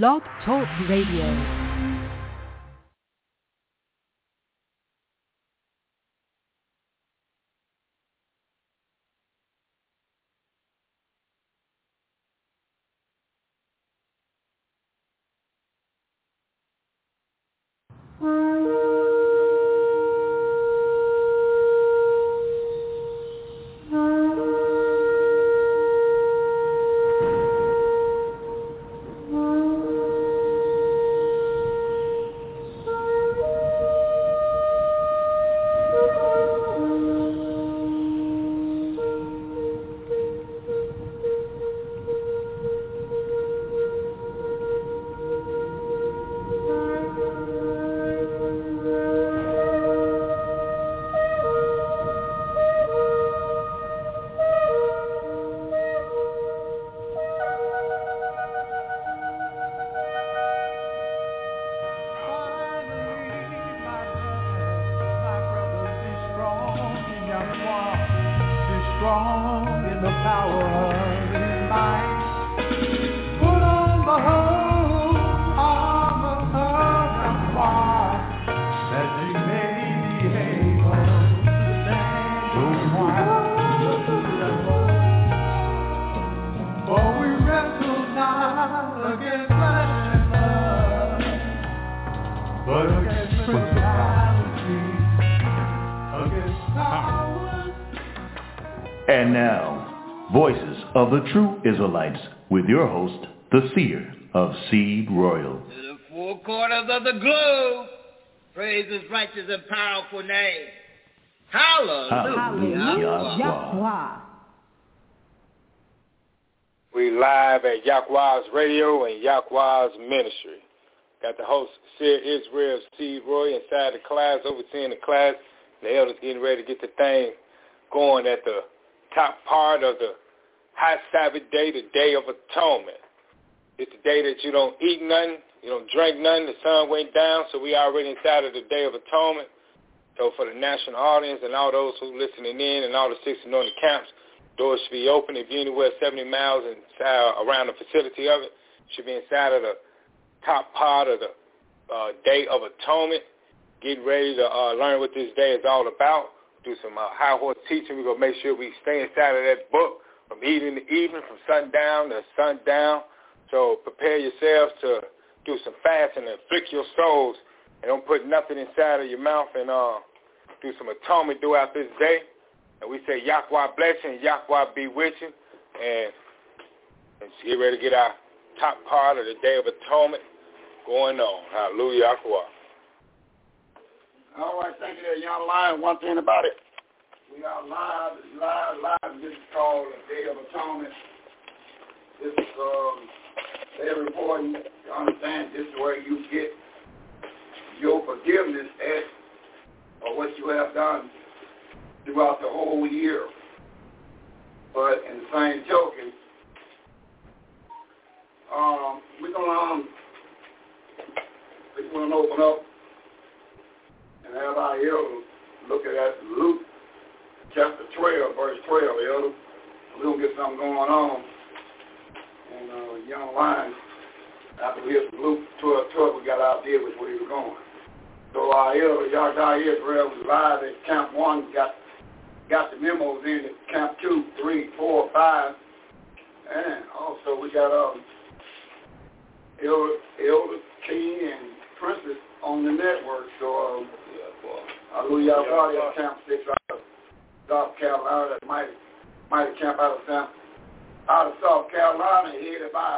Blog Talk Radio. And now, Voices of the True Israelites with your host, the Seer of Seed Royal. To the four corners of the globe, praise his righteous and powerful name. Hallelujah. Hallelujah. We live at Yakwa's Radio and Yakwa's Ministry. Got the host, Seer Israel Seed Royal, inside the class, overseeing the class. The elders getting ready to get the thing going at the top part of the high Sabbath day, the Day of Atonement. It's the day that you don't eat nothing, you don't drink nothing, the sun went down, so we already inside of the Day of Atonement. So for the national audience and all those who listening in and all the six anointed camps, doors should be open. If you're anywhere 70 miles inside, around the facility of it, should be inside of the top part of the Day of Atonement. Getting ready to learn what this day is all about. Do some high horse teaching. We're going to make sure we stay inside of that book from evening to evening, from sundown to sundown. So prepare yourselves to do some fasting and afflict your souls, and don't put nothing inside of your mouth, and do some atonement throughout this day. And we say, Yahuwah bless you and Yahuwah be with you. And get ready to get our top part of the Day of Atonement going on. Hallelujah, Yahuwah. All right, thank you there. Y'all lying one thing about it. We are live. This is called the Day of Atonement. This is very important to understand. This is where you get your forgiveness at, or what you have done throughout the whole year. But in the same token, we're gonna open up and have our elders look at Luke chapter 12, verse 12, elders. We're going to get something going on. And young lion, after we hit Luke 12, we got an idea which way we were going. So our elder, Yada Israel, was live at Camp 1, got the memos in at Camp 2, 3, 4, 5. And also we got elder, king, and princess on the network. So, Hallelujah, I brought that Camp 6 out of South Carolina, that mighty camp out of South Carolina, headed by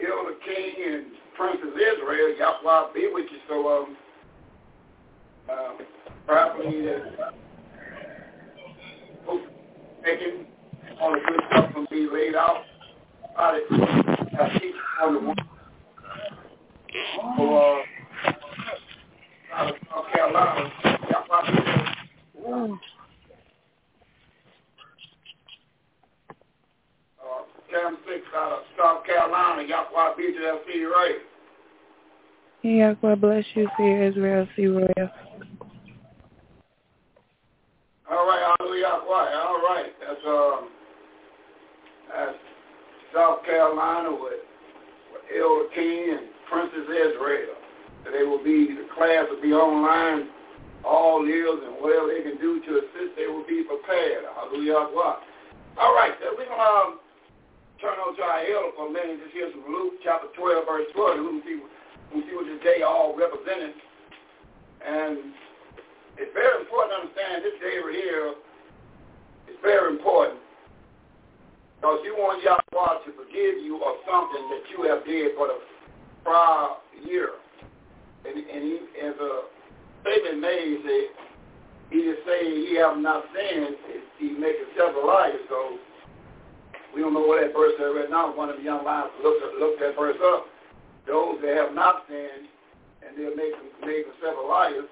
Elder King and Princess Israel. Yahuwah be with you. So, probably taking all the good stuff from being laid out. I teach on the one. So, out of South Carolina, Camp 6 out of South Carolina, Yakwa Beach at C. Ray. Yakwa bless you, Seer Israel, C. Royal. All right, hallelujah, Yakwa. All right, that's South Carolina with Elder King and Princess Israel. They will be, the class will be online, all meals and whatever they can do to assist, they will be prepared. Hallelujah. All right, so we're going to turn over to our elder for a minute and just hear some Luke chapter 12, verse 12. We can see what this day all represented. And it's very important to understand this day right here is very important. Because you want Yahweh to forgive you of something that you have did for the prior year. And he, as a statement made, he is saying he have not sinned, he makes himself a liar. So we don't know what that verse is right now. One of the young lions looked that verse up. Those that have not sinned, and they'll make themselves a liar,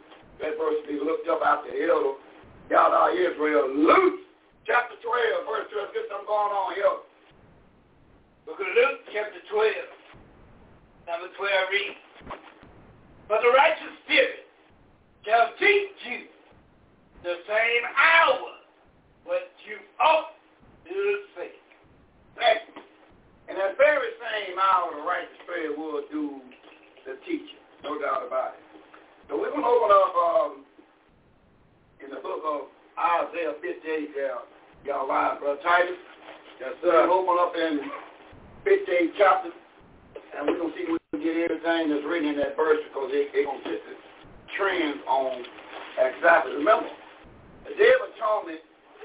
that verse will be looked up after Elder Yadah Israel. Luke chapter 12, verse 12. Get something going on here. Look at Luke chapter 12. Number 12 reads, "But the righteous spirit shall teach you the same hour what you ought to think." And that very same hour the righteous spirit will do the teaching, no doubt about it. So we're going to open up in the book of Isaiah 58 there. Y'all live, Brother Titus. Yes, sir. We're going to open up in 58 chapter, and we're going to see what get everything that's written in that verse, because they don't get the trends on exactly. Remember, the day of atonement,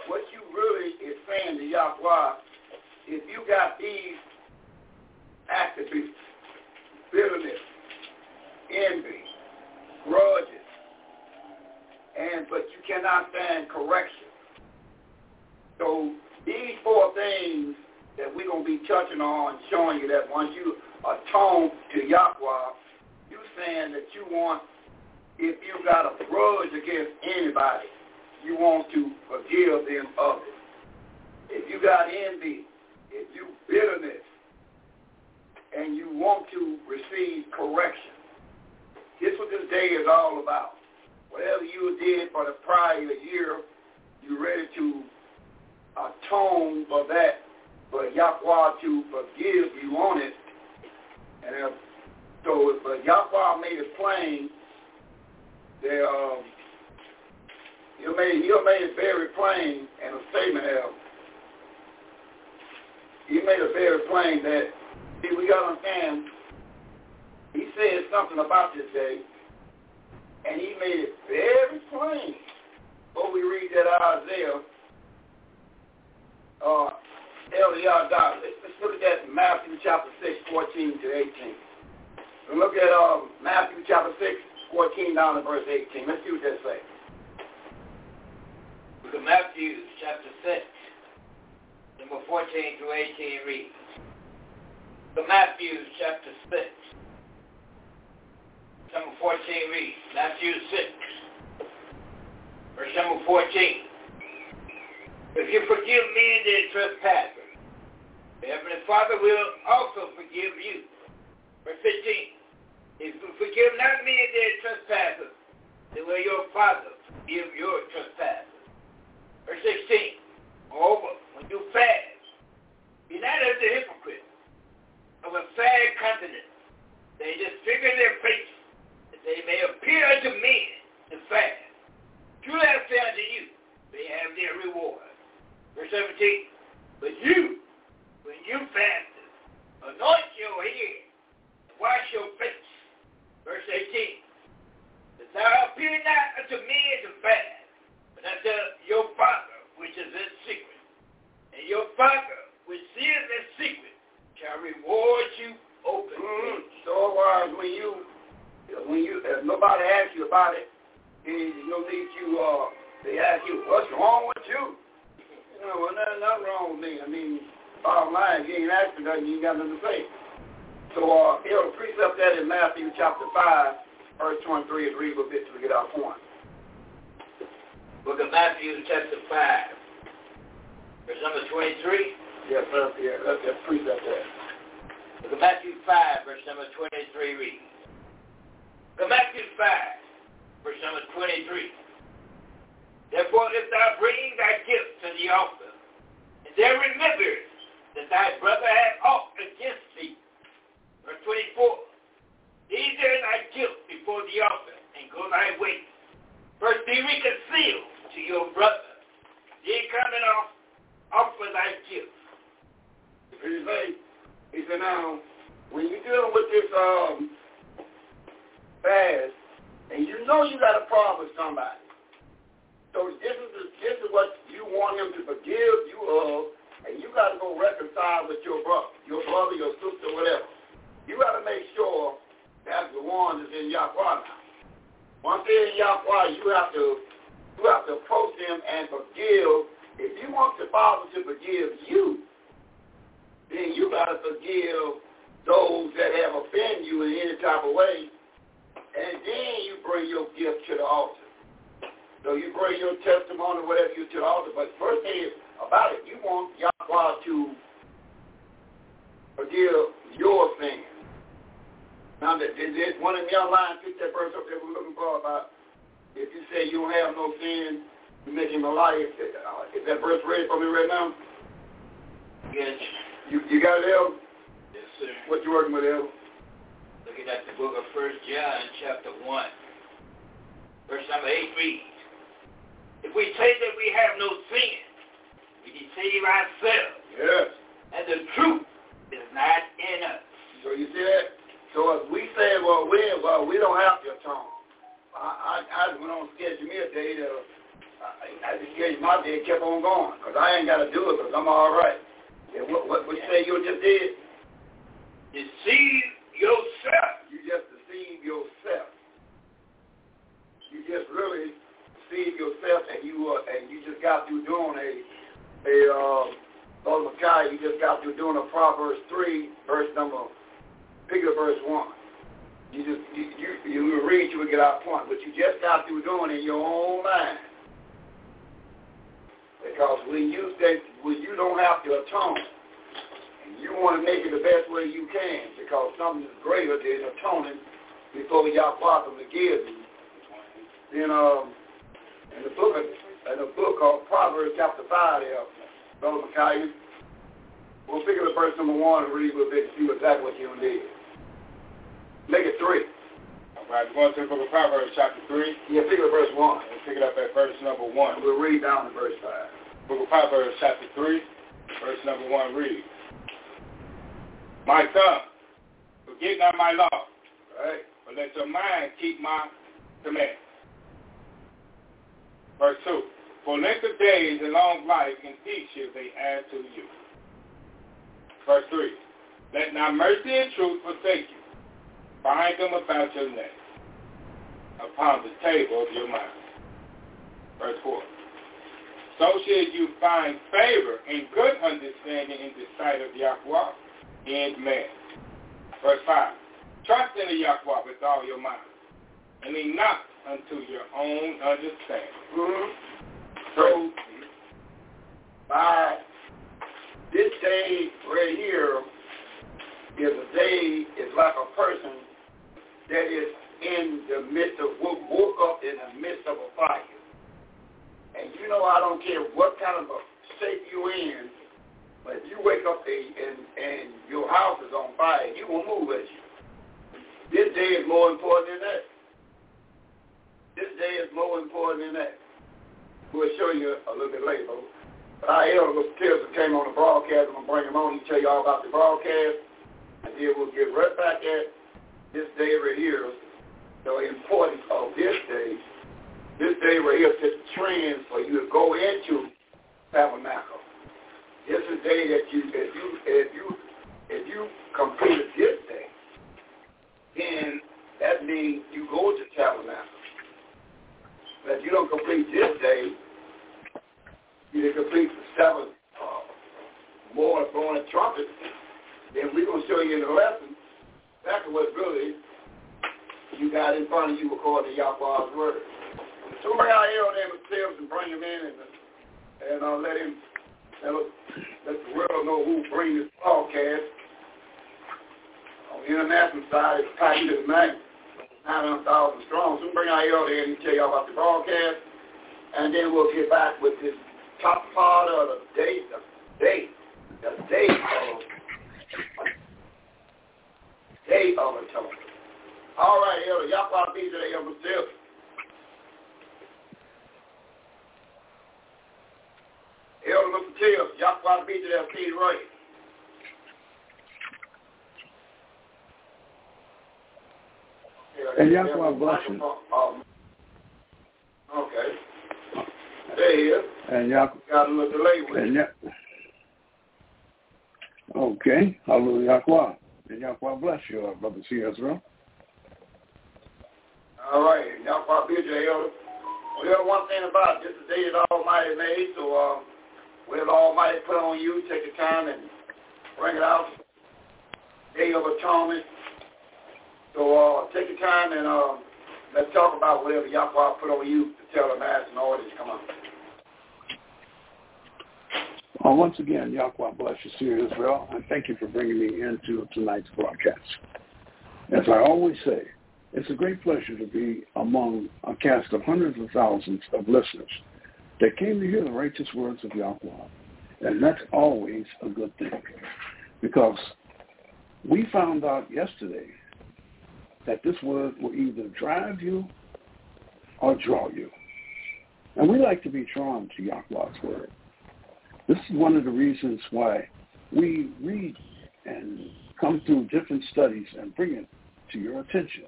what you really is saying to Yahweh, if you got these attributes, bitterness, envy, grudges, but you cannot stand correction. So these four things that we're going to be touching on, showing you that once you atone to Yahweh, you saying that you want, if you got a grudge against anybody, you want to forgive them of it. If you got envy, if you bitterness, and you want to receive correction. This is what this day is all about. Whatever you did for the prior year, you're ready to atone for that, for Yahweh to forgive you on it. And so, but Yahweh made it plain that he made it very plain in a statement there. He made it very plain that, see, we got to understand, he said something about this day, and he made it very plain. But we read that Isaiah, let's look at that Matthew chapter 6, 14 to 18. Look at Matthew chapter 6, 14 down to verse 18. Let's see what that says. Look at Matthew chapter 6, number 14 to 18 reads. The Matthew chapter 6, number 14 reads. Matthew 6, verse number 14. "If you forgive men their trespasses, the Heavenly Father will also forgive you." Verse 15. "If you forgive not men their trespasses, then will your Father forgive your trespasses." Verse 16. "Moreover, when you fast, be not as the hypocrites, of a sad countenance. They disfigure their faces, that they may appear unto men to fast. Truly I say unto you, they have their reward." Verse 17, "But you, when you fast, anoint your head, and wash your face." Verse 18, "That thou appear not unto men to fast, but unto your Father which is in secret. And your Father which seeth in secret shall reward you openly." So wise, when you, if nobody asks you about it, you don't need you. They ask you, "What's wrong with you?" No, well, nothing wrong with me. I mean, bottom line, if you ain't asking nothing, you ain't got nothing to say. So, it'll precept that in Matthew chapter 5, verse 23, and read a little bit till we get our point. Look at Matthew chapter 5, verse number 23. Yes, sir. Yeah, let's precept that. Look at Matthew 5, verse number 23, read. Look at Matthew 5, verse number 23. "Therefore, if thou bring thy gift to the altar, and there remember that thy brother hath aught against thee," verse this fast, and you know you got a problem with somebody. So this is what you want him to forgive you of, and you got to go reconcile with your brother, your sister, whatever. You got to make sure that's the one that's in Yakwa now. Once they're in Yakwa, you have to approach them and forgive. If you want the Father to forgive you, then you got to forgive those that have offended you in any type of way, and then you bring your gift to the altar. So you bring your testimony, whatever you to the altar. But first thing is about it, you want Yahweh to forgive your sins. Now, there's one in the outline, pick that verse up that we're looking for about if you say you don't have no sin, you make him a liar. Is that verse ready for me right now? Yes. You got it, El? Yes, sir. What you working with, El? Looking at the book of 1 John, chapter 1. Verse number 8 reads, if we say that we have no sin, we deceive ourselves. Yes. And the truth is not in us. So you see that? So if we say, well, we don't have to atone. I went on schedule me a day that I just scheduled my day and kept on going because I ain't got to do it because I'm all right. Yeah, what you say you just did? Deceive yourself. You just deceive yourself. You just really deceive yourself, and you just got through doing Brother Micaiah, you just got through doing a Proverbs 3 verse number, pick up verse 1. You read, you would get our point, but you just got through doing it in your own mind. Because when you don't have to atone, and you want to make it the best way you can, because something is greater than atoning before y'all Father forgives you. In the book of Proverbs chapter 5 there, Brother Micaiah, we'll pick up verse number 1 and read a little bit to see exactly what you need. Make it 3. All right, we're going to the book of Proverbs chapter 3. Yeah, pick up verse 1. We'll pick it up at verse number 1. We'll read down to verse 5. Book of Proverbs chapter 3, verse number 1 reads, my son, forget not my law, right? But let your mind keep my commandments. Verse 2, for length of days and long life and peace shall they add to you. Verse 3, let not mercy and truth forsake you. Bind them about your neck, upon the table of your mind. Verse 4, so shall you find favor and good understanding in the sight of Yahuwah and man. Verse 5, trust in the Yahuwah with all your mind, and lean not unto your own understanding. Mm-hmm. So, by this day right here is a day, is like a person that is in the midst of, woke up in the midst of a fire. And you know I don't care what kind of a shape you in, but if you wake up and your house is on fire, you won't move with you. This day is more important than that. This day is more important than that. We'll show you a little bit later. But our elder Tilson came on the broadcast. I'm going to bring him on. He'll tell you all about the broadcast. And then we'll get right back at this day right here, the importance of this day. This day right here is a trend for you to go into tabernacle. This is a day that if you completed this day, then that means you go to tabernacle. But if you don't complete this day, you didn't complete the seventh more blowing trumpets, then we're going to show you in the lesson exactly what really you got in front of you according to Yahweh's word. So bring our elder there themselves and bring him in and let the world know who bring this broadcast. On the international side, it's Titus tonight. 900,000 strong. So we'll bring our elder in and tell y'all about the broadcast, and then we'll get back with this top part of the day of atonement. All right, elder, y'all probably be today on myself. Elder, look for y'all probably be today on King Roy. And Yakwa bless you. Okay. They're here. And Yakwa. Got a little delay with you. Okay. Hallelujah, Yakwa. And Yakwa bless you, Brother Seer Israel. All right. Yakwa be your elder. Well, one thing about this is the day that Almighty made, so whatever Almighty put on you, take the time and bring it out. Day of Atonement. So take your time and let's talk about whatever Yakwa put on you to tell the mass and all this. Come on. Well, once again, Yakwa bless you, Seer Israel, and thank you for bringing me into tonight's broadcast. As I always say, it's a great pleasure to be among a cast of hundreds of thousands of listeners that came to hear the righteous words of Yakwa, and that's always a good thing, because we found out yesterday that this word will either drive you or draw you. And we like to be drawn to Yakwa's word. This is one of the reasons why we read and come through different studies and bring it to your attention.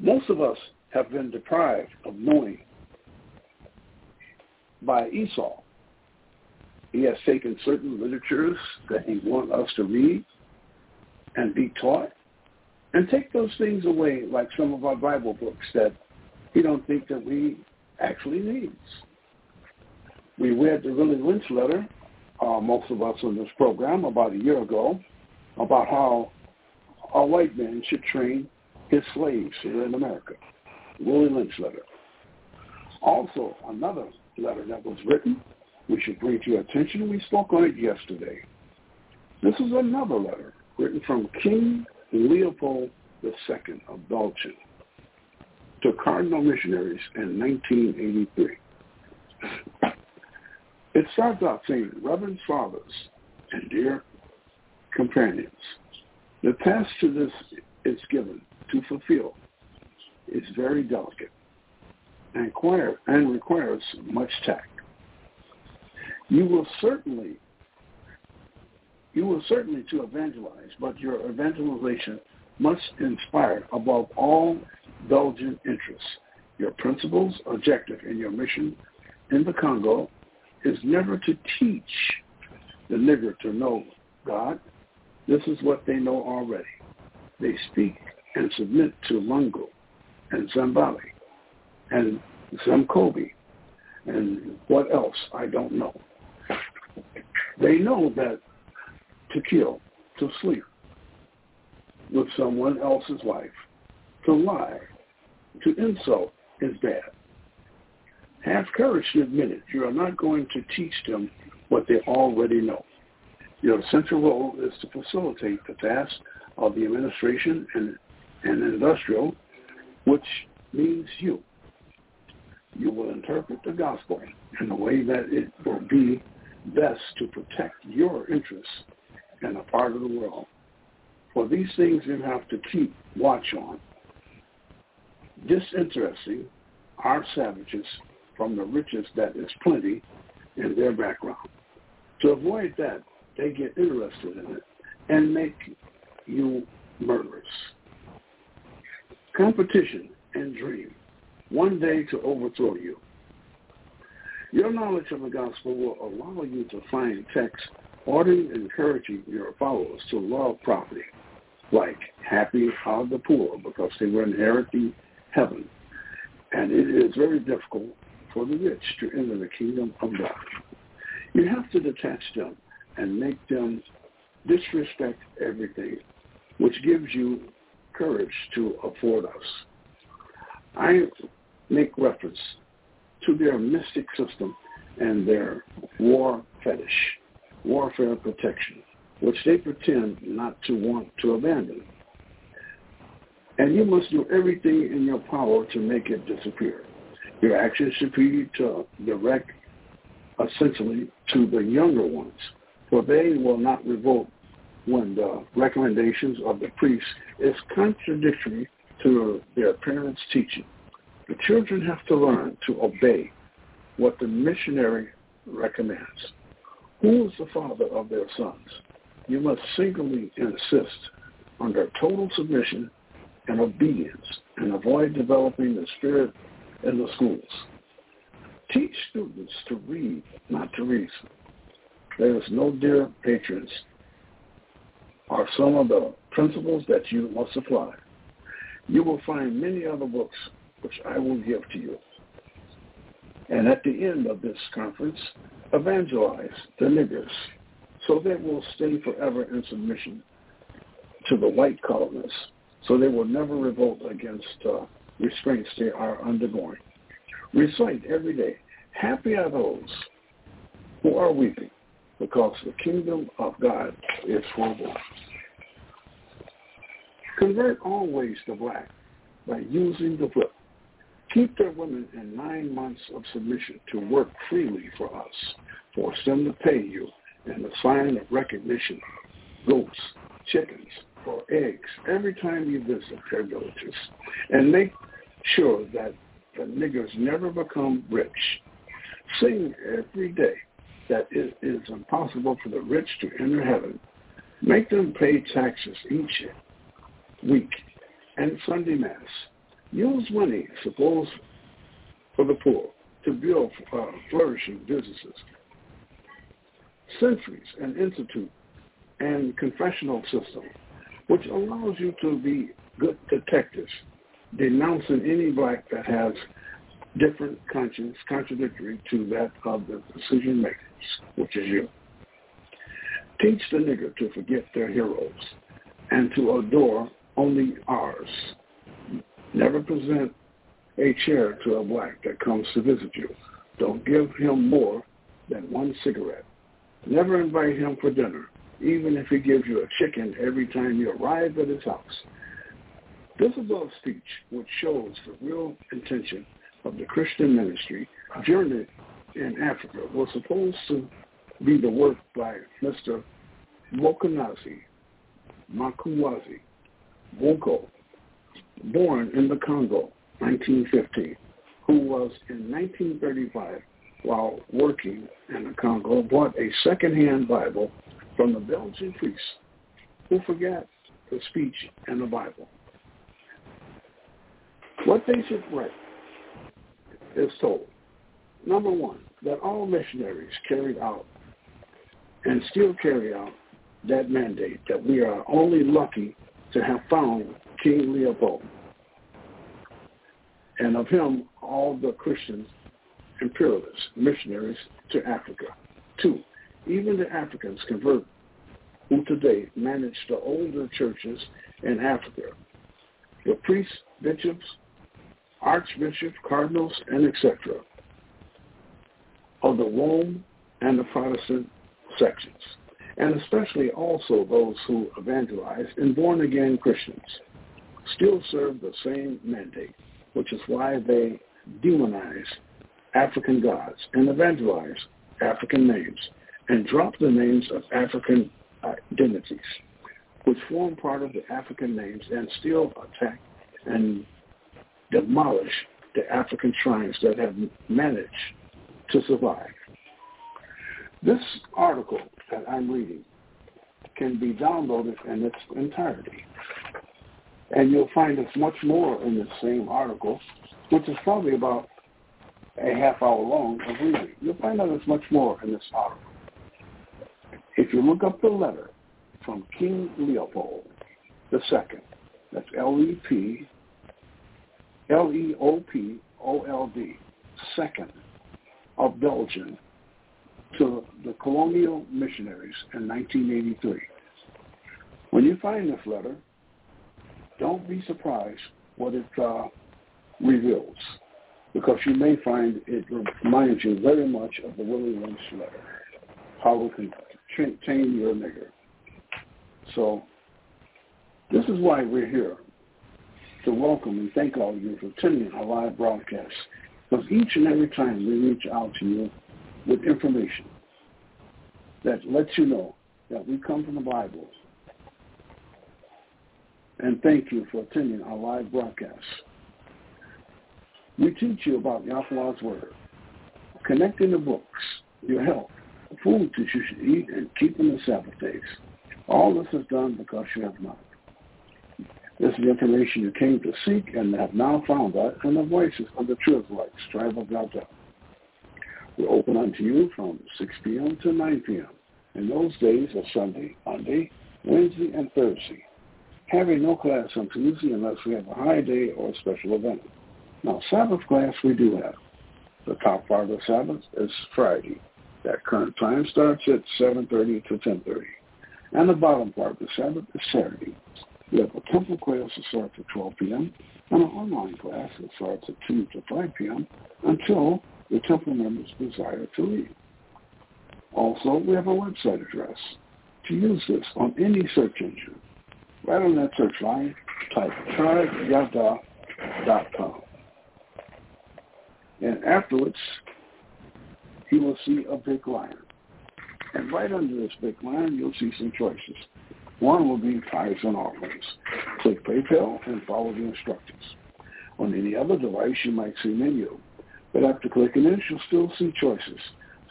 Most of us have been deprived of knowing by Esau. He has taken certain literatures that he wants us to read and be taught, and take those things away, like some of our Bible books that he don't think that we actually needs. We read the Willie Lynch letter, most of us on this program, about a year ago, about how a white man should train his slaves here in America. Willie Lynch letter. Also, another letter that was written, we should bring to your attention. We spoke on it yesterday. This is another letter written from King Leopold II of Belgium to Cardinal missionaries in 1983. It starts out saying, "Reverend fathers and dear companions, the task to this is given to fulfill is very delicate and requires much tact. You will certainly to evangelize, but your evangelization must inspire above all Belgian interests. Your principal's objective in your mission in the Congo is never to teach the nigger to know God. This is what they know already. They speak and submit to Lungo and Zambali and Zamkobi and what else, I don't know. They know that to kill, to sleep with someone else's wife, to lie, to insult is bad. Have courage to admit it. You are not going to teach them what they already know. Your central role is to facilitate the task of the administration and industrial, which means you. You will interpret the gospel in a way that it will be best to protect your interests and a part of the world. For these things you have to keep watch on, disinteresting our savages from the riches that is plenty in their background. To avoid that, they get interested in it and make you murderers. Competition and dream, one day to overthrow you. Your knowledge of the gospel will allow you to find texts ordering and encouraging your followers to love property, like happy are the poor, because they will inherit the heaven. And it is very difficult for the rich to enter the kingdom of God. You have to detach them and make them disrespect everything, which gives you courage to afford us. I make reference to their mystic system and their war fetish, warfare protection, which they pretend not to want to abandon. And you must do everything in your power to make it disappear. Your actions should be to direct, essentially, to the younger ones, for they will not revolt when the recommendations of the priests is contradictory to their parents' teaching. The children have to learn to obey what the missionary recommends. Who is the father of their sons? You must singly insist on their total submission and obedience, and avoid developing the spirit in the schools. Teach students to read, not to reason. There is no dear patrons are some of the principles that you must apply. You will find many other books which I will give to you. And at the end of this conference, evangelize the niggers so they will stay forever in submission to the white colonists, so they will never revolt against restraints they are undergoing. Recite every day, happy are those who are weeping, because the kingdom of God is for them. Convert always to black by using the whip. Keep their women in 9 months of submission to work freely for us. Force them to pay you, and the sign of recognition, goats, chickens, or eggs every time you visit their villages. And make sure that the niggers never become rich. Sing every day that it is impossible for the rich to enter heaven. Make them pay taxes each week and Sunday Mass. Use money, suppose, for the poor to build flourishing businesses, centuries, and institute and confessional system, which allows you to be good detectives, denouncing any black that has different conscience contradictory to that of the decision makers, which is you. Teach the nigger to forget their heroes and to adore only ours. Never present a chair to a black that comes to visit you. Don't give him more than one cigarette. Never invite him for dinner, even if he gives you a chicken every time you arrive at his house. This above speech, which shows the real intention of the Christian ministry, Journey in Africa, was supposed to be the work by Mr. Mokunazi Makuwazi Boko, born in the Congo, 1915, who was in 1935, while working in the Congo, bought a second-hand Bible from the Belgian priest who forgot the speech and the Bible. What they should write is told. Number one, that all missionaries carried out and still carry out that mandate, that we are only lucky to have found King Leopold, and of him all the Christian imperialists, missionaries to Africa. Two, even the Africans convert who today manage the older churches in Africa, the priests, bishops, archbishops, cardinals, and etc. of the Rome and the Protestant sections, and especially also those who evangelize and born-again Christians still serve the same mandate, which is why they demonize African gods and evangelize African names and drop the names of African identities, which form part of the African names, and still attack and demolish the African shrines that have managed to survive. This article that I'm reading can be downloaded in its entirety, and you'll find us much more in the same article, which is probably about a half hour long of reading. You'll find out there's much more in this article. If you look up the letter from King Leopold II, that's L-E-O-P-O-L-D, second of Belgium, to the colonial missionaries in 1983. When you find this letter, don't be surprised what it reveals, because you may find it reminds you very much of the Willie Lynch letter, how we can tame your nigger. So this is why we're here, to welcome and thank all of you for attending our live broadcast, because each and every time we reach out to you with information that lets you know that we come from the Bible. And thank you for attending our live broadcast. We teach you about Yakwa's Word, connecting the books, your health, the food that you should eat, and keeping the Sabbath days. All this is done because you have not. This is the information you came to seek and have now found that in the Voices of the Truthwaste, Tribe of Yadda. We're open unto you from 6 p.m. to 9 p.m. in those days of Sunday, Monday, Wednesday, and Thursday, having no class on Tuesday unless we have a high day or a special event. Now, Sabbath class we do have. The top part of the Sabbath is Friday. That current time starts at 7:30 to 10:30. And the bottom part of the Sabbath is Saturday. We have a temple class that starts at 12 p.m. and an online class that starts at 2 to 5 p.m. until the temple members desire to leave. Also, we have a website address. To use this on any search engine, right on that search line, type chargata.com. And afterwards, you will see a big line. And right under this big line, you'll see some choices. One will be tithes and offerings. Click PayPal and follow the instructions. On any other device, you might see menu. But after clicking this, you'll still see choices.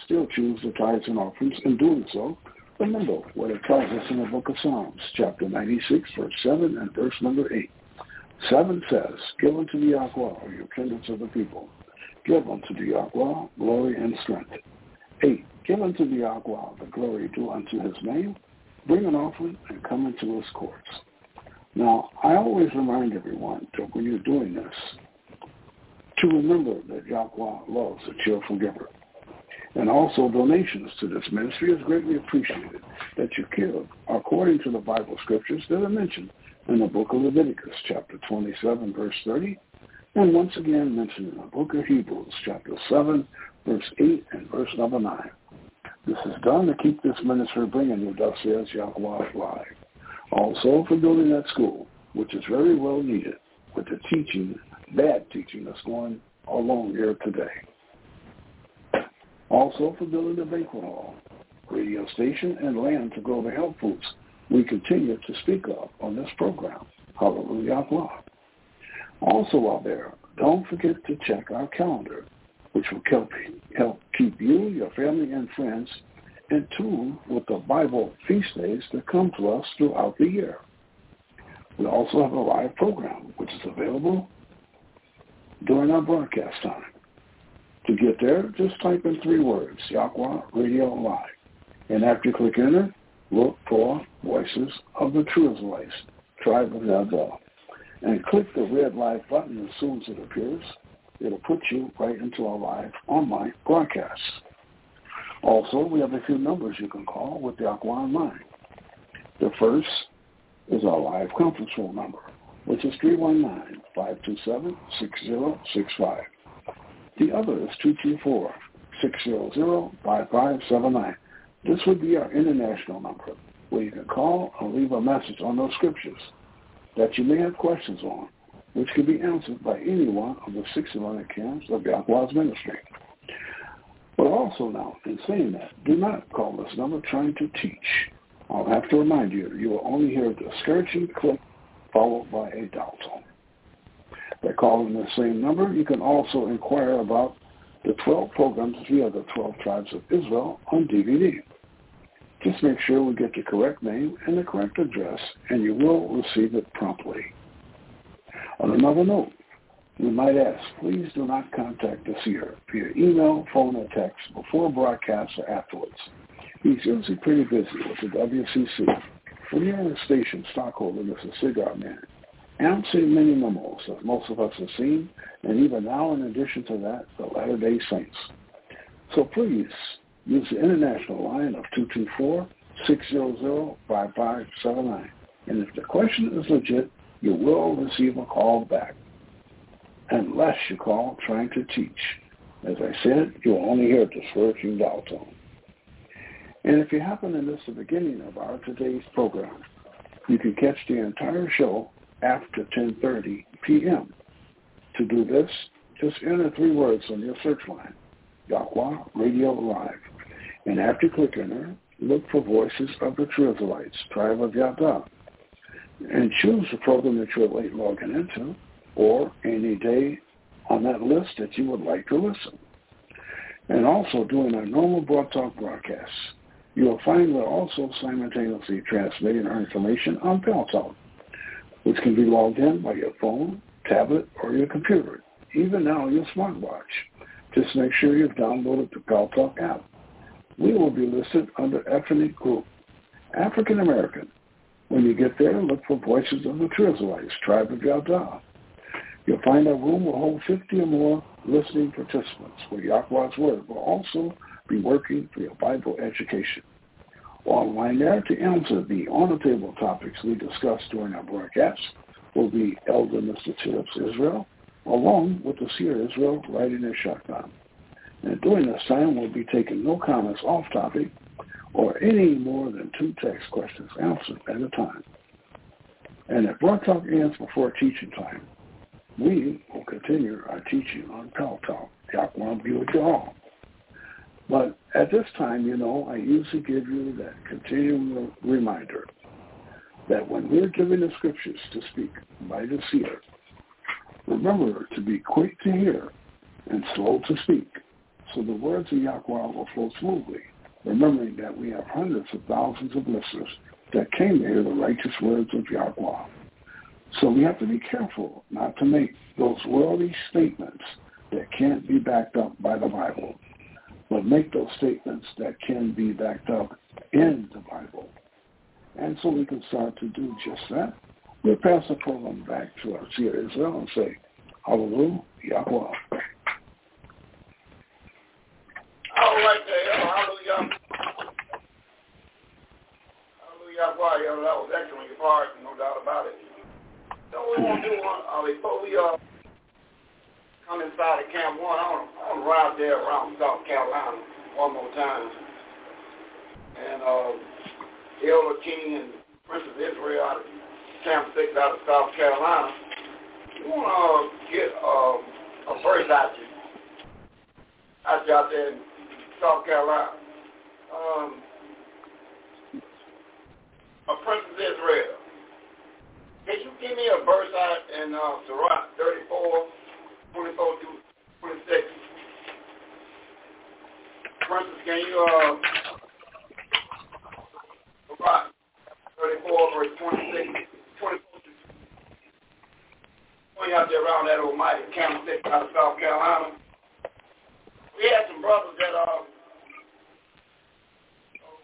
Still choose the tithes and offerings. In doing so, remember what it tells us in the book of Psalms, chapter 96, verse 7 and verse number 8. 7 says, give unto the Yakwa, or your kindreds of the people. Give unto the Yakwa glory and strength. 8. Give unto the Yakwa the glory due unto his name. Bring an offering and come into his courts. Now, I always remind everyone that when you're doing this, to remember that Yakwa loves a cheerful giver. And also donations to this ministry is greatly appreciated that you give according to the Bible scriptures that are mentioned in the book of Leviticus, chapter 27, verse 30, and once again mentioned in the book of Hebrews, chapter 7, verse 8, and verse number 9. This is done to keep this ministry bringing you, thus says Yahweh, live. Also for building that school, which is very well needed with the teaching, bad teaching that's going along here today. Also for building the banquet hall, radio station, and land to grow the health foods we continue to speak of on this program. Hallelujah. Also while there, don't forget to check our calendar, which will help keep you, your family, and friends in tune with the Bible feast days that come to us throughout the year. We also have a live program, which is available during our broadcast time. To get there, just type in 3 words, Yakwa Radio Live. And after you click enter, look for Voices of the Truthwaste, Tribe of Yadah. And click the red live button as soon as it appears. It'll put you right into our live online broadcast. Also, we have a few numbers you can call with Yakwa in mind. The first is our live conference room number, which is 319-527-6065. The other is 224-600-5579. This would be our international number, where you can call or leave a message on those scriptures that you may have questions on, which can be answered by any one of the 600 camps of Yahweh's ministry. But also now, in saying that, do not call this number trying to teach. I'll have to remind you, you will only hear a discouraging click followed by a doubt. By calling the same number, you can also inquire about the 12 programs via the 12 Tribes of Israel on DVD. Just make sure we get the correct name and the correct address, and you will receive it promptly. On another note, we might ask, please do not contact us here via email, phone, or text before broadcast or afterwards. He's usually pretty busy with the WCC. We are on the station, stockholder, Mr. Cigar Man. I'm seeing many memos that most of us have seen, and even now, in addition to that, the Latter-day Saints. So please use the international line of 224-600-5579. And if the question is legit, you will receive a call back, unless you call trying to teach. As I said, you will only hear discouraging dial tone. And if you happen to miss the beginning of our today's program, you can catch the entire show after 10:30 p.m. To do this, just enter 3 words on your search line, Yakwa Radio Live. And after click enter, look for Voices of the Israelites, Tribe of Yadah, and choose the program that you're late logging into or any day on that list that you would like to listen. And also during our normal Paltalk broadcasts, you'll find we're also simultaneously transmitting our information on Paltalk. which can be logged in by your phone, tablet, or your computer, even now your smartwatch. Just make sure you've downloaded the Paltalk app. We will be listed under Ethnic Group, African American. When you get there, look for Voices of the Truthwaste, Tribe of Yadah. You'll find our room will hold 50 or more listening participants, where Yakwa's Word will also be working for your Bible education. Online there to answer the on-the-table topics we discussed during our broadcast will be Elder Mr. Chirip's Israel, along with the Seer Israel writing in Shacham. And during this time, we'll be taking no comments off topic or any more than 2 text questions answered at a time. And if Broad Talk ends before teaching time, we will continue our teaching on Paltalk. Yakwa be with you all. But at this time, you know, I usually give you that continual reminder that when we're given the scriptures to speak by the seer, remember to be quick to hear and slow to speak, so the words of Yakwa will flow smoothly, remembering that we have hundreds of thousands of listeners that came to hear the righteous words of Yakwa. So we have to be careful not to make those worldly statements that can't be backed up by the Bible, but make those statements that can be backed up in the Bible. And so we can start to do just that. We'll pass the program back to our Seer Israel and say, Hallelujah, Yahweh. All right, there. Hallelujah. Hallelujah, Yahweh. That was excellent. Your part, no doubt about it. So we want to do one, before we come inside of Camp 1, I want to ride there around South Carolina one more time. And Elder King and Princess Israel out of Camp 6 out of South Carolina, we want to get a verse out you out there in South Carolina. Princess Israel, can you give me a verse out in Sirach 34:24-26? Princess, can you Sirach 34:26-24? Going out there around that almighty Camp 6 out of South Carolina. We had some brothers that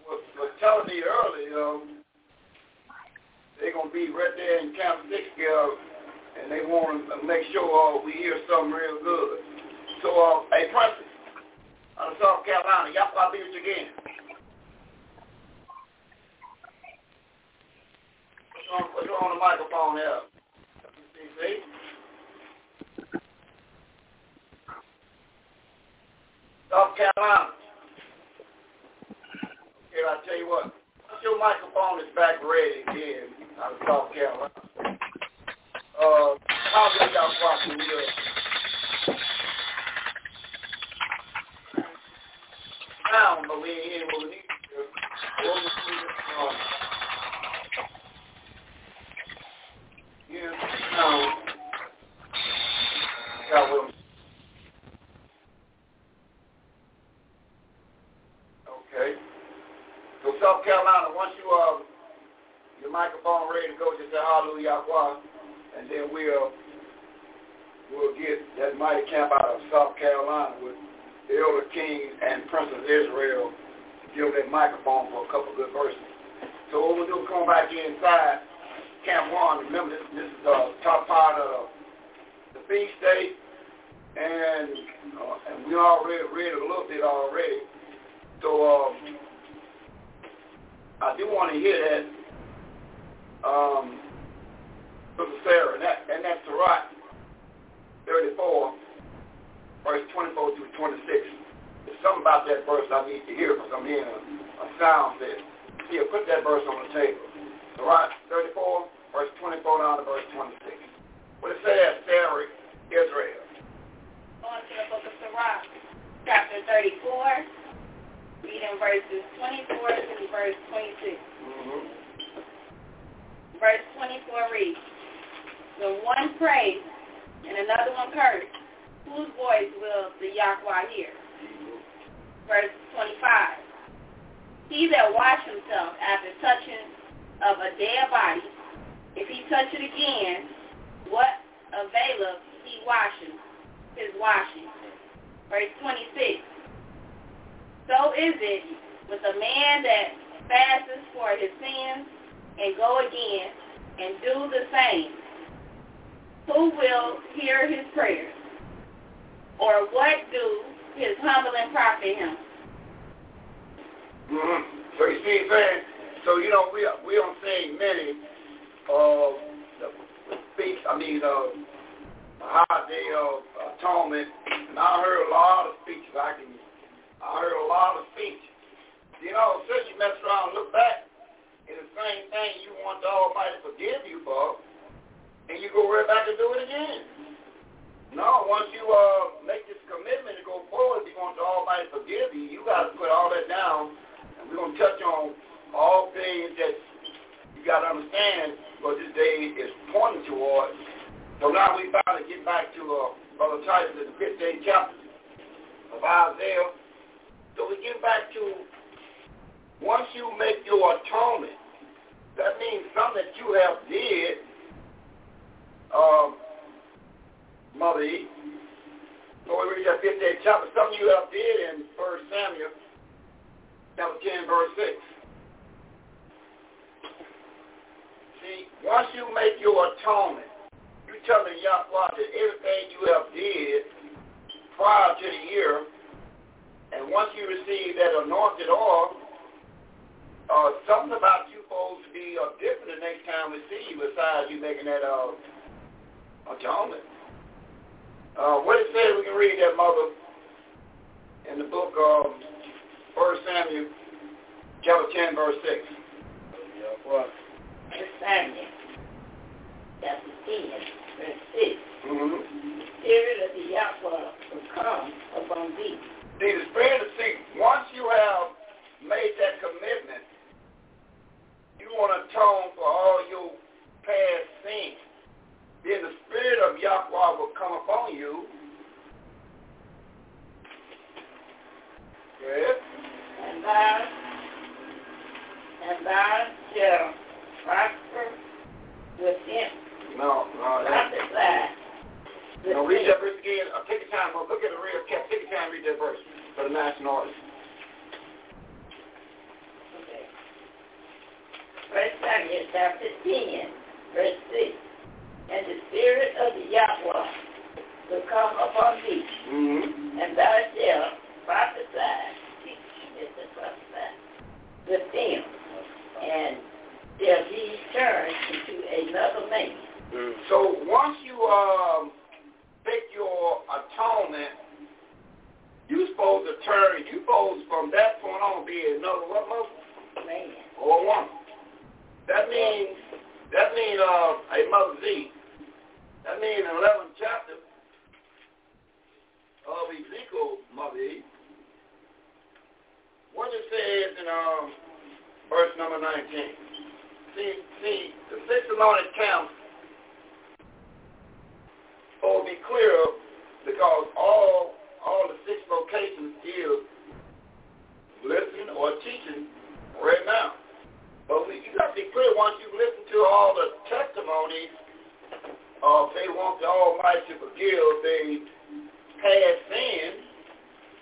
was telling me earlier. They're going to be right there in Camp 6, and they want to make sure we hear something real good. So, hey, Princess, out of South Carolina, y'all probably be with you again. What's on the microphone there? See? South Carolina. Okay, I'll tell you what. Your microphone is back red again out of South Carolina. How did y'all watching here? Sound, but we ain't here what we need to do. Yeah, sound. Got with them. Okay. So South Carolina, once you your microphone ready to go, just say Hallelujah, and then we'll get that mighty camp out of South Carolina with the Elder King and Princess Israel to give that microphone for a couple good verses. So what we'll do is come back inside Camp 1. Remember, this is the top part of the feast day, and we already read a little bit already. So. I do want to hear that from Sarah, and that's Sirach 34:24-26. There's something about that verse I need to hear because I'm hearing a sound there. Here, put that verse on the table. Sirach 34:24 down to verse 26. What it says, Sarah, Israel. Going to the book of Sirach, chapter 34. Reading verses 24 to verse 26. Mm-hmm. Verse 24 reads, "When one prays and another one curses, whose voice will the Yahweh hear?" Mm-hmm. Verse 25, "He that washes himself after touching of a dead body If he touch it again, what availeth he washing, his washing? Verse 26. So is it with a man that fasteth for his sins and go again and do the same. Who will hear his prayers? Or what do his humbling profit him? Mm-hmm. So you see, man, so you know, we don't sing many of the speech, holiday of atonement, and I heard a lot of speeches. You know, since you mess around and look back, it's the same thing you want the Almighty to forgive you for, and you go right back and do it again. No, once you make this commitment to go forward, you want the Almighty to forgive you, you got to put all that down, and we're going to touch on all things that you got to understand what this day is pointing towards. So now we finally get back to Brother Titus in the 15th chapter of Isaiah. So we get back to once you make your atonement, that means something that you have did, Mother E. So we read that 15th chapter, something you have did in 1 Samuel, chapter 10, verse 6. See, once you make your atonement, you tell me, Yakwa, that everything you have did prior to the year, and once you receive that anointed oil, something about you supposed to be different the next time we see you besides you making that atonement. What it says, we can read that, Mother, in the book of 1 Samuel, chapter 10, verse 6. Yeah, what? 1 Samuel, chapter 10, verse 6. Mm-hmm. The spirit of the Yahweh will come upon thee. See, the spirit of once you have made that commitment, you want to atone for all your past sins. Then the spirit of Yahweh will come upon you. Yes. And thou shall prosper within. No, read that verse again. Take your time. Look at the real cap. Take your time and read that verse for the national artist. Okay. 1 Samuel chapter 10, verse 6. And the spirit of the Yahweh will come upon thee, and thou shalt prophesy, teach to prophesy with them, and shall be turned into another man. Mm. So once you take your atonement, you supposed to turn, you supposed from that point on be another what, Mother? Man. Or woman. That means a Mother Z. That means in the 11th chapter of Ezekiel, Mother E. What it says in verse number 19. See, the six anointed camps will be clear because all the six locations is listening or teaching right now. But you got to be clear once you listen to all the testimonies of they want the Almighty to forgive their past sins,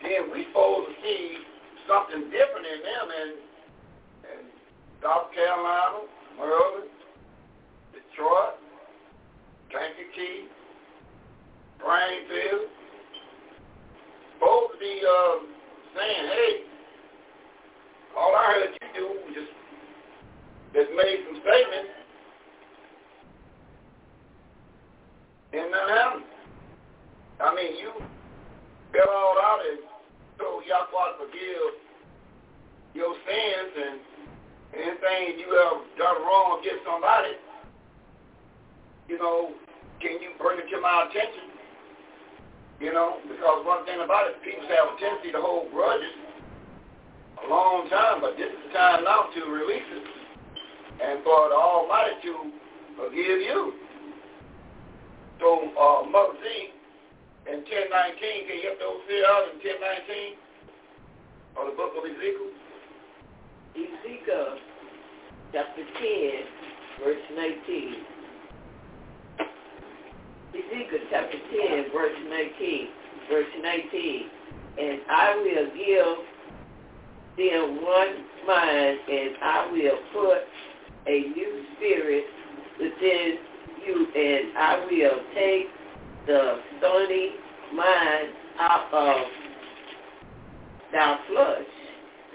then we supposed to see something different in them in South Carolina, Maryland, Detroit, Kankakee, Greenville, supposed to be saying, hey, all I heard you do was just made some statements, and nothing happened. I mean, you fell all out and told Yahweh to forgive your sins and anything you have done wrong against somebody. You know, can you bring it to my attention? You know, because one thing about it, people have a tendency to hold grudges a long time, but this is the time now to release it and for the Almighty to forgive you. So, Mother Z, in 10:19, can you get those here out in 10:19 of the book of Ezekiel? Ezekiel, chapter 10, verse 19. Ezekiel chapter 10, verse 19. And I will give them one mind, and I will put a new spirit within you, and I will take the stony mind out of thy flesh,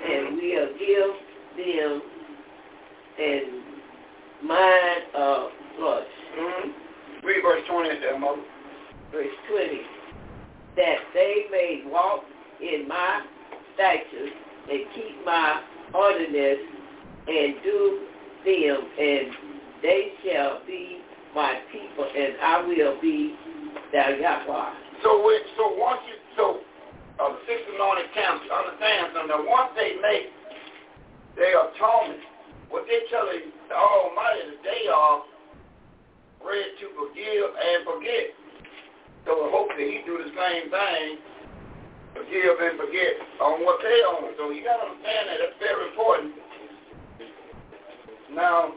and will give them a mind of flesh. Mm-hmm. Read verse 20 there, Mother. Verse 20. That they may walk in my statutes and keep my ordinance and do them, and they shall be my people, and I will be thy Yahweh. So the six anointed camps understand them that once they make their atonement, what they're telling the Almighty is they are ready to forgive and forget. So hopefully he do the same thing, forgive and forget on what they own. So you got to understand that that's very important. Now,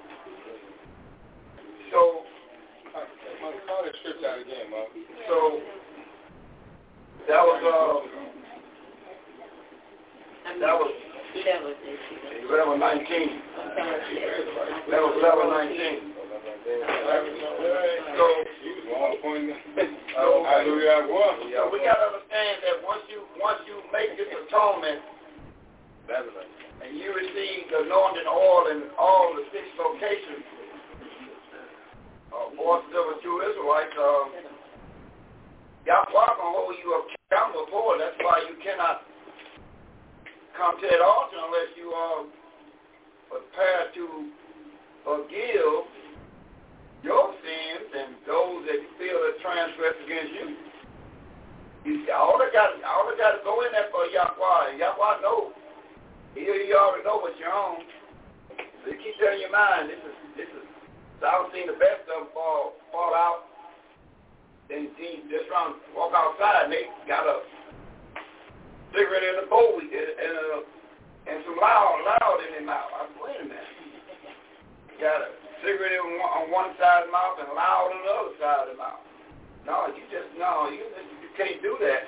so call that scripture out again, Mom. So that was level 19. So we gotta understand that once you make this atonement and you receive the anointing oil in all the six locations, Voices of the Truthwaste, Yahweh gonna hold you accountable for it. That's why you cannot come to that altar unless you are prepared to forgive your sins and those that feel that transgress against you. You see, I already got to go in there for Yahweh. Yahweh knows. You already know what you're on. So you keep that in your mind. This is. So I don't see the best of them fall out. Then just trying to walk outside, and they got a cigarette in the bowl and some loud in their mouth. I said, wait a minute. Got a cigarette on one side of the mouth and loud on the other side of the mouth. No, you can't do that.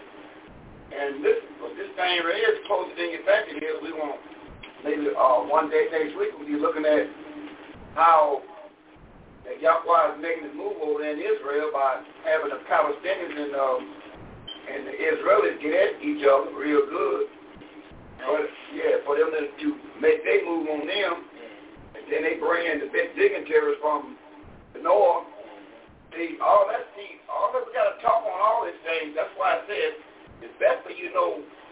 And this thing right here is closer than you think it is. We want maybe one day next week we'll be looking at how Yahweh is making the move over in Israel by having the Palestinians and the Israelis get at each other real good. For them to make their move on them, and then they bring in the big dignitaries from the north. We got to talk on all these things. That's why I said it's best for you to know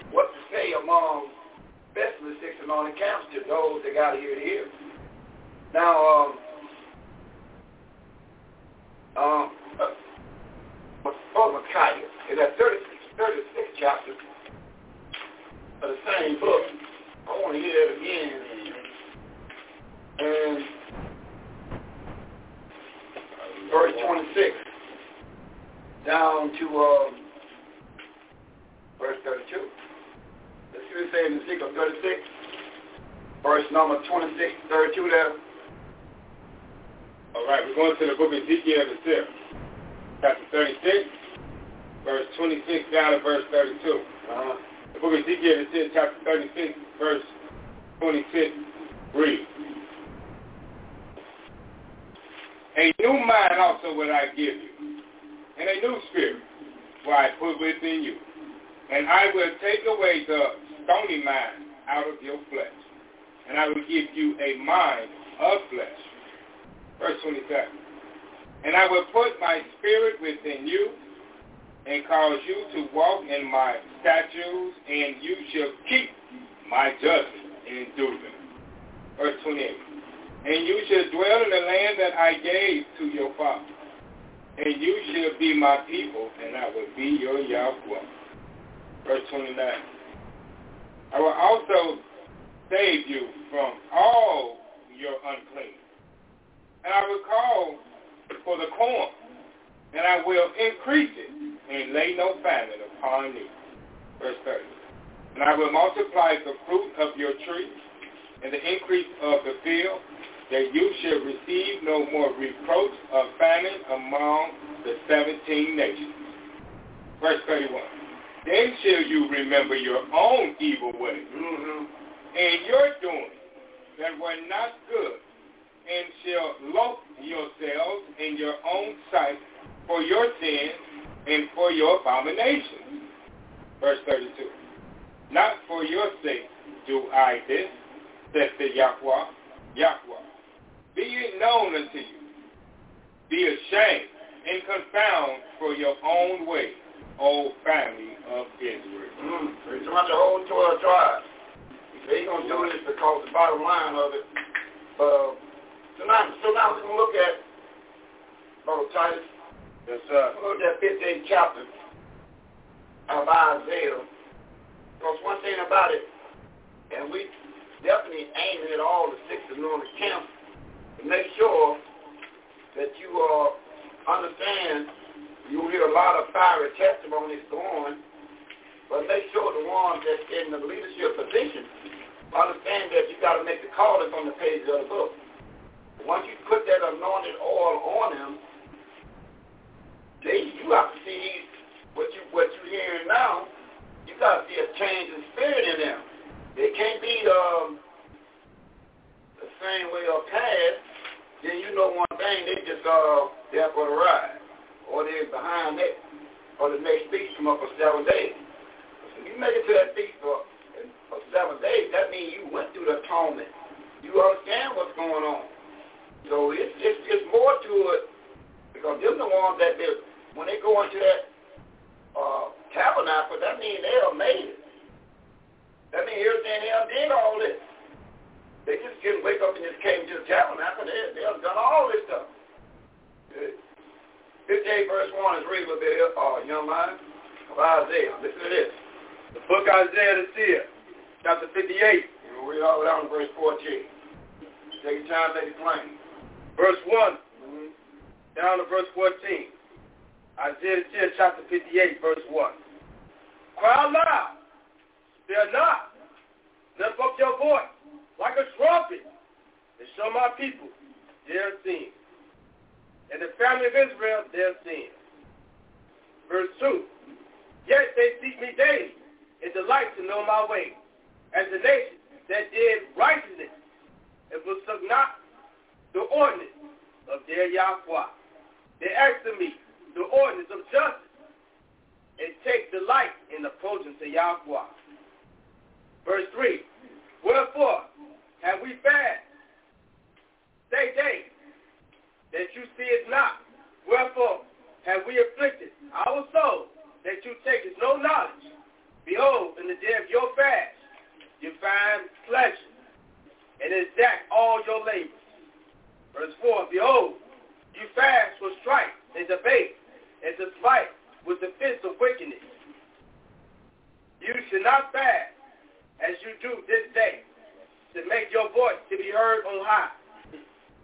what to say among, especially the six and on the camps to those that got here to here. Now, Micaiah is at 36th chapter of the same book. I want to hear that again. And verse 26 down to verse 32. Let's see what it says in Ezekiel 36, verse number 26, 32 there. All right, we're going to the book of Ezekiel chapter 36, verse 26 down to verse 32. Uh-huh. The book of Ezekiel chapter 36, verse 26, read. A new mind also will I give you, and a new spirit will I put within you, and I will take away the stony mind out of your flesh, and I will give you a mind of flesh. Verse 27, and I will put my spirit within you and cause you to walk in my statutes, and you shall keep my judgment and do them. Verse 28, and you shall dwell in the land that I gave to your father, and you shall be my people, and I will be your Yahweh. Verse 29, I will also save you from all your uncleanness. And I will call for the corn, and I will increase it, and lay no famine upon you. Verse 30. And I will multiply the fruit of your trees, and the increase of the field, that you shall receive no more reproach of famine among the 17 nations. Verse 31. Then shall you remember your own evil ways, and your doings that were not good, and shall loathe yourselves in your own sight for your sins and for your abominations. Verse 32. Not for your sake do I this, saith the Yakwa. Be it known unto you. Be ashamed and confound for your own way, O family of Israel. It's about the whole 12 tribes. They're going to do this because the bottom line of it. So now we're going to look at Brother Titus. Yes, sir. Look at that 15th chapter of Isaiah. Because one thing about it, and we definitely aiming at all the six anointed camps to make sure that you understand. You'll hear a lot of fiery testimonies going, but make sure the ones that's in the leadership position understand that you got to make the call that's on the page of the book. Once you put that anointed oil on them, you have to see what you're hearing now. You got to see a change in spirit in them. They can't be the same way or past. Then you know one thing, they just there for the ride, or they're behind that, or the next feast come up for 7 days. So if you make it to that feast for 7 days, that means you went through the atonement. You understand what's going on. So it's more to it, because they're the ones that when they go into that tabernacle, that means they are made it. That means everything they did all this. They just didn't wake up and just came to the tabernacle. They have done all this stuff. 58 verse 1 is read with their young mind of Isaiah. Listen to this. The book Isaiah the Seer, chapter 58. And we'll read all the way down to verse 14. Take your time, take your claim. Verse 1 down to verse 14. Isaiah the Seer, chapter 58, verse 1. Cry aloud. Fear not. Lift up your voice like a trumpet, and show my people their sin, and the family of Israel their sin. Verse 2, yet they seek me daily, and delight to know my ways, as the nation that did righteousness, and forsook not the ordinance of their Yahweh. They asked of me the ordinance of justice, and take delight in approaching to Yahweh. Verse 3, wherefore have we fasted, say days, that you see it not? Wherefore have we afflicted our souls, that you take us no knowledge? Behold, in the day of your fast, you find pleasure, and exact all your labors. Verse 4, behold, you fast for strife and debate, and to fight with the fist of wickedness. You should not fast as you do this day, to make your voice to be heard on high.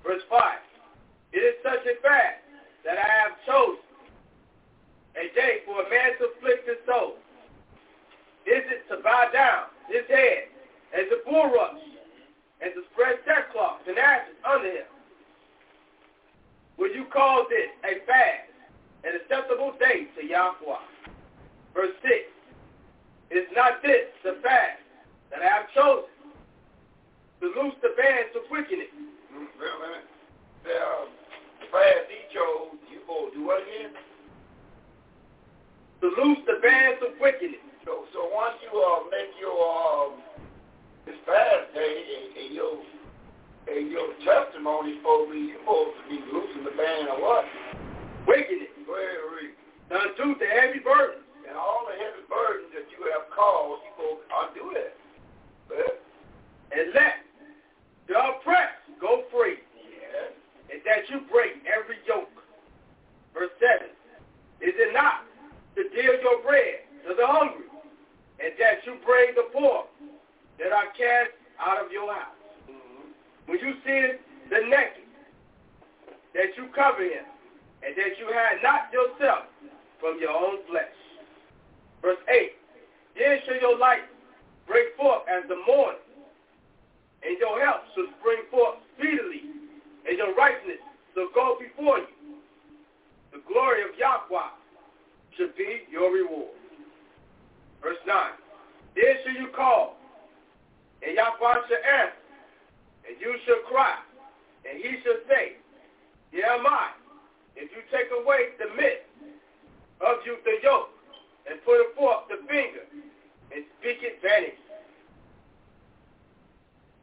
Verse 5, it is such a fast that I have chosen, a day for a man to afflict his soul. Is it to bow down his head as a bulrush, and to spread sackcloth and ashes under him? Will you call this a fast, an acceptable day to Yahweh? Verse 6, is not this the fast that I have chosen, to loose the bands of wickedness? The fast he chose, you supposed to do what again? To loose the bands of wickedness. So once you make your this fast day and your testimony, you're supposed to be loosing the band of what? Wickedness. Unto the heavy burden. And all the heavy burdens that you have caused, you're supposed to undo that. But, and let the oppressed go free. Yes. And that you break every yoke. Verse 7. Is it not to deal your bread to the hungry, and that you bring the poor that are cast out of your house? When you see the naked, that you cover him, and that you hide not yourself from your own flesh. Verse 8. Then shall your light break forth as the morning, and your help shall spring forth speedily, and your righteousness shall go before you. The glory of Yahweh shall be your reward. Verse 9. Then shall you call, and Yahweh shall answer, and you shall cry, and he shall say, Here am I. If you take away the midst of you the yoke, and put forth the finger, and speak it vanity.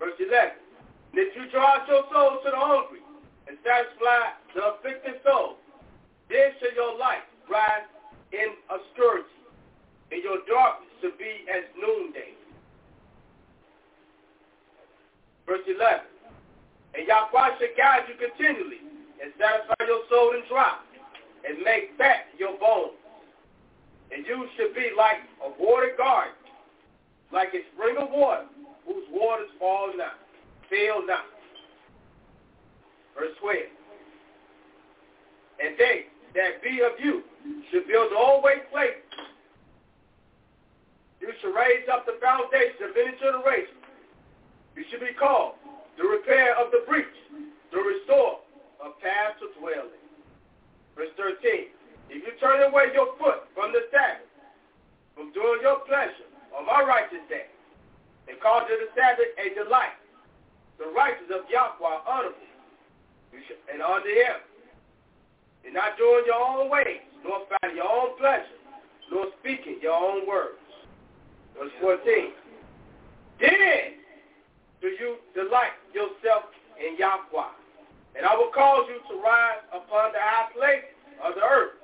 Verse 11. That you draw out your soul to the hungry, and satisfy the afflicted soul. Then shall your light rise in obscurity, and your darkness shall be as noonday. Verse 11. And Yahweh shall guide you continually, and satisfy your soul in dry, and make fat your bones. And you shall be like a water garden, like a spring of water, whose waters fail not. Verse 12. And they that be of you shall build always places. You shall raise up the foundation of many generations. You shall be called the repair of the breach, the restore of paths to dwell in. Verse 13. If you turn away your foot from the Sabbath, from doing your pleasure on my righteous day, and call to the Sabbath a delight, the righteous of Yahweh honorable, and under him, and not doing your own ways, nor finding your own pleasure, nor speaking your own words. Verse 14. Then do you delight yourself in Yahweh, and I will cause you to rise upon the high places of the earth,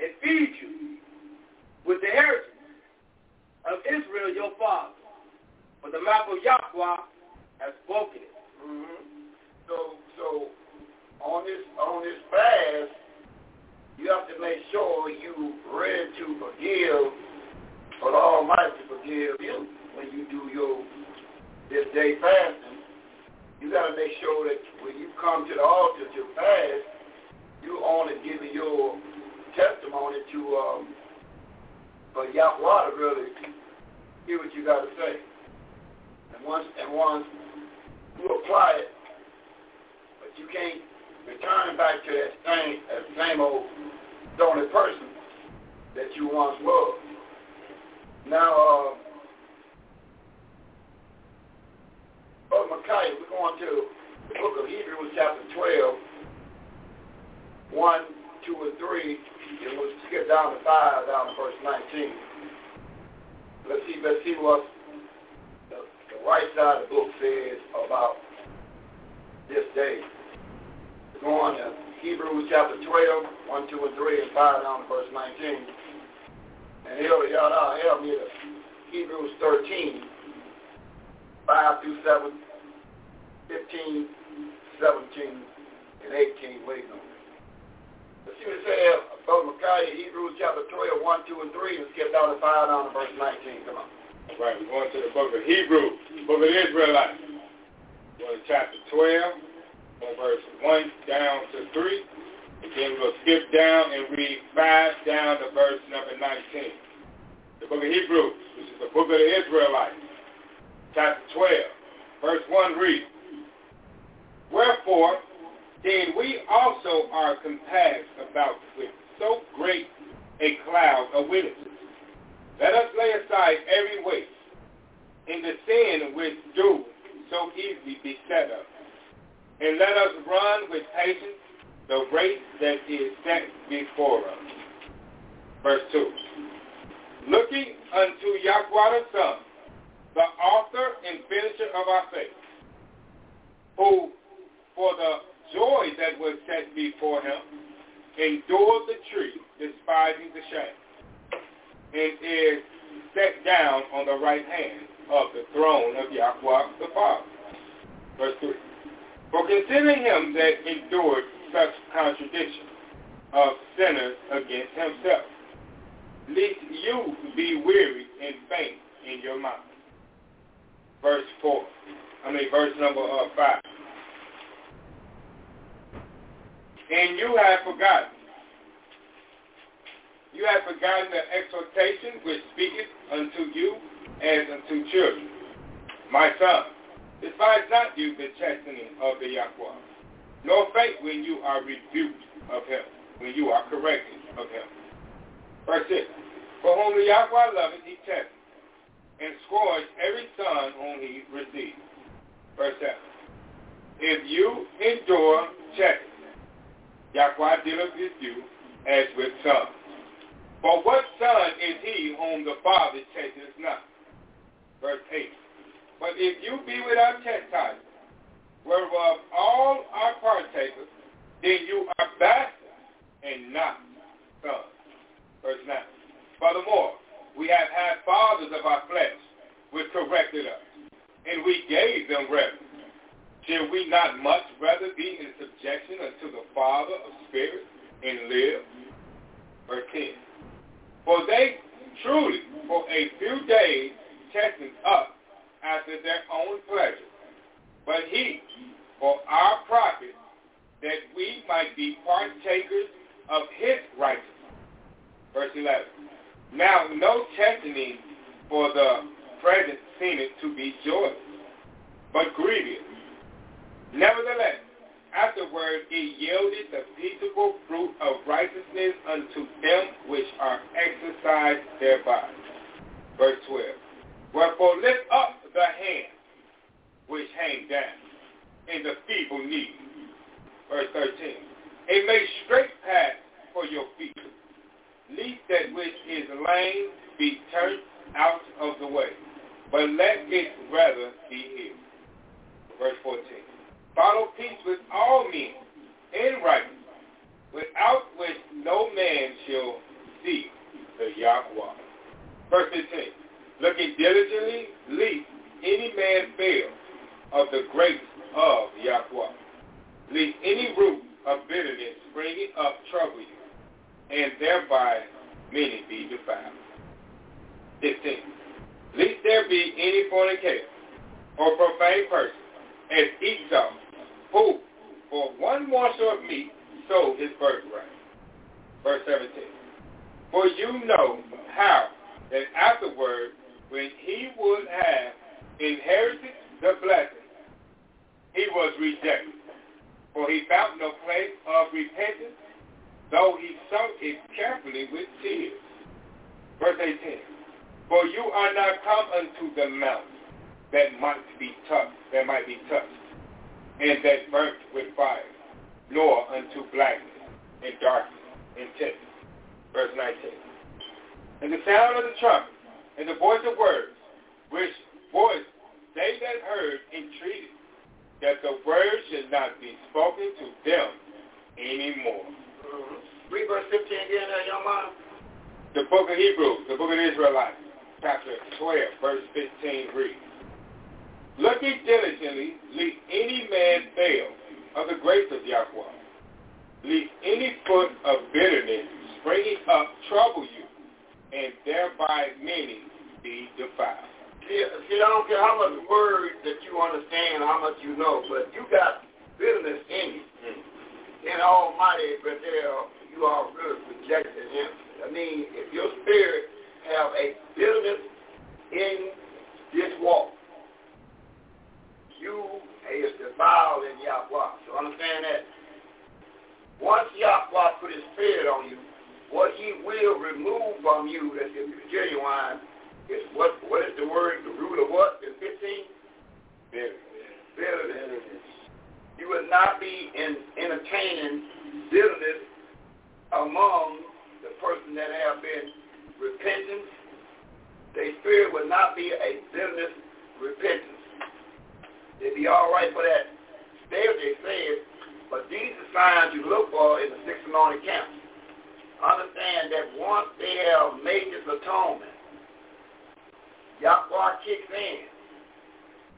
and feed you with the heritage of Israel your father. For the mouth of Yahweh has spoken it. Mm-hmm. So on this fast, you have to make sure you ready to forgive, for the Almighty forgive you when you do your this day fasting. You got to make sure that when you come to the altar to fast, you only give your testimony to for Yahweh to really hear what you got to say, and once you apply it, but you can't return back to that same old stony person that you once was. Now, Brother Micaiah, we're going to the book of Hebrews, chapter 12, 1, 2, and 3. And we'll skip down to 5, down to verse 19. Let's see what the right side of the book says about this day. We're going to Hebrews chapter 12, 1, 2, and 3, and 5, down to verse 19. And here we are, help me to Hebrews 13, 5 through 7, 15, 17, and 18. Waiting on me. Let's see what it says about Micaiah, Hebrews chapter 12, 1, 2, and 3. Let's get down to 5, down to verse 19. Come on. All right, we're going to the book of Hebrews, book of Israelites. We're going to chapter 12, from verse 1 down to 3. And then we'll skip down and read 5 down to verse number 19. The book of Hebrews, which is the book of the Israelites. Chapter 12, verse 1 reads, Wherefore, then we also are compassed about with so great a cloud of witnesses. Let us lay aside every weight and the sin which do so easily beset us, and let us run with patience the race that is set before us. Verse 2. Looking unto Yakwa the Son, the author and finisher of our faith, who for the joy that was set before him endured the tree, despising the shame, and is set down on the right hand of the throne of Yahweh the Father. Verse 3. For consider him that endured such contradiction of sinners against himself, lest you be weary and faint in your mind. Verse number 5. And you have forgotten the exhortation which speaketh unto you as unto children. My son, Despise not you the chastening of the Yakwa, nor faint when you are rebuked of him, when you are corrected of him. Verse 6. For whom the Yakwa loveth, he testeth, and scourges every son whom he receives. Verse 7. If you endure chastening, Yakwa dealeth with you as with sons. For what son is he whom the father chasteneth not? Verse 8. But if you be without chastisement, whereof all are partakers, then you are bastards and not sons. Verse 9. Furthermore, we have had fathers of our flesh which corrected us, and we gave them reverence. Should we not much rather be in subjection unto the Father of spirits and live? Verse 10. For they truly for a few days chastened us after their own pleasure, but he, for our profit, that we might be partakers of his righteousness. Verse 11. Now no chastening for the present seemeth to be joyous, but grievous. Nevertheless, afterward he yielded the peaceable fruit of righteousness unto them which are exercised thereby. Verse 12. Wherefore lift up the hand which hang down in the feeble knee. Verse 13. And make straight paths for your feet, lest that which is lame be turned out of the way, but let it rather be healed. Verse 14. Follow peace with all men in righteousness, without which no man shall see the Yahweh. Verse 15. Looking diligently, lest any man fail of the grace of Yahweh, lest any root of bitterness springing up trouble you, and thereby many be defiled. 16. Lest there be any fornicator or profane person, as Esau, who for one morsel of meat sold his birthright. Verse 17. For you know how that afterward, when he would have inherited the blessing, he was rejected, for he found no place of repentance, though he sunk it carefully with tears. Verse 18. For you are not come unto the mountain that might be touched, and that burnt with fire, nor unto blackness and darkness and tempest. Verse 19. And the sound of the trumpet, and the voice of words, which voice they that heard entreated, that the words should not be spoken to them anymore. Read verse 15 again there, young man. The book of Hebrews, the book of Israelites, chapter 12, verse 15 reads, looking diligently, lest any man fail of the grace of Yahweh, lest any foot of bitterness springing up trouble you, and thereby many be defiled. See, I don't care how much words that you understand, how much you know, but you got bitterness in you. In Almighty, but there you are really rejecting him. I mean, if your spirit have a bitterness in this walk, you is defiled in Yahweh. So understand that. Once Yahweh put his spirit on you, what he will remove from you that's genuine is what is the word, the root of what? In 15? Bitterness. You will not be entertaining bitterness among the person that have been repentant. Their spirit will not be a bitterness repentance. They'd be all right for that. Stay what they said, but these are signs you look for in the six anointed camps. Understand that once they have made this atonement, Yahweh kicks in.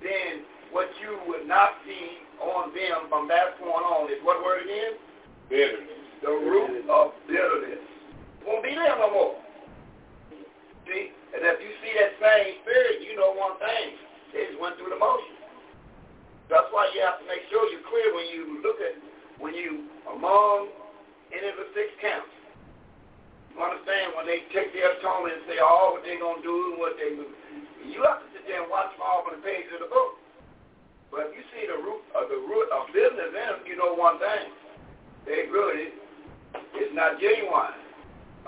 Then what you will not see on them from that point on is what word again? Bitterness. The root of bitterness. Won't be there no more. See? And if you see that same spirit, you know one thing. They just went through the motions. That's why you have to make sure you're clear when you look at, when you among any of the six camps. You understand when they take their atonement and say all what they're going to do and what they do. You have to sit there and watch them all on the pages of the book. But you see the root of business in, you know one thing. They really is not genuine,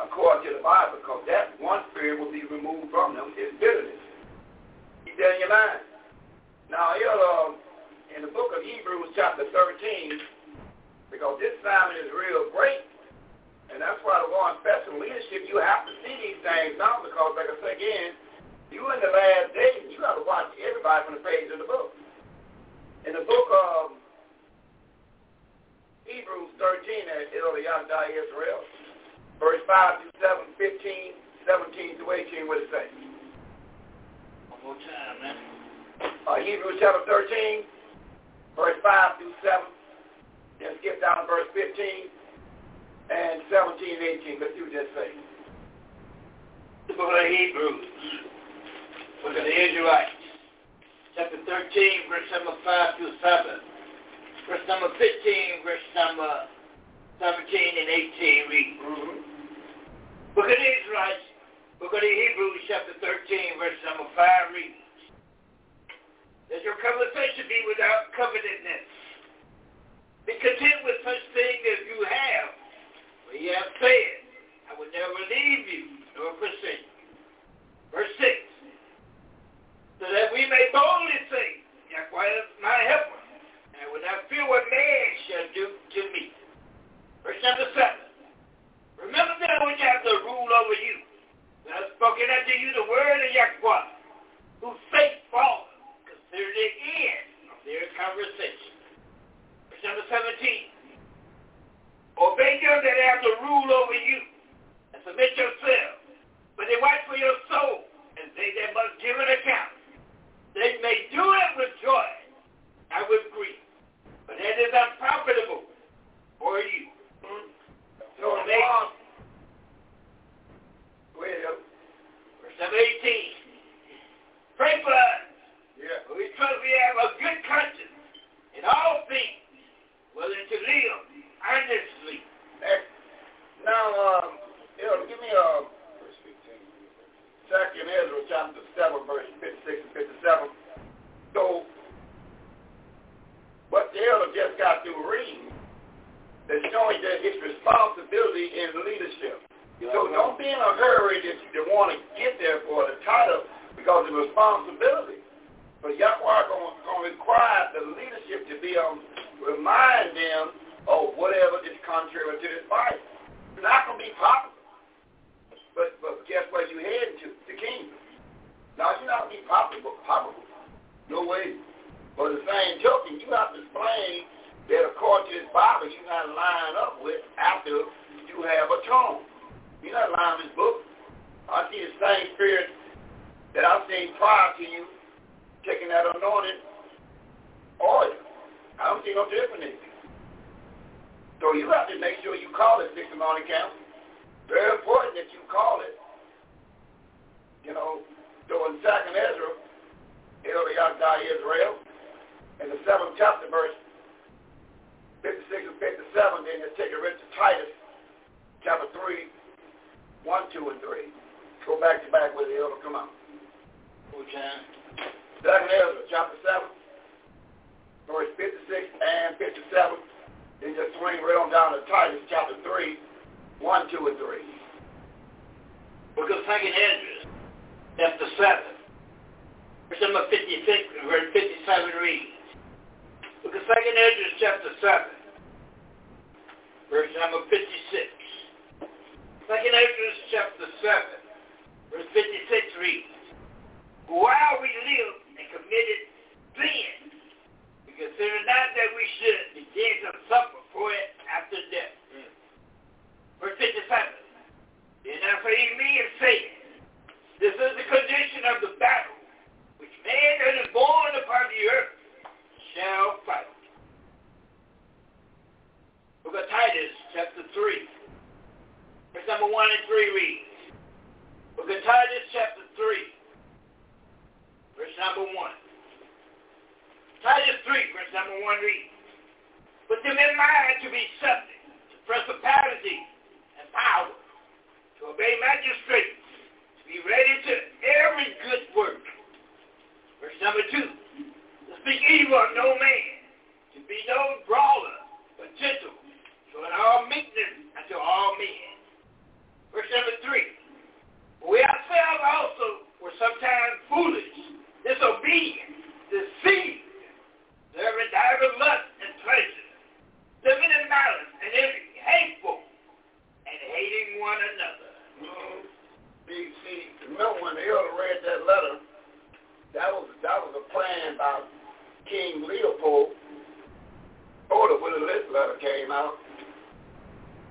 according to the Bible, because that one spirit will be removed from them is bitterness. Keep that in your mind. Now, here, in the book of Hebrews, chapter 13, because this Simon is real great, and that's why the law and special leadership, you have to see these things now, because, like I said again, you in the last days, you got to watch everybody from the page of the book. In the book of Hebrews 13, at Yadda Israel, verse 5 to 7, 15, 17 to 18, what it say? One more time, man. Hebrews chapter 13, verse 5 through 7. Then skip down to verse 15 and 17 and 18. Let's do this thing. The book of Hebrews, book of the Israelites, chapter 13, verse number 5 through 7. Verse number 15, verse number 17 and 18, read. Mm-hmm. Book of the Israelites, book of the Hebrews, chapter 13, verse number 5, read. That your conversation be without covetousness. Be content with such thing as you have, for you have said, I will never leave you nor forsake you. Verse 6. So that we may boldly say, Yakwa is my helper. I will not fear what man shall do to me. Verse number 7. Remember that which I have to rule over you. I have spoken unto you the word of Yakwa, whose faith falls, consider the end of their conversation. Verse number 17. Obey them that have to rule over you, and submit yourselves, but they watch for your soul, and they that must give an account. They may do it with joy, I with grief. But that is unprofitable for you. Mm-hmm. So well, verse 18. Pray for us. Yeah. We trust we have a good conscience in all things, willing to live honestly. Now, give me verse 15. 2nd Ezra chapter 7, verse 56 and 57. So, what the elder just got through reading, that's showing that it's responsibility in leadership. So don't be in a hurry to want to get there for the title, because it's responsibility. But Yahweh going to require the leadership to be remind them of whatever is contrary to this Bible. It's not going to be popular. But guess where you're heading to? The kingdom. Now, you're not going to be popular. No way. But the same token, you have to explain that according to this Bible, you're not lining up with after you have a tone. You're not lining this book. I see the same spirit that I've seen prior to you taking that anointed oil. I don't see no difference in it. So you have to make sure you call it Sixth Anointing Council. Very important that you call it. You know, so in 2nd Ezra, Yadda Israel, in the 7th chapter, verse 56 and 57, then you'll take it right to Titus, chapter 3, 1, 2, and 3. Go back to back with it. It'll come out. Okay. 2nd Ezra, chapter 7, verse 56 and 57. Then just swing right on down to Titus, chapter 3, 1, 2, and 3. Book of 2nd Ezra, chapter 7. Verse number 56 and verse 57 reads. Look at 2nd Ezra chapter 7, verse number 56. 2nd Ezra chapter 7, verse 56 reads, while we lived and committed sin, we consider not that we should begin to suffer for it after death. Mm. Verse 57, then after he me and said, this is the condition of the battle. Man that is born upon the earth shall fight. Book of Titus, chapter 3, verse number 1 and 3 reads. Book of Titus, chapter 3, verse number 1. Titus 3, verse number 1 reads. Put them in mind to be subject to principalities and powers, to obey magistrates, to be ready to every good work. Verse number 2, to speak evil of no all men. Verse number 3. We ourselves also were sometimes foolish, disobedient, deceived, serving divers lusts and pleasures, living in malice and envy, hateful, and hating one another. See, remember when Elder read that letter, that was a plan by King Leopold II when this letter came out.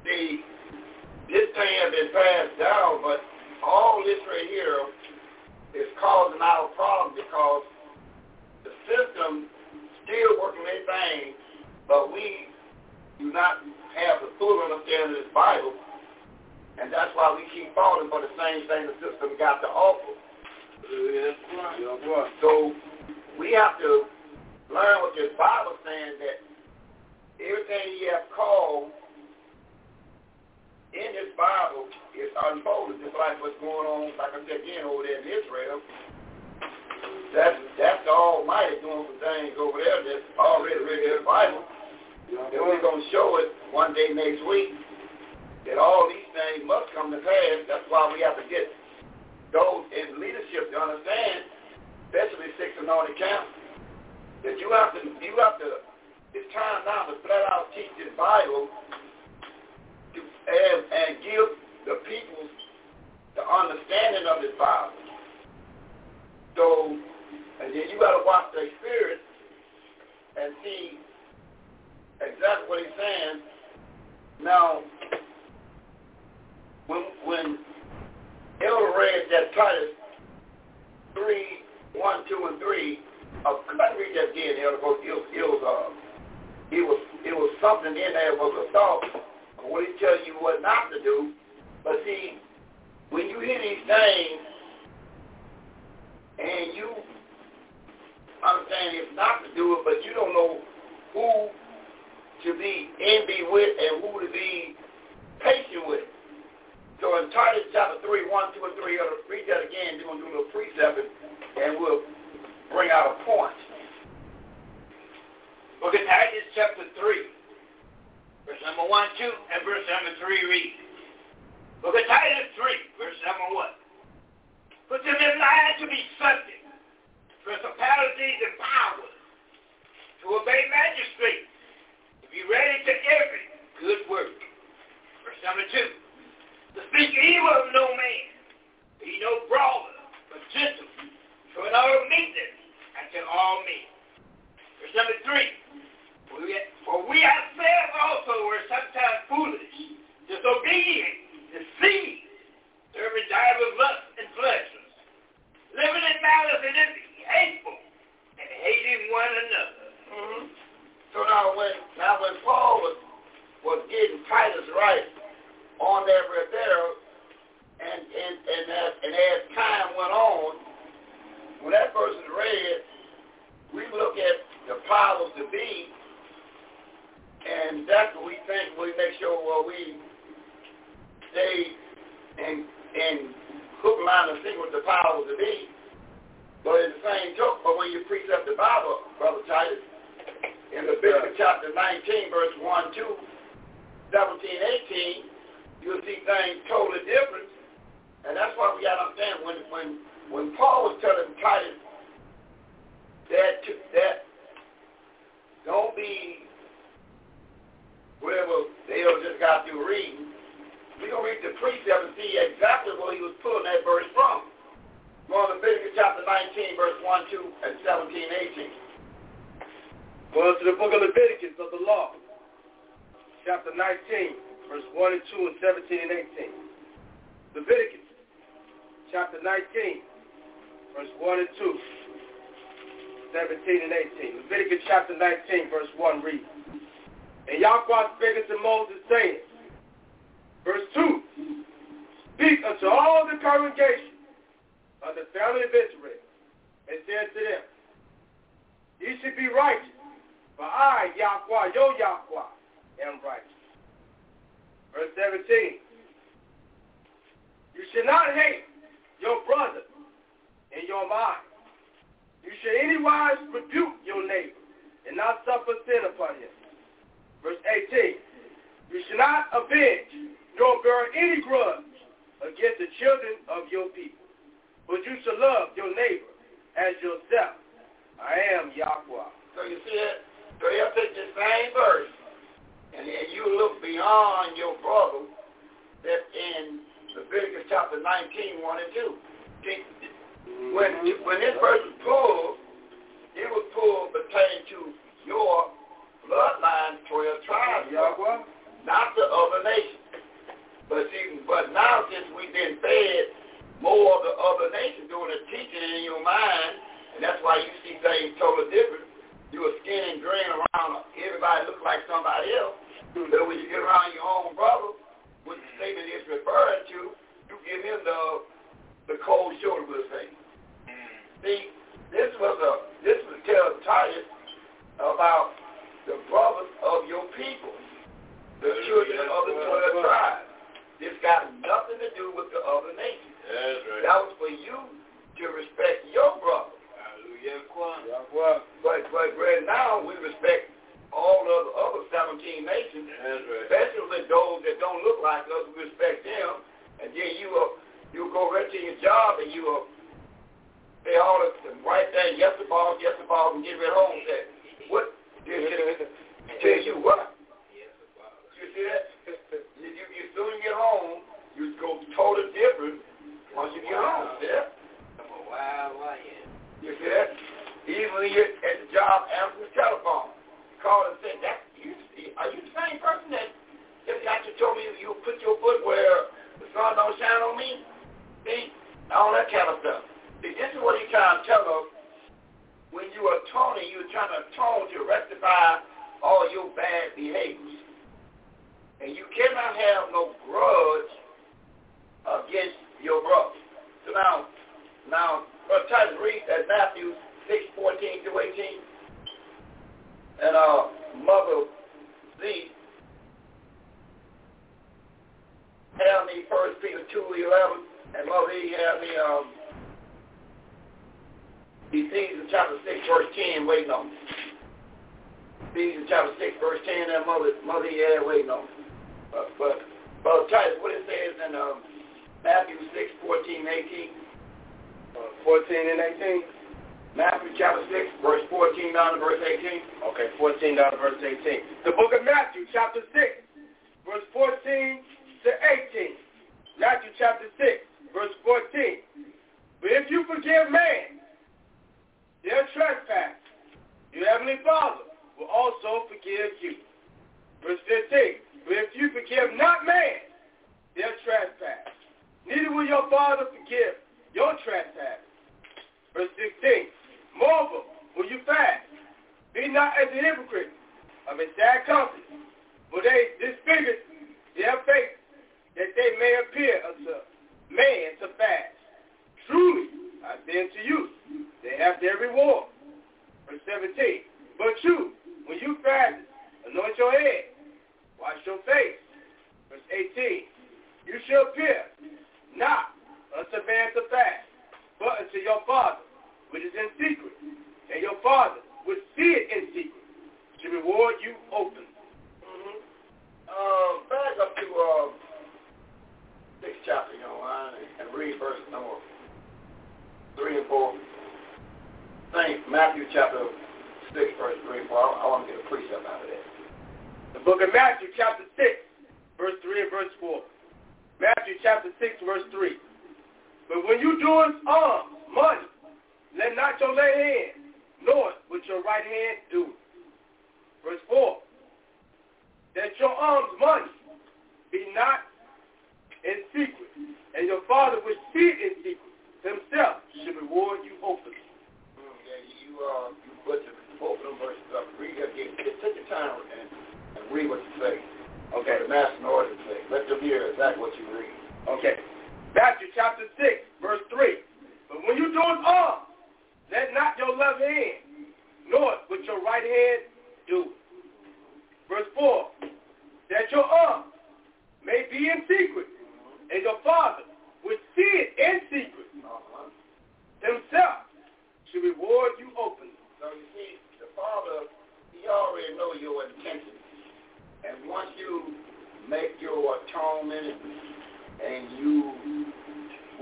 This thing has been passed down, but all this right here is causing our problem because the system still working their thing, but we do not have the full understanding of this Bible, and that's why we keep falling for the same thing the system got to offer. Yes, right. So we have to learn what this Bible saying, that everything you have called in this Bible is unfolded, just like what's going on, like I said again, over there in Israel. That's the Almighty doing some things over there that's already read in the Bible. They're only going to show it one day next week that all these things must come to pass. That's why we have to get those in leadership to understand, especially six anointed council, that you have to, it's time now to flat out teach this Bible and give the people the understanding of this Bible. So, and then you got to watch their spirit and see exactly what he's saying. Now, when Elder read that Titus 3:1, 2, and 3, I read that again, Elder, because it was something in there that was a thought. What he tells you what not to do. But see, when you hear these things and you understand it's not to do it, but you don't know who to be envy with and who to be patient with. So in Titus chapter 3:1, 2, and 3, I'll read that again, we're going to do a little precept and we'll bring out a point. Look at Titus chapter 3. Verse number 1, 2, and verse number 3 read. Look at Titus 3, verse number 1. Put them in line to be subject, principalities and powers, to obey magistrates, to be ready to every good work. Verse number 2. To speak evil of no man, be no brawler, but gentle, showing all meekness unto all men. Verse number 3. For we ourselves also were sometimes foolish, disobedient, deceived, serving divers lusts and pleasures, living in malice and envy, hateful, and hating one another. Mm-hmm. So now when Paul was getting Titus right on that right there, and as time went on, when that verse is read, we look at the powers to be. And that's what we think. We make sure we stay in hook, line, and sing with the powers to be. But in the same token, but when you precept the Bible, Brother Titus, in Leviticus chapter 19, verse 1, 2, 17, 18, you'll see things totally different. And that's why we got to understand when Paul was telling Titus that don't be whatever they just got through reading, we're going to read the precept and see exactly where he was pulling that verse from. Go on to Leviticus chapter 19, verse 1, 2, and 17, 18. Go to the book of Leviticus of the law, chapter 19, verse 1 and 2, and 17 and 18. Leviticus, chapter 19, verse 1 and 2, 17 and 18. Leviticus chapter 19, verse 1, read. And Yakwa spake unto Moses, saying, verse 2, speak unto all the congregation of the family of Israel, and said to them, ye should be righteous, for I, Yakwa, your Yakwa, am righteous. Verse 17, you should not hate your brother in your mind. You should anywise rebuke your neighbor, and not suffer sin upon him. Verse 18, you shall not avenge nor bear any grudge against the children of your people, but you shall love your neighbor as yourself. I am Yakwa. So you see it? So you pick the same verse, and then you look beyond your brother that's in Leviticus chapter 19, 1 and 2. When this verse was pulled, it was pulled pertaining to your bloodline, 12 tribes, Yakwa, not the other nations. But now since we've been fed more of the other nations doing the teaching in your mind, and that's why you see things totally different. You were skin and grin around everybody look like somebody else. But when you get around your own brother, what the statement is referring to, you give him the cold shoulder with thing. See, this was telling Titus about the brothers of your people, the children of the 12 tribes. This got nothing to do with the other nations. That's right. That was for you to respect your brother. Hallelujah. But right now we respect all of the other 17 nations, that's right, especially those that don't look like us. We respect them, and then you go right to your job and you will say all of them right there. Yes the boss, and get right home. And say what? Tell you what? You see that? You soon get home, you go totally different once you get home. Yeah. You see that? Even when you're at the job after the telephone, call and say, are you the same person that just got you told me you put your foot where the sun don't shine on me? See? All that kind of stuff. See, this is what he's trying to tell us. When you are atoning, you're trying to atone to rectify all your bad behaviors. And you cannot have no grudge against your brother. So now, Brother Titus, read that Matthew 6:14 through 18. And Mother Z, have me 1 Peter 2:11, and Mother E have me Ephesians chapter 6:10 waiting on me. Ephesians chapter 6:10, and Mother E had waiting on me. But Brother Titus, what it says in Matthew 6:14-18? 14 and 18? Matthew chapter 6, verse 14 down to verse 18. Okay, 14 down to verse 18. The book of Matthew chapter 6, verse 14 to 18. Matthew chapter 6, verse 14. But if you forgive man their trespass, your heavenly Father will also forgive you. Verse 15. But if you forgive not man their trespass, neither will your Father forgive your trespass. Verse 16. Moreover, will you fast? Be not as a hypocrite of a sad company, for they disfigure their face, that they may appear unto man to fast. Truly, I say unto you, they have their reward. Verse 17. But you, when you fast, anoint your head, wash your face. Verse 18. You shall appear not unto man to fast, but unto your Father which is in secret, and your Father which seeth in secret to reward you openly. Mm-hmm. Back up to 6th chapter, and read verse number 3 and 4. Thanks. Matthew chapter 6, verse 3 and 4. I want to get a precept out of that. The book of Matthew, chapter 6, verse 3 and verse 4. Matthew, chapter 6, verse 3. But when you do it alms, money, let not your left hand, nor what your right hand do. Verse 4. That your alms, money, be not in secret, and your Father which seeth in secret himself should reward you openly. You butchered both of them verses up. Read again. Take your time and read what you say. Okay. The master knows what you say. Let them hear exactly what you read. Okay. Matthew chapter 6, verse 3. But when you do it all, let not your left hand, nor what your right hand do. Verse 4. That your arm may be in secret, and your Father, which seeth in secret, himself should reward you openly. So you see, the Father, he already knows your intentions. And once you make your atonement and you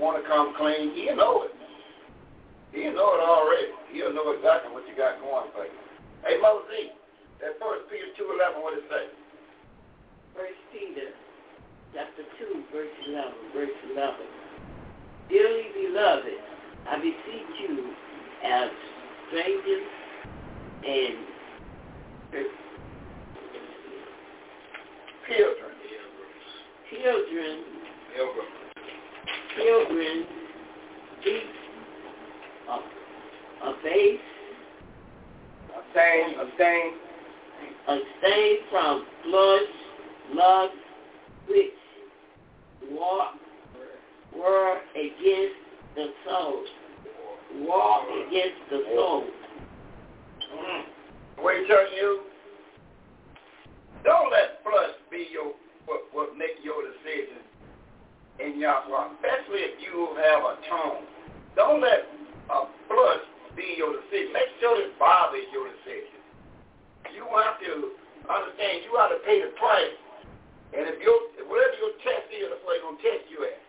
want to come clean, he'll know it. He'll know it already. He'll know exactly what you got going for you. Hey, Mother Z, that First Peter 2:11, what it say? First Peter chapter 2, verse 11, Dearly beloved, I beseech you as strangers and Children, abstain from blood, lust, which war against the soul. Wait, turn you. Don't let flesh be your what make your decision in Yahweh, especially if you have a tone. Don't let flesh be your decision. Make sure that Bible is your decision. You have to understand you have to pay the price. And if your whatever your test is, that's where they're gonna test you at.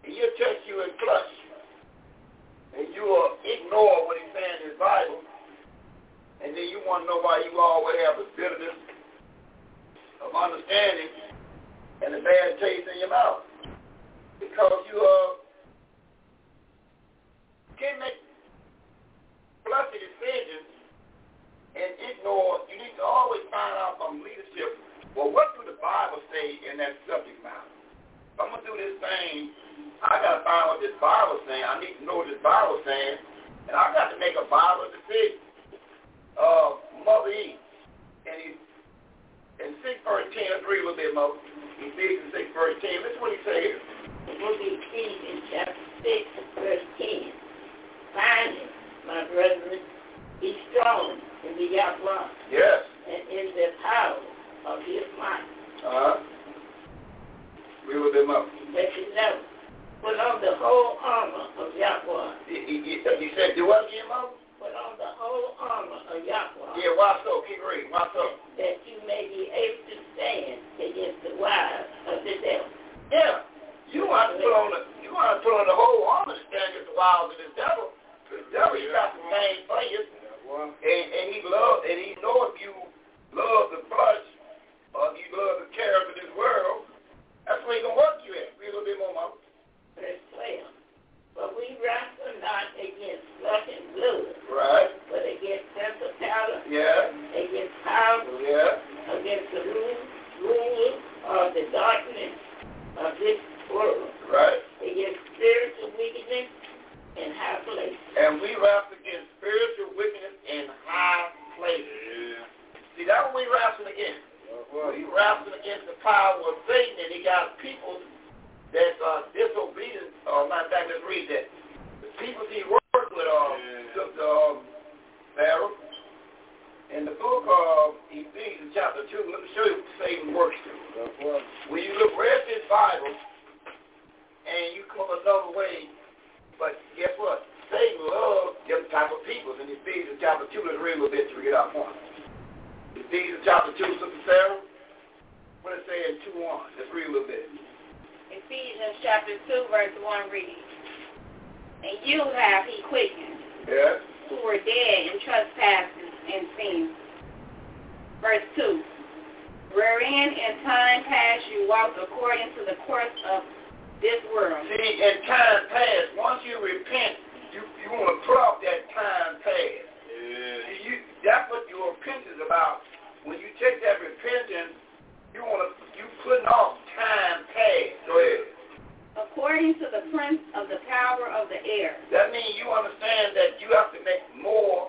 And he'll test you in flesh. And you will ignore what he's saying in his Bible. And then you want to know why you always have the bitterness of understanding and the bad taste in your mouth. Because you can't make fluffy decisions and ignore. You need to always find out from leadership, well, what do the Bible say in that subject matter? If I'm going to do this thing, I got to find what this Bible is saying. I need to know what this Bible is saying. And I got to make a Bible decision. Mother E. And 6:13, agree with me, Mother. Ephesians 6:13. That's what he says. It will be Ephesians chapter 6:13. Find it, my brethren. Be strong in the Yakwa. Yes. And in the power of his might. Uh-huh. Agree with me, Mother. Let you know. Put on the whole armor of Yakwa. He said, do what again, Mother? Put on the whole armor of Yahweh. Yeah, why so? Keep reading. Why so? That you may be able to stand against the wiles of the devil. Yeah. You want to put on the whole armor to stand against the wiles of the devil. The devil, he got the same for you. And he loves, and he knows if you love the flesh or if you love the cares of this world, that's where he going to work you at. Read a little bit more, Mama. Verse 12. But we wrestle not against flesh and blood, right? But against principalities, yeah. Against powers, yeah. Against the rulers of the darkness of this world, right? Against spiritual wickedness in high places. And we wrestle against spiritual wickedness in high places. Yeah. See, that's what we wrestle against. We wrestle against the power of Satan, and he got people that's disobedience. Matter of fact, let's read that. The people he worked with took the Pharaoh. In the book of Ephesians chapter 2, let me show you what Satan works through. When you look read this Bible and you come another way, but guess what? Satan loves them type of people. In Ephesians chapter 2, let's read a little bit to get our point. Ephesians chapter 2, Sister Sarah, what it say in 2:1? Let's read a little bit. Ephesians chapter 2, verse 1 reads, And you have he quickened, yes, who were dead in trespasses and sins. Verse 2, Wherein in time past you walked according to the course of this world. See, in time past, once you repent, you want to put off that time past. Yeah. That's what your repentance is about. When you take that repentance, you putting off time past. Go ahead. According to the prince of the power of the air. That means you understand that you have to make more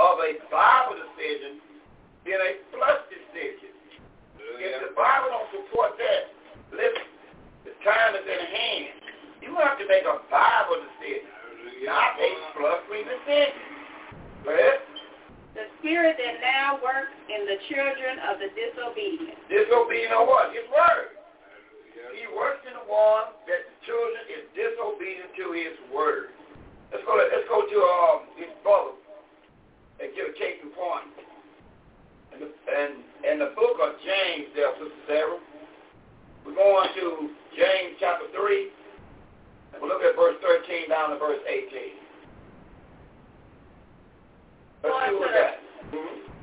of a Bible decision than a flesh decision. Yeah. If the Bible don't support that, listen, the time is in hand. You have to make a Bible decision, not a fleshly decision. Go ahead. The spirit that now works in the children of the disobedient. Disobedient of what? His word. He works in the one that the children is disobedient to his word. Let's go to his brother and give a case in point. And the book of James there, Sister Sarah. We're going to James chapter 3. verse 18. Let's see what that.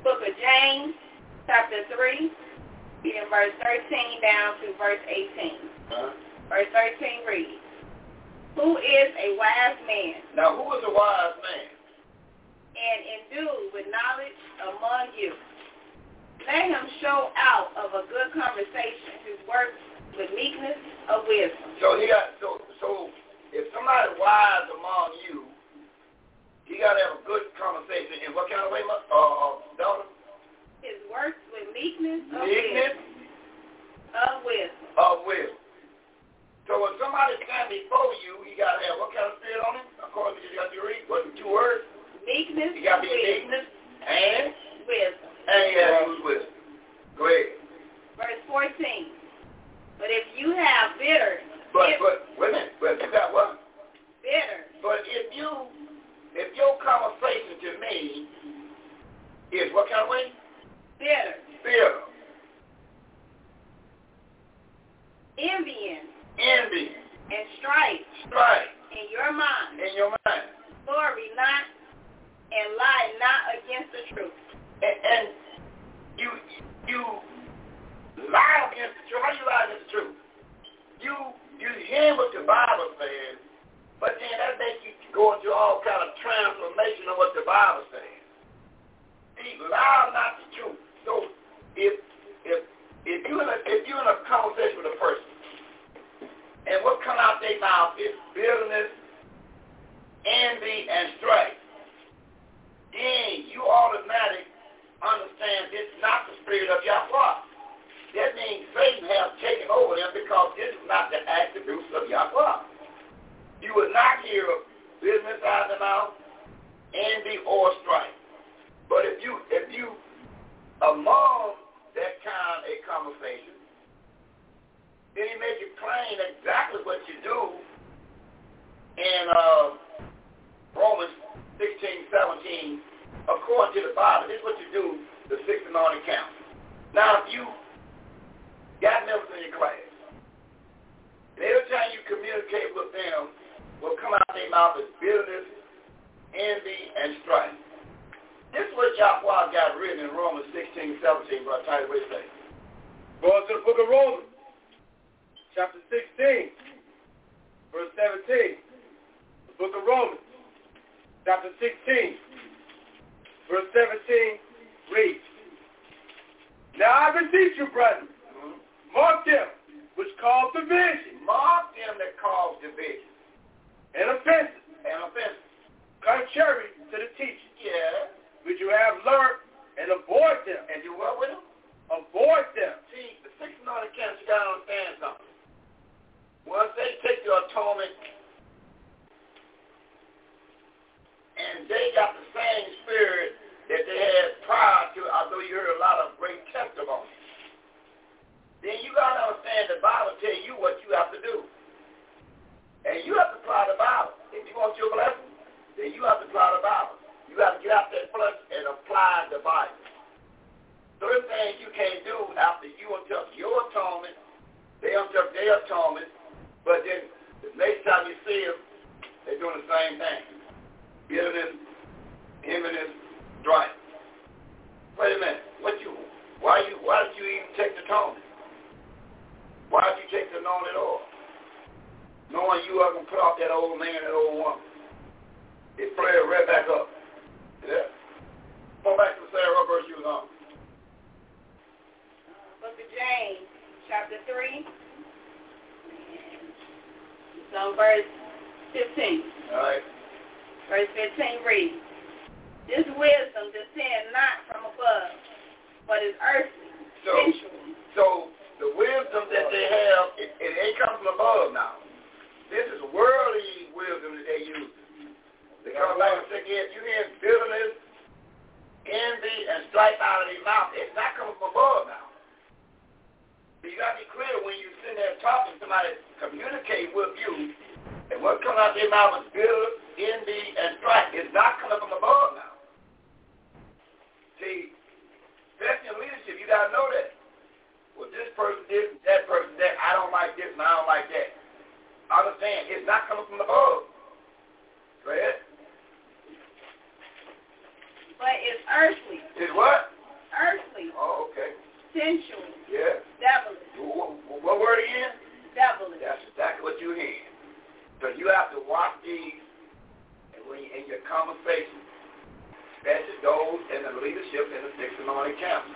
Book of James, chapter 3, beginning verse 13 down to verse 18. Huh? Verse 13 reads, "Who is a wise man?" Now, who is a wise man? "And endued with knowledge among you. Let him show out of a good conversation his works with meekness of wisdom." So he got so if somebody wise among you, he got to have a good conversation. In what kind of way, daughter? His works with meekness of wisdom. So if somebody stands before you, he got to have what kind of spirit on him? Of course, you got to read what 2 words. Meekness, you got to be meekness and wisdom. Wisdom. Go ahead. Verse 14. "But if you have you got what? Bitter. But if your conversation to me is what kind of way? Bitter. Envy. And strife. In your mind. Glory not and lie not against the truth." And you lie against the truth. How do you lie against the truth? You hear what the Bible says, but then that makes you go into all kind of transformation of what the Bible says. See, lie not the truth. So if you're in a conversation with a person, and what comes out their mouth is bitterness, envy, and strife, then you automatically understand this is not the spirit of Yakwa. That means Satan has taken over them, because this is not the attributes of Yakwa. You will not hear business out of the mouth, envy, or strife. But if you among that kind of a conversation, then he makes it plain exactly what you do in Romans 16:17, according to the Bible. This is what you do, the sixth and on account. Now, if you got members in your class, and every time you communicate with them, what come out of their mouth is bitterness, envy, and strife. This is what Yahweh got written in Romans 16:17, Brother Titus, what do you say? Going to the book of Romans, chapter 16, verse 17. The book of Romans, chapter 16, verse 17 reads, "Now I beseech you, brethren, mark them which cause division." Mark them that cause division. And offenses. Contrary to the teaching. Yeah. Which you have learned, and avoid them. And do what with them? Avoid them. See, the six and all accounts, you got to understand something. Once they take your atonement, and they got the same spirit that they had prior to, although you heard a lot of great testimonies, then you got to understand the Bible tell you what you have to do. And you have to apply the Bible. If you want your blessing, then you have to apply the Bible. You have to get out that flesh and apply the Bible. So there's things you can't do after you until your atonement. They untook their atonement, but then the next time you see them, they're doing the same thing. Bitterness, enviness, strife. Wait a minute. Why did you even take the atonement? Why did you take the anointed oil? Knowing you are going to put off that old man, that old woman. It flared right back up. Yeah. Go back to Sarah verse you was on. Book of James, chapter 3, so verse 15. All right. Verse 15 reads, "This wisdom descends not from above, but is earthly, sensual." So the wisdom that they have, it ain't come from above now. This is worldly wisdom that they use. Because like I said, if you hear bitterness, envy, and strife out of their mouth, it's not coming from above now. You got to be clear when you sit there talking to somebody, communicate with you, and what comes out of their mouth is bitter, envy, and strife. It's not coming from above now. See, that's in leadership. You got to know that. Well, this person did, that person that. I don't like this, and I don't like that. Understand? It's not coming from above. Go ahead. But it's earthly. It's what? Earthly. Oh, okay. Sensual. Yeah. Devilish. What word again? Devilish. That's exactly what you hear. So you have to watch these in your conversation, especially those in the leadership in the Sixth Anointing Council,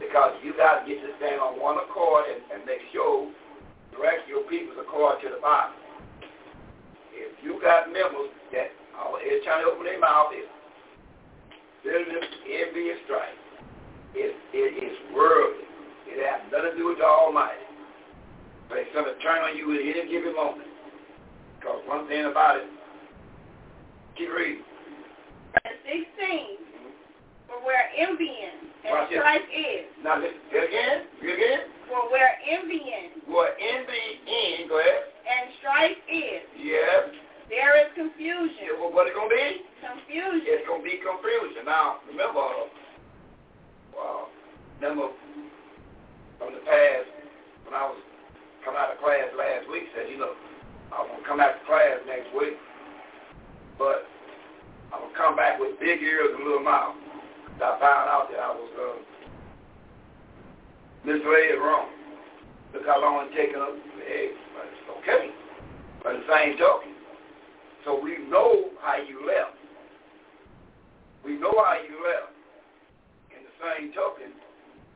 because you got to get to stand on one accord and make sure direct your people according to the Bible. If you got members that all is trying to open their mouth, it's bitterness, envy, and strife. It is worldly. It has nothing to do with the Almighty. But it's going to turn on you at any given moment. Because one thing about it, keep reading. Verse 16, for where envying and strife is. Now listen, again. For where envying. Where envying, go ahead. And strife is. Yes. There is confusion. Yeah, well, what is it going to be? Confusion. It's going to be confusion. Now, remember from the past, when I was coming out of class last week, said, I'm going to come out of class next week, but I'm going to come back with big ears and little mouth. I found out that I was misled wrong. Look how long it's taken up for the eggs. But it's okay. But the same token. So we know how you left. In the same token,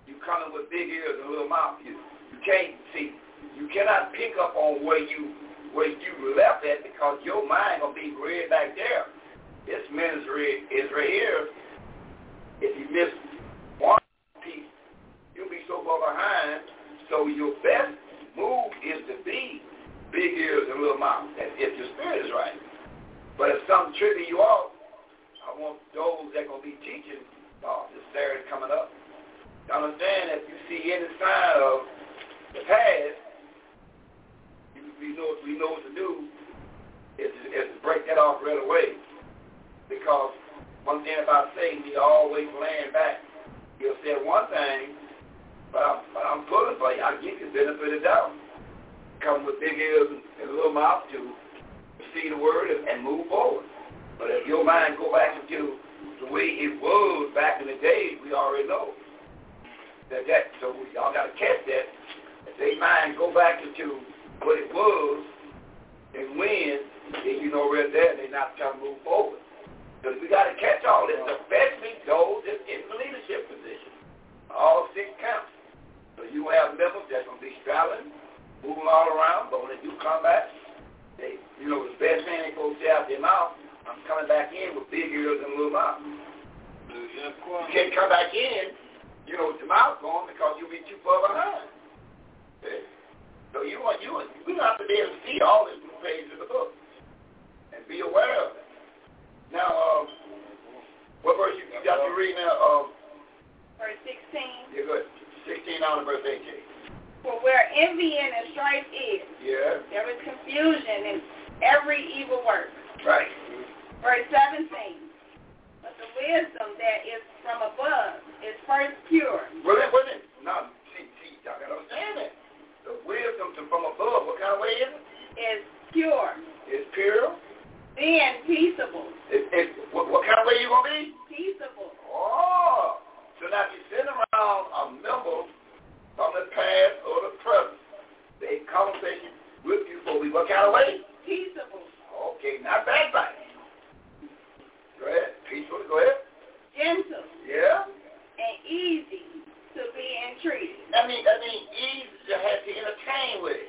you coming with big ears and little mouth. You can't see. You cannot pick up on where you left at, because your mind will be read back there. This ministry is right here. If you miss one piece, you'll be so far behind. So your best move is to be big ears and little mouth, if your spirit is right. But if something tripping you off, I want those that are going to be teaching this Saturday coming up to understand, if you see any sign of the past, we know what to do is to break that off right away. Because one thing about Satan, he's always laying back. He'll say one thing, but I'm pulling for you. I give you the benefit of the doubt. Come with big ears and a little mouth to see the word and move forward. But if your mind go back into the way it was back in the days, we already know that. So y'all got to catch that. If their mind go back into what it was and when, then you know right there they're not trying to move forward. Because we got to catch all this, especially those that's in the leadership position. All six counts. So you have members that's going to be straddling, moving all around, but when they do come back, the best thing they go say out their mouth, I'm coming back in with big ears and little mouth. You can't come back in, with your mouth going, because you'll be too far behind. Okay? So we have to be able to see all these blue pages of the book and be aware of it. Now, what verse you got to read now? Verse 16. Yeah, good. 16 on verse 18. For where envy and strife is, yeah, there is confusion in every evil work. Right. Verse 17. But the wisdom that is from above is first pure. Wait a minute. Now, see, y'all got to understand that. The wisdom from above, what kind of way is it? It's pure. It's pure. Then peaceable. What kind of way you gonna be? Peaceable. Oh, so now if you sit around a member from the past or the present, they conversation with you for what kind of way? Peaceable. Okay, not backbiting. Go ahead, peaceful. Go ahead. Gentle. Yeah. And easy to be entreated. I mean, easy to have to entertain with.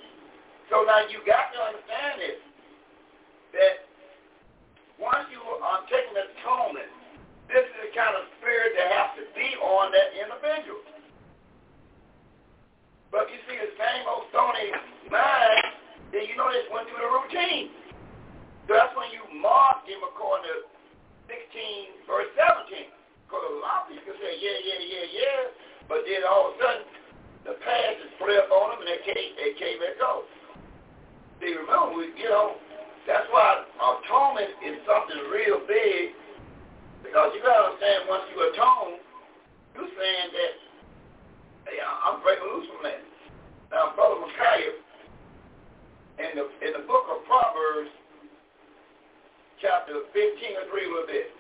So now you got to understand this. That. Once you are taking atonement, this is the kind of spirit that has to be on that individual. But you see the same old stony mind, then you know this went through the routine. So that's when you mark him according to 16, verse 17. Because a lot of people can say, yeah, but then all of a sudden, the past is flipped on them and they can't let go. See, remember, that's why atonement is something real big, because you gotta understand, once you atone, you're saying that, hey, I'm breaking loose from that. Now, Brother Micaiah, in the book of Proverbs, chapter 15 and 3 with it.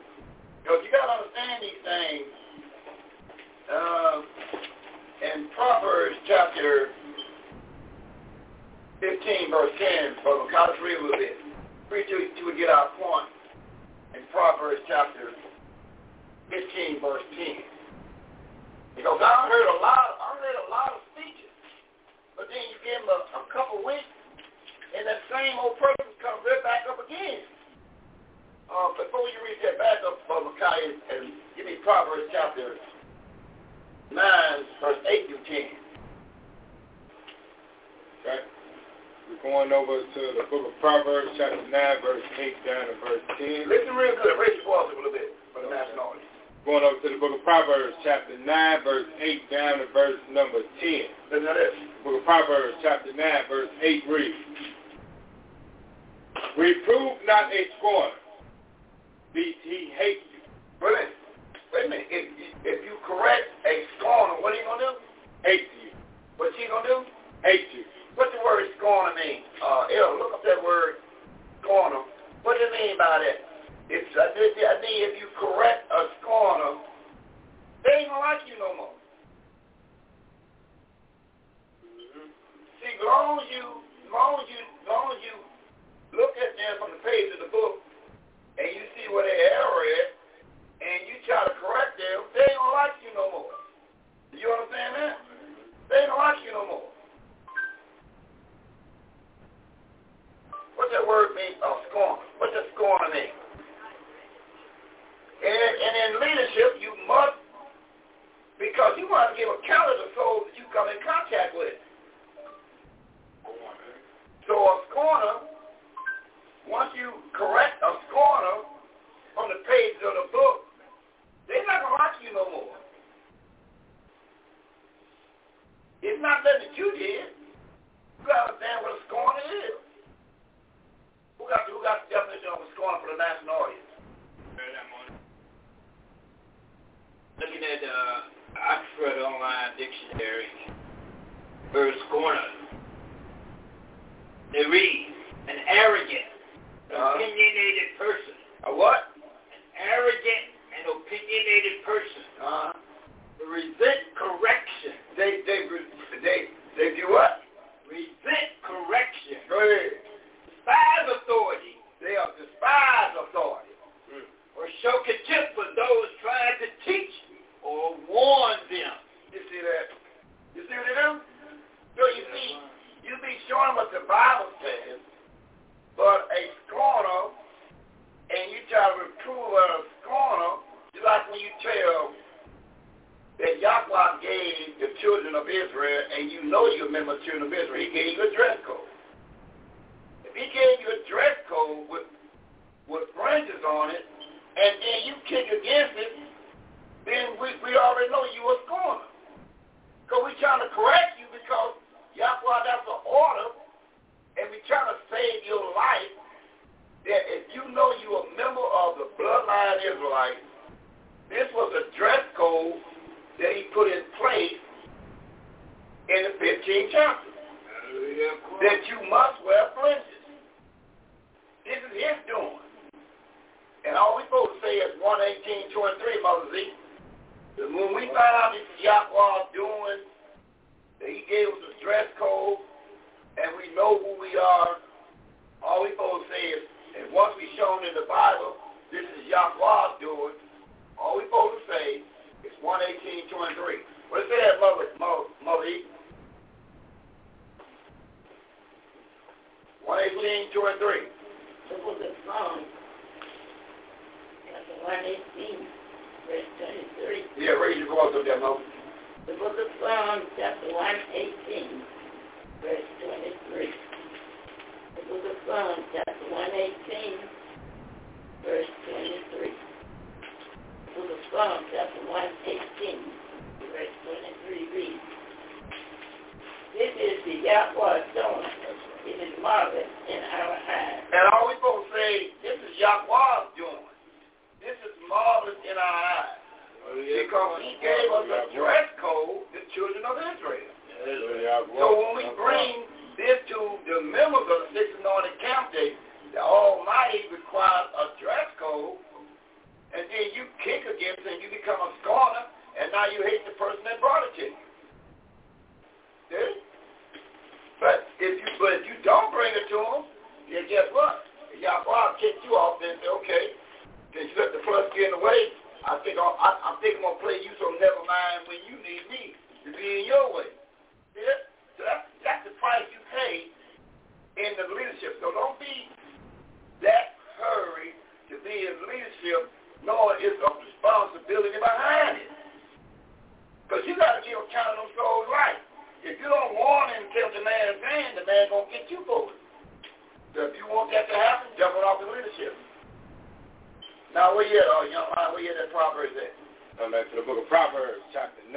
Because you got to understand these things. In Proverbs chapter 15, verse 10, Brother Collins, read with it. Read till we get our point. In Proverbs chapter 15, verse 10. Because I heard a lot of speeches, but then you give them a couple weeks, and that same old person comes right back up again. Before you read that back up, Brother Micaiah, and give me Proverbs chapter 9, verse 8 through 10. Okay. We're going over to the book of Proverbs, chapter 9, verse 8 down to verse 10. Listen real good. Raise your voice a little bit for the national audience. Going over to the book of Proverbs, chapter 9, verse 8 down to verse number 10. Listen to this. The book of Proverbs, chapter 9, verse 8 reads, "Reprove not a scorner, lest he hate you." Wait a minute. If you correct a scorner, what are you going to do? Hate you. What's he going to do? Hate you. What's the word scorner mean? Look up that word scorner. What do you mean by that? It's the idea if you correct a scorner, they ain't going to like you no more. Mm-hmm. See, as long as you look at them from the page of the book, and you see where their error is, and you try to correct them, they ain't gonna like you no more. You understand that? They ain't gonna like you no more. What's that word mean? Oh, scorn. What's that scorn mean? And in leadership, you must, because you want to give account of the souls that you come in contact with. So a scorner, once you correct a scorner on the pages of the book, they're not going to like you no more. It's not nothing that you did. You got to understand what a scorner is. Who got the definition of a scorner for the national audience? Looking at the Oxford Online Dictionary, for scorner, they read, an arrogant, opinionated person. A what? An arrogant and opinionated person. Resent correction. They do what? Resent correction. Go ahead. Despise authority. They are despise authority. Mm. Or show contempt for those trying to teach or warn them. You see that? You see what they do? So you be showing what the Bible says, but a scorner, and you try to reprove a scorner, just like when you tell that Yakwa gave the children of Israel, and you know you're a member of the children of Israel, he gave you a dress code. If he gave you a dress code with fringes on it, and then you kick against it, then we already know you a scorner. Because we're trying to correct you because Yakwa, that's an order. And we try to save your life, that if you know you're a member of the bloodline Israelite, this was a dress code that he put in place in the 15th chapter. That you must wear fringes. This is his doing. And all we're supposed to say is 1:18:23, Mother Z. That when we find out this is Yahweh doing, that he gave us a dress code, and we know who we are, all we supposed to say is, and once we're shown in the Bible, this is Yahweh's doing, all we supposed to say is 1:18:23. Well, say that, Mother E. 1:18:23. The book of Psalms, chapter 118, verse 23. Yeah, raise your voice up there, Mother. The book of Psalms, chapter 118. Verse 23. The book of Psalms, chapter 118, verse 23. The book of Psalms, chapter 118, verse 23 reads, "This is the Yahweh's doing. It is marvelous in our eyes." And all we supposed to say, this is Yahweh's doing. This is marvelous in our eyes. Because he gave us a dress code, the children of Israel. So when we bring this to the members of the Six Anointed Camp Day, the Almighty requires a Then guess what? Yakwa kicked you off and said, okay, since you let the plus get in the way, I think I'm going to play you, so never mind when you need me to be in your way. See that? So that's the price you pay in the leadership. So don't be that hurried to be in leadership, nor is a responsibility behind it. Because you got to be counting them souls right. If you don't warn him and tell the man's going to get you for it. So if you want that to happen, jump on off the leadership. Now, where you at, young man? Where you at that Proverbs at? I'm back to the book of Proverbs, chapter 9.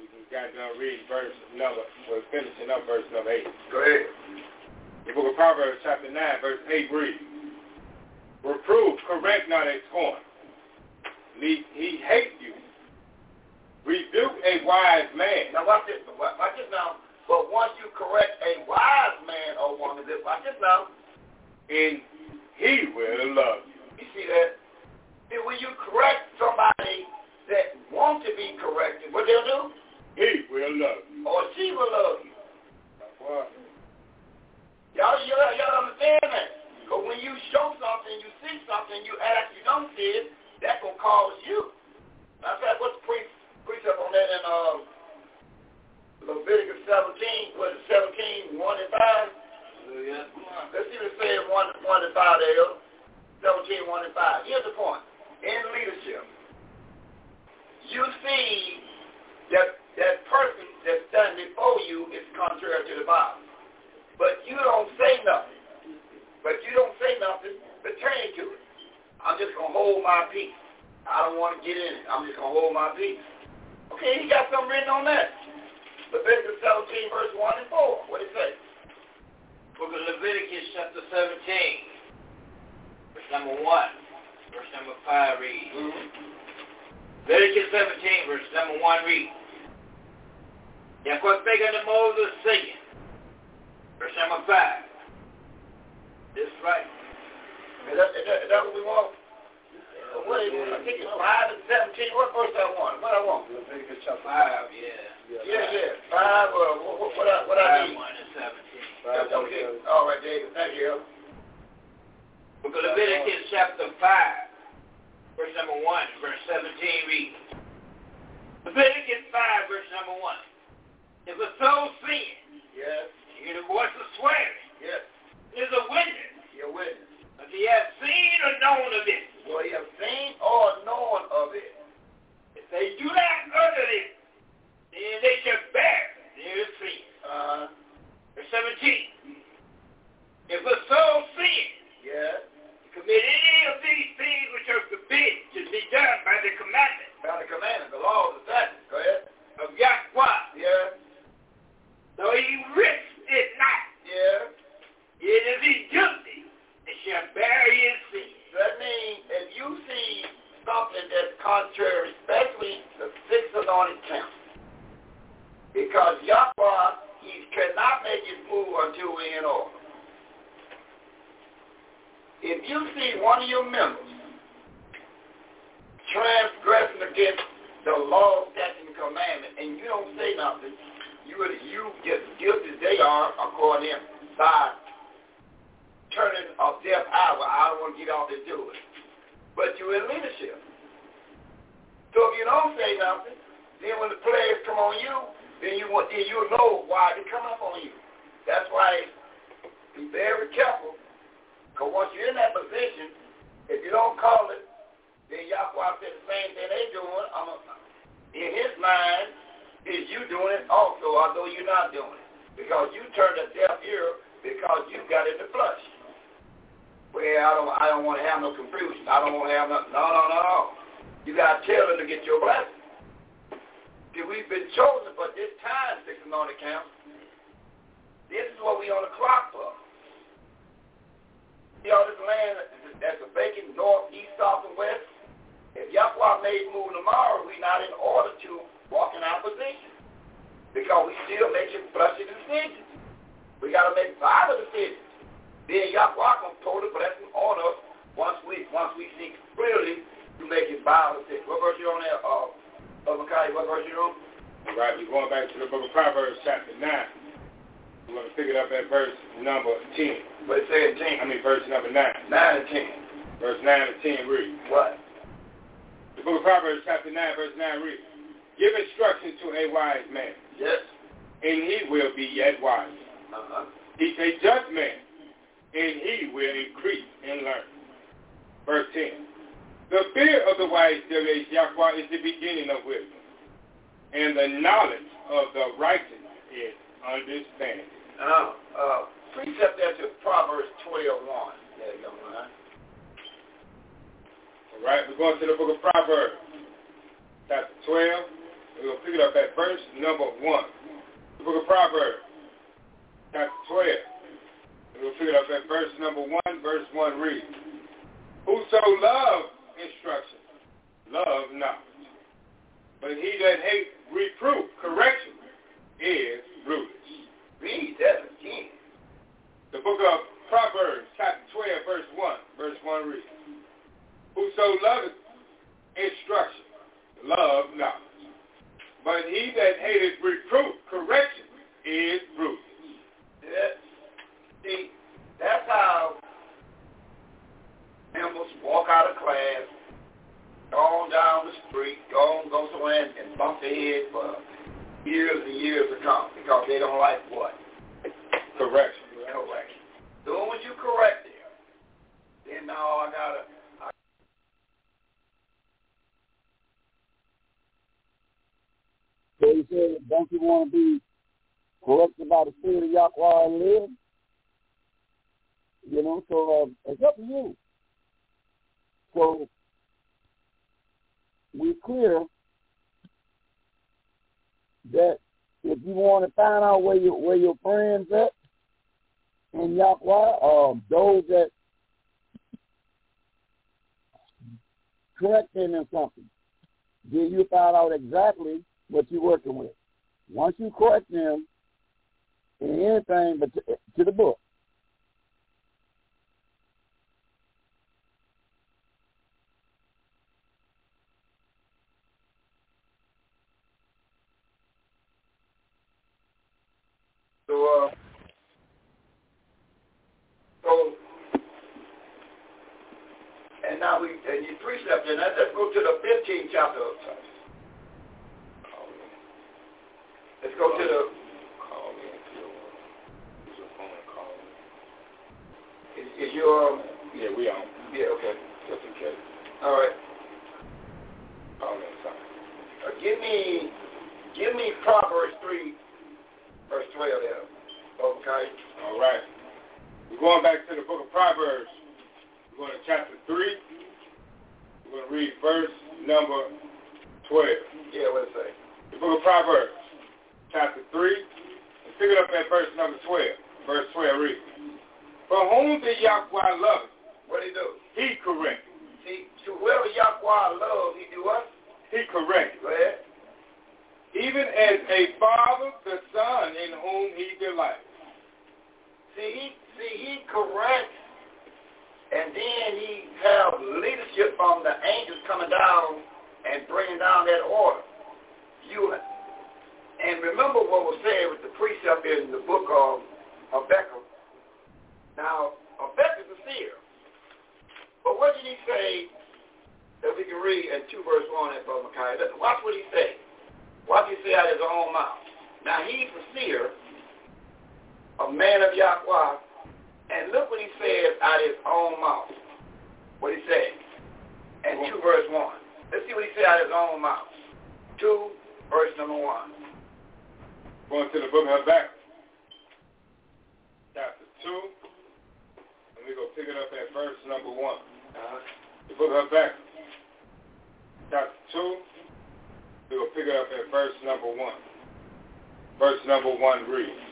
We just got done reading we're finishing up verse number 8. Go ahead. The book of Proverbs, chapter 9, verse 8 reads, "Reprove, correct not a scorn. He hates you. Rebuke a wise man." Now watch this. Watch this now. But once you correct a wise man or woman, watch this now. "And he will love you." You see that? See, when you correct somebody that wants to be corrected, what they'll do? He will love you. Or she will love you. That's what. Y'all understand that? Because when you show something, you see something, you act, you don't see it, that's going to cause you. Matter of fact, what's the precept on that in Leviticus 17, what is it, 17, 1 and 5? Yeah. Let's see what it says, 1 and 5 there. 17, 1 and 5. Here's the point. In leadership, you see that person that's standing before you is contrary to the Bible. But you don't say nothing. Return to it. I'm just going to hold my peace. I don't want to get in it. I'm just going to hold my peace. Okay, he got something written on that. Leviticus 17, verse 1 and 4. What it say? Book of Leviticus, chapter 17, verse number 1. Verse number 5 reads. Mm-hmm. Leviticus 17, verse number 1 reads, "Yahweh spake unto Moses, saying," verse number 5. This right. Is that what we want? What is it? I think it's 5 and 17. What verse I want? What I want? Leviticus chapter 5. Yeah. 5. What I need? 1 and 17. 5, 1, 17. All right, David. Thank you. Leviticus chapter 5, verse number 1, verse 17 reads. Leviticus 5, verse number 1. "If a soul sin," yes, "you hear the voice of swearing," yes, "is a witness," you're a witness, "if he has seen or known of it." Well, he has seen or known of it. "If they do not utter it, then they shall bear their sin." Verse 17. "If a soul sin," yes, "commit any of these things which are forbidden to be done by the commandment." By the commandment, the law of the statutes. Go ahead. "Of Yahweh." Yeah. "Though he risked it not." Yeah. "It is he guilty. It shall bear his sin." That means if you see something that's contrary, especially the six anointed camps, because Yahweh, he cannot make his move until we're in order. If you see one of your members transgressing against the law, statute, and commandment, and you don't say nothing, you get as guilty as they are according to them by turning a deaf eye. I don't want to get off and do it. But you're in leadership. So if you don't say nothing, then when the players come on you, then you'll know why they come up on you. That's why be very careful, because once you're in that position, if you don't call it, then Yahweh said the same thing they doing. In his mind, is you doing it also, although you're not doing it, because you turned a deaf ear because you got in the flush. Well, I don't want to have no confusion. I don't want to have nothing. No. You got to tell them to get your blessing. See, we've been chosen for this time, six and on the count. This is what we on the clock for. See, all this land that's a vacant north, east, south, and west, if Yahweh made move tomorrow, we not in order to walk in our position. Because we still making flushy decisions. We got to make Bible decisions. Then Yahweh gonna throw the blessing on us once we see clearly to make it Bible decision. What verse you on there, Micaiah? What verse you on? All right, we're going back to the book of Proverbs, chapter 9. We're going to pick it up at verse number 10. Verse 17. I mean, verse number 9. 9 and 10. Verse 9 and 10 read. What? The book of Proverbs chapter 9, verse 9 read. Give instruction to a wise man. Yes. And he will be yet wise. Uh-huh. He's a just man, and he will increase and learn. Verse 10. The fear of the wise is Yakwa is the beginning of wisdom, and the knowledge of the righteous is understanding. Precept that to Proverbs 12:1. There you go, man. All right, we're going to the book of Proverbs, chapter 12. We're going to pick it up at verse number 1. The book of Proverbs, chapter 12. We'll pick it up at verse number 1. Verse 1 reads, whoso loves instruction, love knowledge. But he that hates reproof, correction, is ruthless. Read that again. The book of Proverbs, chapter 12, verse 1. Verse 1 reads, whoso loveth instruction, love knowledge. But he that hateth reproof, correction, is ruthless. Yes. See, that's how members walk out of class, go on down the street, go somewhere and bump their head for years and years to come because they don't like what? Correction. Correction. As soon as you correct them, then now They said, don't you want to be corrected by the spirit of Yahweh and live? You know, so it's up to you. So we're clear that if you want to find out where your friends at in Yahweh, those that correct them in something, then you find out exactly what you're working with. Once you correct them in anything but to the book. So, and now you preached up there. Let's go to the 15th chapter of Titus. Let's go to the... Is your... Yeah, we on. Yeah, okay. Just in case. All right. Call in, sorry. Give me Proverbs 3, verse 12 there. Okay. All right. We're going back to the book of Proverbs. We're going to chapter 3. We're going to read verse number 12. Yeah, what does it say? The book of Proverbs. Chapter 3, and pick it up at verse number 12. Verse 12 reads, for whom the Yahweh loveth, what he do? He correct. See, to whoever Yahweh loves, he do what? He correct. Go ahead. Even as a father, the son in whom he delights. See, he corrects, and then he have leadership from the angels coming down and bringing down that order. And remember what was said with the precept in the book of Habakkuk. Now, Habakkuk is a seer. But what did he say that we can read in 2 verse 1 at Brother Micaiah? Let's watch what he said. Watch he say out of his own mouth. Now, he's a seer, a man of Yahweh, and look what he says out of his own mouth. What he said. And 2 verse 1. Let's see what he said out of his own mouth. 2 verse number 1. Going to the book of Habakkuk, chapter 2, and we're going to pick it up at verse number 1. Uh-huh. The book of Habakkuk, chapter 2, we're going to pick it up at verse number 1. Verse number 1 reads,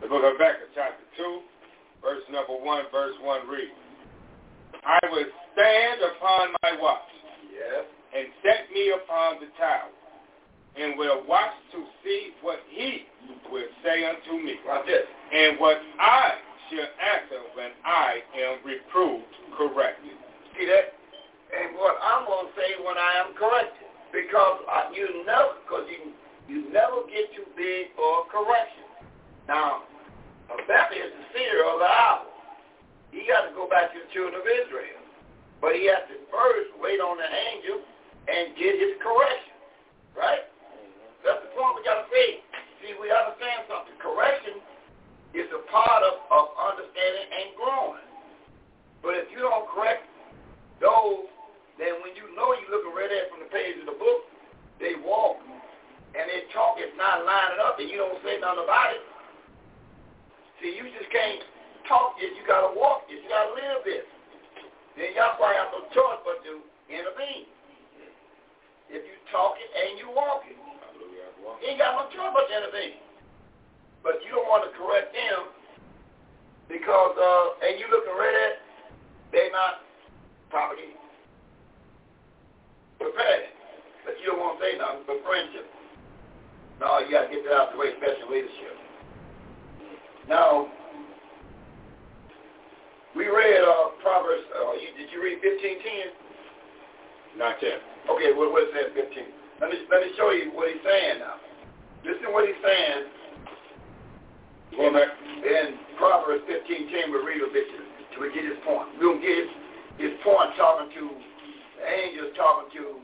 the book of Habakkuk, chapter 2, verse number 1, verse 1 reads, I will stand upon my watch, yes, and set me upon the tower, and will watch to see what he will say unto me. Watch this. And what I shall answer when I am reproved correctly. See that? And what I'm going to say when I am corrected. Because you never get too big for correction. Now, Mephi is the seer of the hour. He got to go back to the children of Israel. But he has to first wait on the angel and get his correction. Right? That's the point we got to see. See, we understand something. Correction is a part of understanding and growing. But if you don't correct those, then when you know you're looking right at from the page of the book, they walk and their talk is not lining up and you don't say nothing about it. See, you just can't talk it. You got to walk it. You got to live it. Then y'all probably have no choice but to intervene. If you talk it and you walk it, you ain't got no choice but to intervene. But you don't want to correct them because, and you looking right at, they're not probably prepared. But you don't want to say nothing but friendship. No, you got to get that out of the way, special leadership. Now, we read Proverbs, did you read 15:10? Not yet. Okay, what is that 15? Let me show you what he's saying now. Listen to what he's saying. Well, in Proverbs 15:10, we'll read a bit till we get his point. We're going to get his point talking to the angels, talking to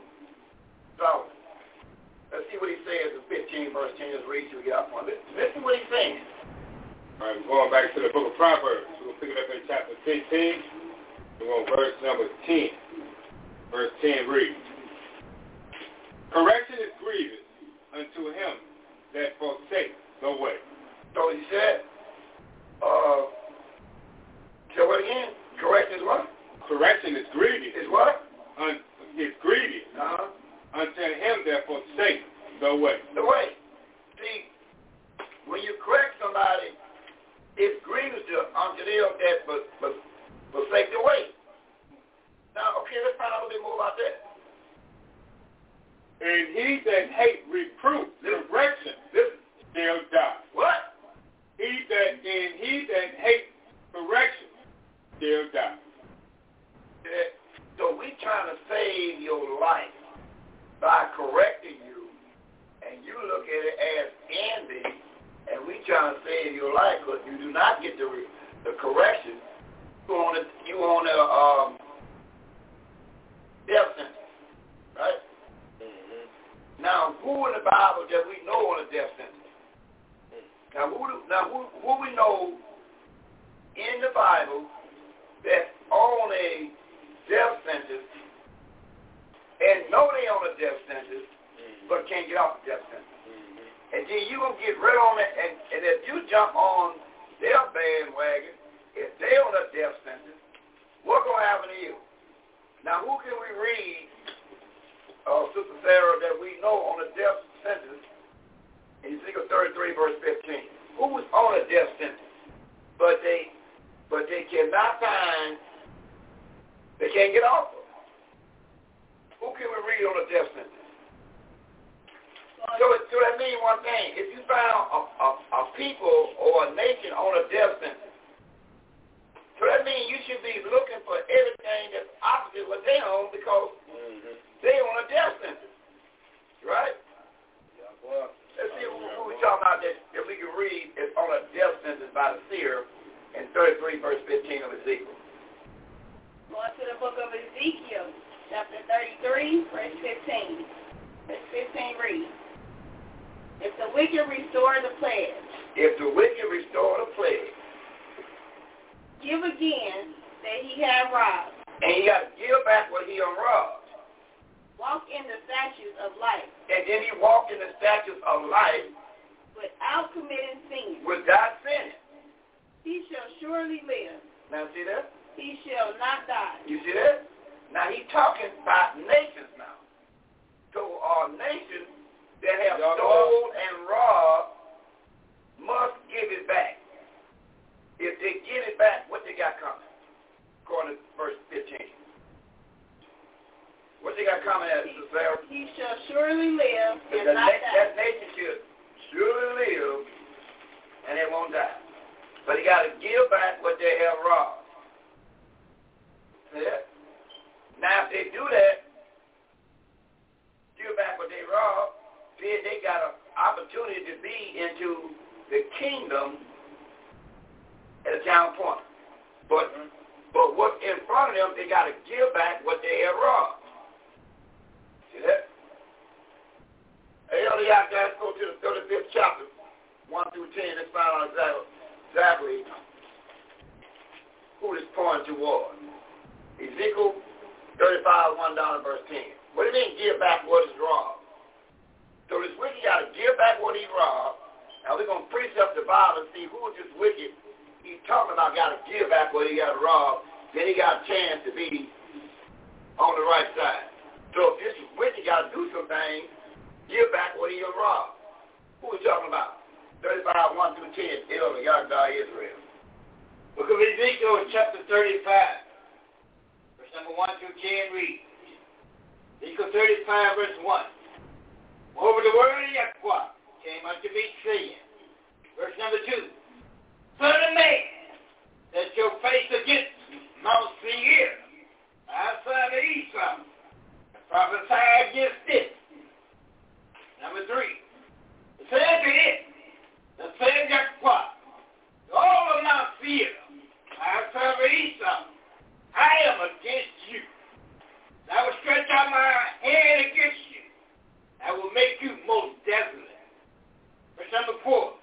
Solomon. Let's see what he says in 15:10. Let's read till we get our point. Listen to what he's saying. All right, we're going back to the book of Proverbs. We're going to pick it up in chapter 15. We're going to verse number 10. Verse 10 reads, correction is grievous unto him that forsakes the way. So he said, say what again? Correction is what? Correction is grievous. Is what? It's grievous unto him that forsakes the way. The way. See, when you correct somebody, it's grievous unto them that forsake the way. Now, okay, let's find out a little bit more about that. And he that hate reproof, correction, shall die. What? He that hate correction, shall die. So we trying to save your life by correcting you, and you look at it as ending. And we trying to save your life because you do not get the correction. You on a death sentence, right? Mm-hmm. Now, who in the Bible that we know on a death sentence? Mm-hmm. Now, who we know in the Bible that's on a death sentence and know they on a death sentence but can't get off the death sentence? And then you're going to get right on it, and if you jump on their bandwagon, if they're on a death sentence, what's going to happen to you? Now, who can we read, Sister Sarah, that we know on a death sentence? Ezekiel 33, verse 15. Who was on a death sentence? But they cannot find, they can't get off of it. Who can we read on a death sentence? So that means one thing. If you found a people or a nation on a death sentence, so that means you should be looking for everything that's opposite what they own because they on a death sentence. Right? Yeah, well, let's see who we're talking about that we can read is on a death sentence by the seer in 33 verse 15 of Ezekiel. Going to the book of Ezekiel, chapter 33, verse 15. Verse 15 reads, if the wicked restore the pledge. If the wicked restore the pledge. Give again that he had robbed. And he got to give back what he had robbed. Walk in the statutes of life. And then he walked in the statutes of life. Without committing sin. Without sinning. He shall surely live. Now see that? He shall not die. You see that? Now he's talking about nations now. So our nations that have stole and robbed must give it back. If they give it back, what they got coming? According to verse 15. What they got coming as the Sarah? He shall surely live and not die. That nation should surely live and they won't die. But they got to give back what they have robbed. See that? Now if they do that, give back what they robbed, then they got an opportunity to be into the kingdom at a down point. But what in front of them, they got to give back what they had robbed. See that? Earlier out there, let's go to the 35th chapter, 1 through 10. Let's find out exactly who this pointing toward. Ezekiel 35, $1 verse 10. What do you mean give back what is robbed? So this wicked got to give back what he robbed. Now we're going to precept the Bible and see who is this wicked. He's talking about got to give back what he got to rob. Then he got a chance to be on the right side. So if this wicked got to do some things, give back what he got robbed. Who we talking about? 35, 1 through 10, Elder Yakwa Israel. Look at Ezekiel chapter 35, verse number 1 through 10, read. Ezekiel 35, verse 1. Over the word of Yakwa came unto me, saying, verse number 2. Son of man, that your face against Mount Seir, my son of Esau, prophesy against it. Number 3, say unto it, the son of Yakwa, all of Mount Seir, my son of Esau, I am against you. I will stretch out my hand against you. I will make you most desolate. Verse number 4.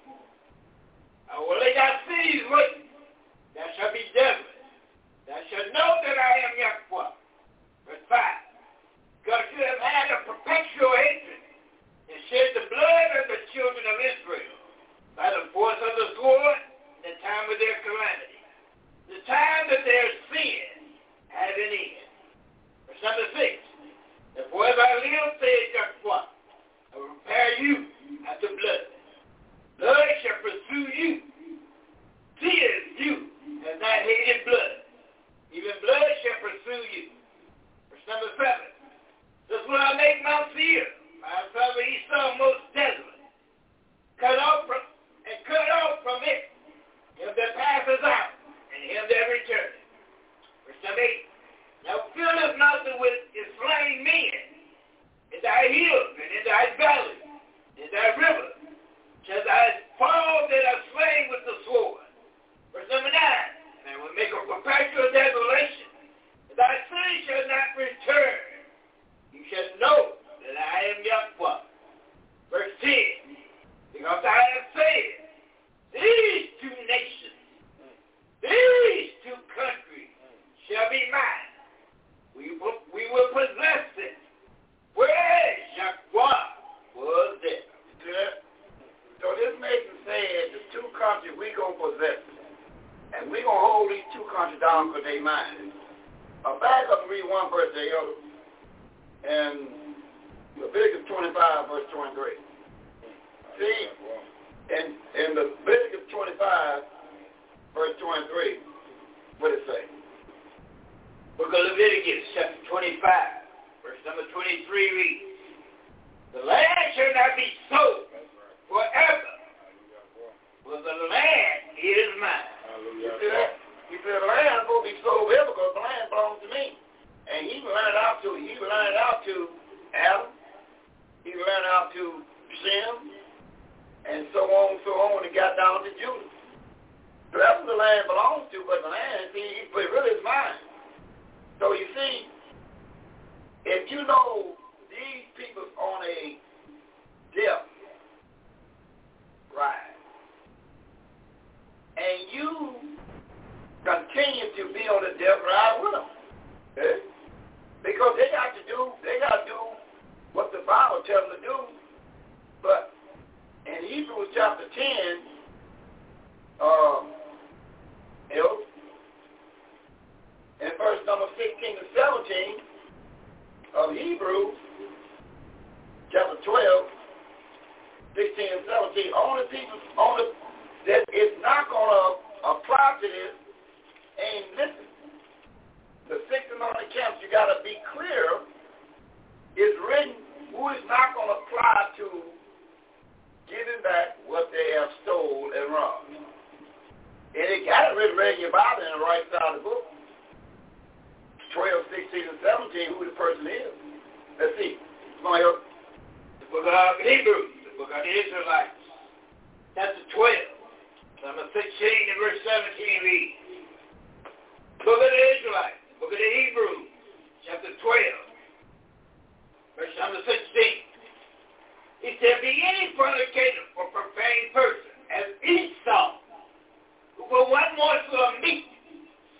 I will lay thy cities waste, that shall be desolate. Thou shalt know that I am Yakwa. Verse 5. Because you have had a perpetual hatred, and shed the blood of the children of Israel, by the force of the sword, the time of their calamity. The time that their sin had an end. Verse number 6. Therefore as I live, saith Yakwa, I will prepare you after blood. Blood shall pursue you. Seeing you have not hated blood. Even blood shall pursue you. Verse number 7. This will I make Mount Seir, my son of Esau, most desolate. Cut off from it him that passes out, and him that returns. Verse number 8. Now fill this mountain with its slain men, in thy hills, and in thy valleys, in thy rivers. Shall thy fall that are slain with the sword. Verse number 9, and I will make a perpetual desolation. And thy sin shall not return. You shall know that I am Yakwa. Verse 10, because I have said, these two nations, these two countries shall be mine. We will possess it. Where Yakwa was there. So this nation said the two countries we're going to possess. And we're going to hold these two countries down because they're mine. Back up and read one verse the other. And Leviticus 25, verse 23. See? And in Leviticus 25, verse 23, what it say? Book of Leviticus, chapter 25, verse number 23 reads, the land shall not be sold forever, for the land is mine. He said, the land is going to be sold forever because the land belongs to me. And he learned out to Adam. He learned out to Shem. And so on, it got down to Judah. So that's what the land belongs to, but the land, see, it really is mine. So you see, if you know these people on a death, right. And you continue to be on the death ride with them. Okay? Because they got to do what the Bible tells them to do. But in Hebrews chapter 10, in verse number 16 to 17 of Hebrews chapter 12, 16 and 17, only people that is not going to apply to this ain't listening. The 600 camps, you got to be clear, is written who is not going to apply to giving back what they have stole and robbed. And it got it written right in your Bible in the right side of the book. 12, 16, and 17, who the person is. Let's see. Come on, here. The book of Hebrews. Book of the Israelites, chapter 12, number 16 and verse 17 reads, Book of the Israelites, Book of the Hebrews, chapter 12, verse number 16. It said, be any fornicator or profane person, as Esau, who for one morsel of meat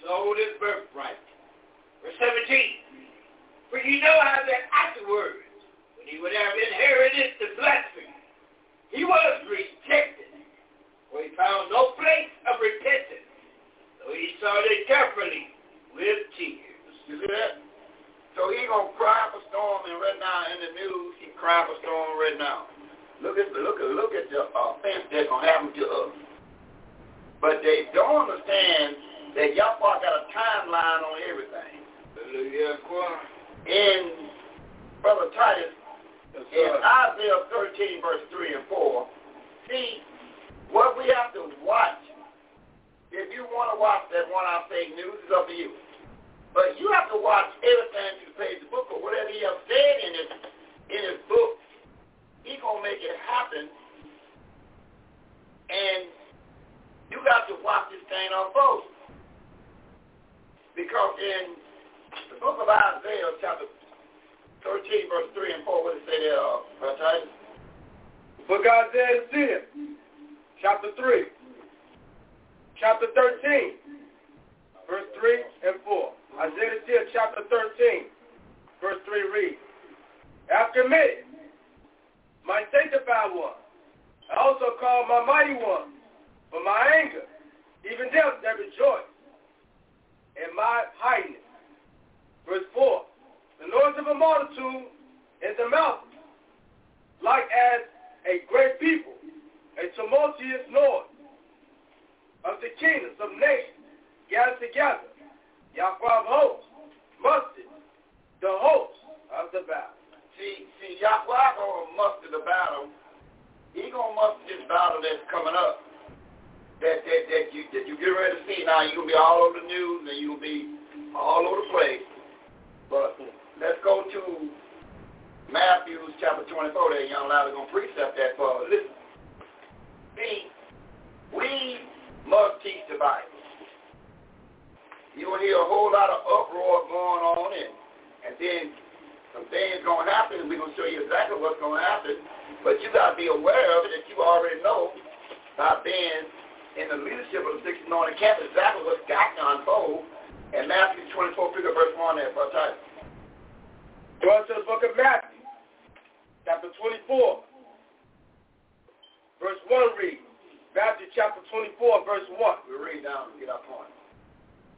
sold his birthright. Verse 17. For you know how that afterwards, when he would have inherited the blessing, he was rejected, for he found no place of repentance, so he sought it carefully with tears. You see that? So he gonna cry for storm, and right now in the news, he cry for storm right now. Look at the offense that's gonna happen to us. But they don't understand that Yakwa got a timeline on everything. Hallelujah. In Brother Titus, in Isaiah 13 verse 3 and 4, see what we have to watch. If you want to watch that one hour fake news, it's up to you. But you have to watch everything through the page of the book, or whatever he has said in his book. He's going to make it happen. And you got to watch this thing unfold. Because in the book of Isaiah, chapter 13, verse 3 and 4, what does it say there, Brother Titus? The book of Isaiah is this, chapter 3, chapter 13, verse 3 and 4. Isaiah 10, chapter 13, verse 3 reads, After me, my sanctified one, I also call my mighty one, for my anger, even death that rejoiced, and my highness. Verse 4, the noise of a multitude in the mountains, like as a great people, a tumultuous noise of the kingdoms of nations gathered together. Yahweh of hosts, mustered the hosts of the battle. See, Yahweh gonna muster the battle. He gonna muster this battle that's coming up. That you get ready to see. Now you'll be all over the news and you'll be all over the place. But let's go to Matthew chapter 24. That young lad is gonna precept that for us. Listen. See, we must teach the Bible. You'll hear a whole lot of uproar going on and then some things going to happen, and we're going to show you exactly what's going to happen. But you got to be aware of it, that you already know by being in the leadership of the Sixth Anointed Camp exactly what's got to unfold. And Matthew 24, pick up verse 1 there for a title. Go to the book of Matthew, chapter 24, verse 1 read. Matthew chapter 24, verse 1. We'll read down and get our point.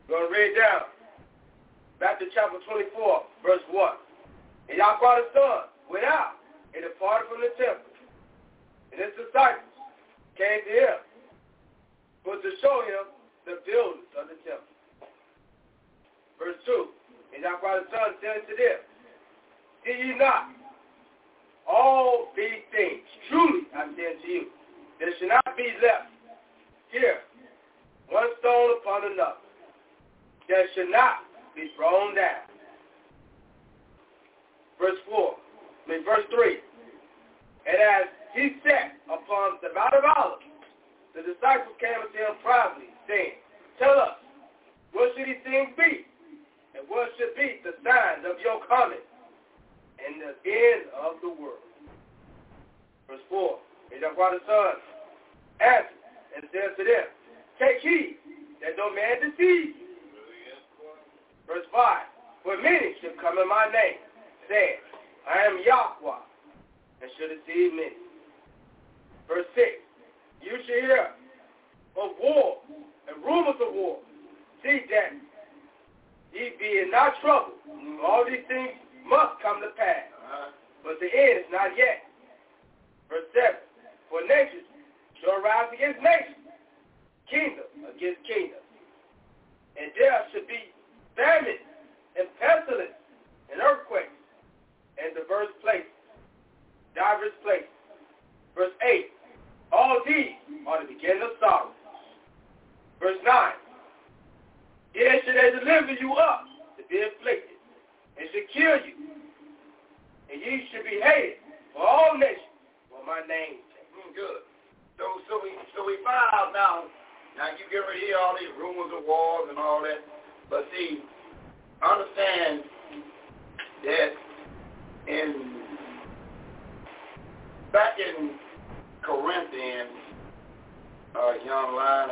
We're going to read down. Matthew chapter 24, verse 1. And Yahweh the Son went out and departed from the temple. And his disciples came to him, but to show him the buildings of the temple. Verse 2. And Yahweh the Son said to them, See ye not all these things? Truly I say to you, there shall not be left here one stone upon another that should not be thrown down. Verse 3. And as he sat upon the Mount of Olives, the disciples came unto him privately, saying, Tell us, what should these things be? And what should be the signs of your coming and the end of the world? Verse 4. And Yahweh the Son answered and said to them, Take heed that no man deceive you. Verse 5, For many shall come in my name, saying, I am Yahweh, and shall deceive many. Verse 6, You shall hear of war and rumors of war. See that ye be not troubled. All these things must come to pass, but the end is not yet. Verse 7, For nations shall rise against nations, kingdom against kingdom, and there shall be famine and pestilence and earthquakes and diverse places. Verse 8, all these are the beginning of sorrow. Verse 9, Then shall they deliver you up to be afflicted, and shall kill you, and ye shall be hated for all nations for my name's sake. Good. So we find out now you get rid of all these rumors of wars and all that, but see, understand that back in Corinthians, young line,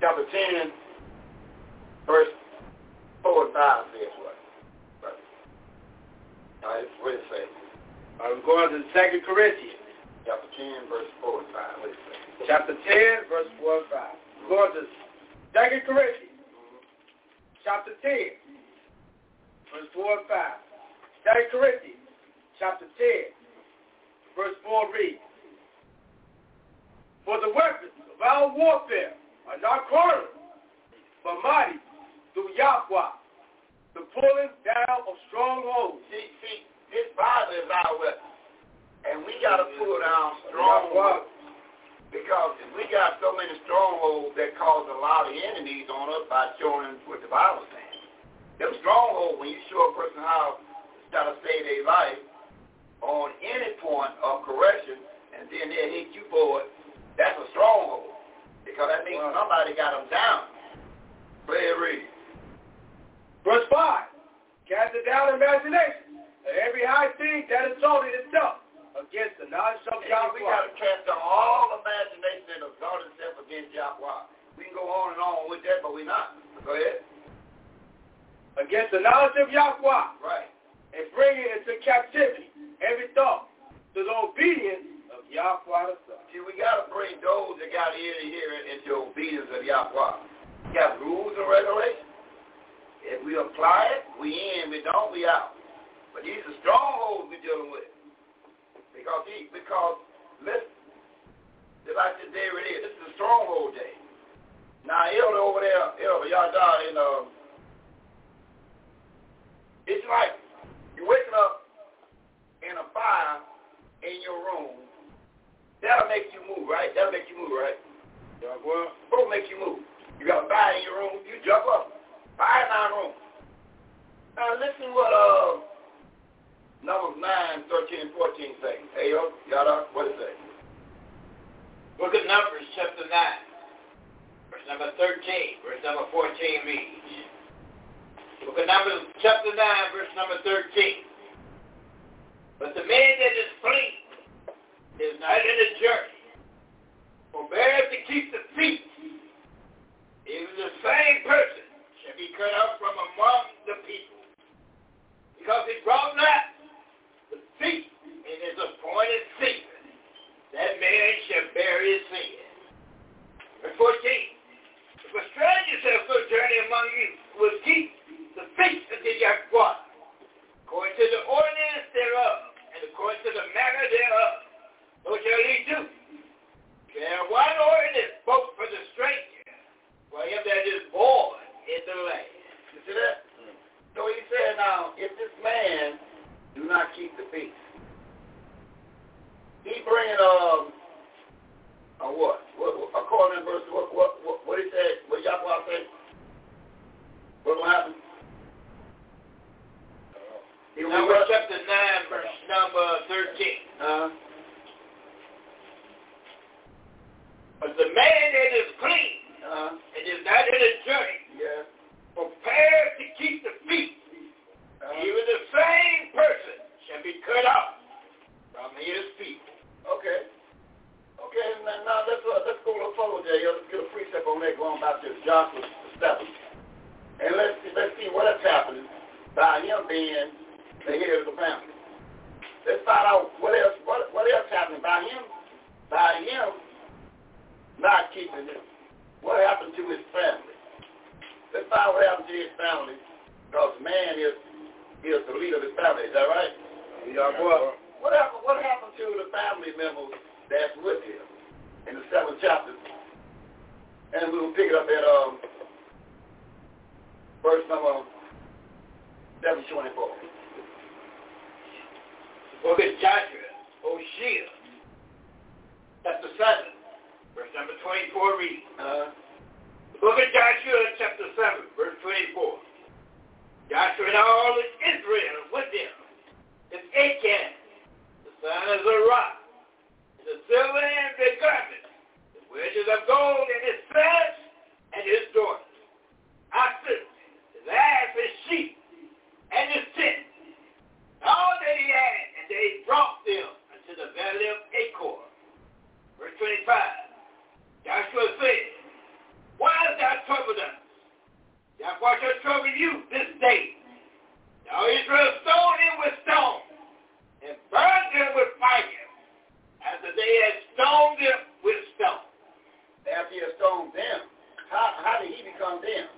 chapter 10, verse 4 and 5 says what? What does it say? I'm going to 2 Corinthians. Chapter 10, verse 4 and 5. What does it say? Chapter 10, verse 4 and 5. I'm going to 2 Corinthians. Mm-hmm. Chapter 10, verse 4 and 5. 2 Corinthians, chapter 10, verse 4 reads, "For the weapons of our warfare are not carnal, but mighty through Yakwa, the pulling down of strongholds." See, this Bible is our weapon, and we got to pull down strongholds, because we got so many strongholds that cause a lot of enemies on us by showing what the Bible is saying. Them strongholds, when you show a person how to save their life on any point of correction, and then they hit you for it, that's a stronghold, because that means somebody got them down. Play it, read. Verse 5, "Cast down imagination, and every high thing that exalted itself against the knowledge of Yahweh." We got to cast down all imagination that exalted itself against Yahweh. We can go on and on with that, but we're not. Go ahead. "Against the knowledge of Yahweh." Right. "And bring it into captivity, every thought, to the obedience of Yahweh." See, we got to bring those that got ear to hear into obedience of Yahweh. We got rules and regulations. If we apply it, we in. We don't, we out. But these are strongholds we're dealing with. Because listen, like this day it is. This is a stronghold day. Now, Elder over there, Elder Yadah, and it's like you're waking up in a fire in your room. That'll make you move, right? It'll make you move. You got a fire in your room, you jump up. Fire in our room. Now listen what Numbers 9, 13, 14 say. Hey, yo, Yada, what it say? Look at Numbers chapter 9, verse number 13, verse number 14 reads. Look at Numbers chapter 9, verse number 13. "But the man that is fleet is not in a journey, forbeareth to keep the feet. Even the same person shall be cut up from among the people, because he brought not the feet in his appointed season. That man shall bear his sin." Verse 14. "If a stranger shall sojourn among you, will keep the feet of the Yakwa, according to the ordinance thereof, and according to the manner thereof, so shall he do. There are one ordinance both for the stranger, for him that is born in the land." You see that? Mm-hmm. So he said, now, if this man do not keep the peace, he bringing a what? According to verse, what he said, what Yahweh said, what will happen? Numbers chapter 9, verse number 13. "But the man that is clean and is not in a journey, prepared to keep the feast, even the same person shall be cut off from his people." Okay, now let's go a little forward there. Let's get a precept on that going back to Joshua 7. And let's see what is happening by him being the head of the family. Let's find out what else happened by him not keeping it. What happened to his family? Let's find out what happened to his family, because man is the leader of his family. Is that right? Yeah. What happened to the family members that's with him in the 7th chapter? And we'll pick it up at verse number 724. Look at Joshua, Oshia, chapter 7, verse number 24 reads. Look at Joshua, chapter 7, verse 24. "Joshua and all of Israel with them, and Achan, the son of Zerah, and the silver and the gold cover you this day. Now Israel stoned him with stone and burned him with fire, as the day had stoned him with stone. After you stoned them, how did he become them?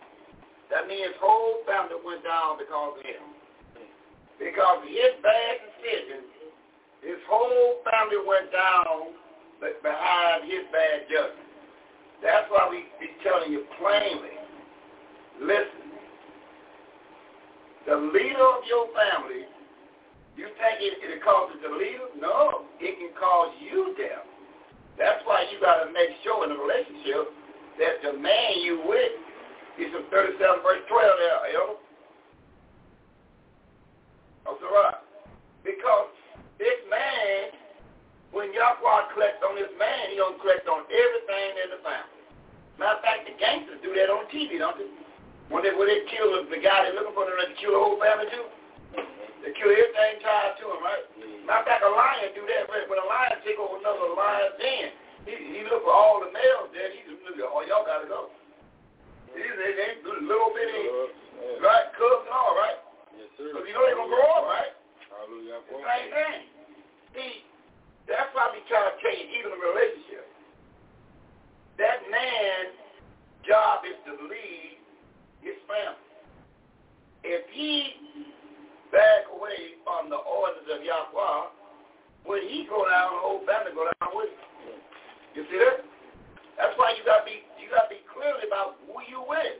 That means his whole family went down because of him. Because of his bad decisions, his whole family went down behind his bad judgment. That's why we be telling you plainly, listen, the leader of your family, you think it causes the leader? No, it can cause you death. That's why you got to make sure in a relationship that the man you with is from 37 verse 12 there, Elder. That's right. Because this man, when Yakwa collects on this man, he don't collect on everything in the family. Matter of fact, the gangsters do that on TV, don't they? When they kill the guy they're looking for, they kill the whole family too. They kill everything tied to him, right? Matter of fact, a lion do that. When a lion take over another lion's den, he look for all the males there. He just look at, oh, y'all got to go. They little bitty, right, cubs and all, right? Yes, sir. Because you know they're going to grow up, right? Hallelujah. The same thing. See, that's why we try to change even a relationship. That man's job is to lead his family. If he back away from the orders of Yahweh, when he go down, the whole family go down with him. You see that? That's why you gotta be clear about who you with.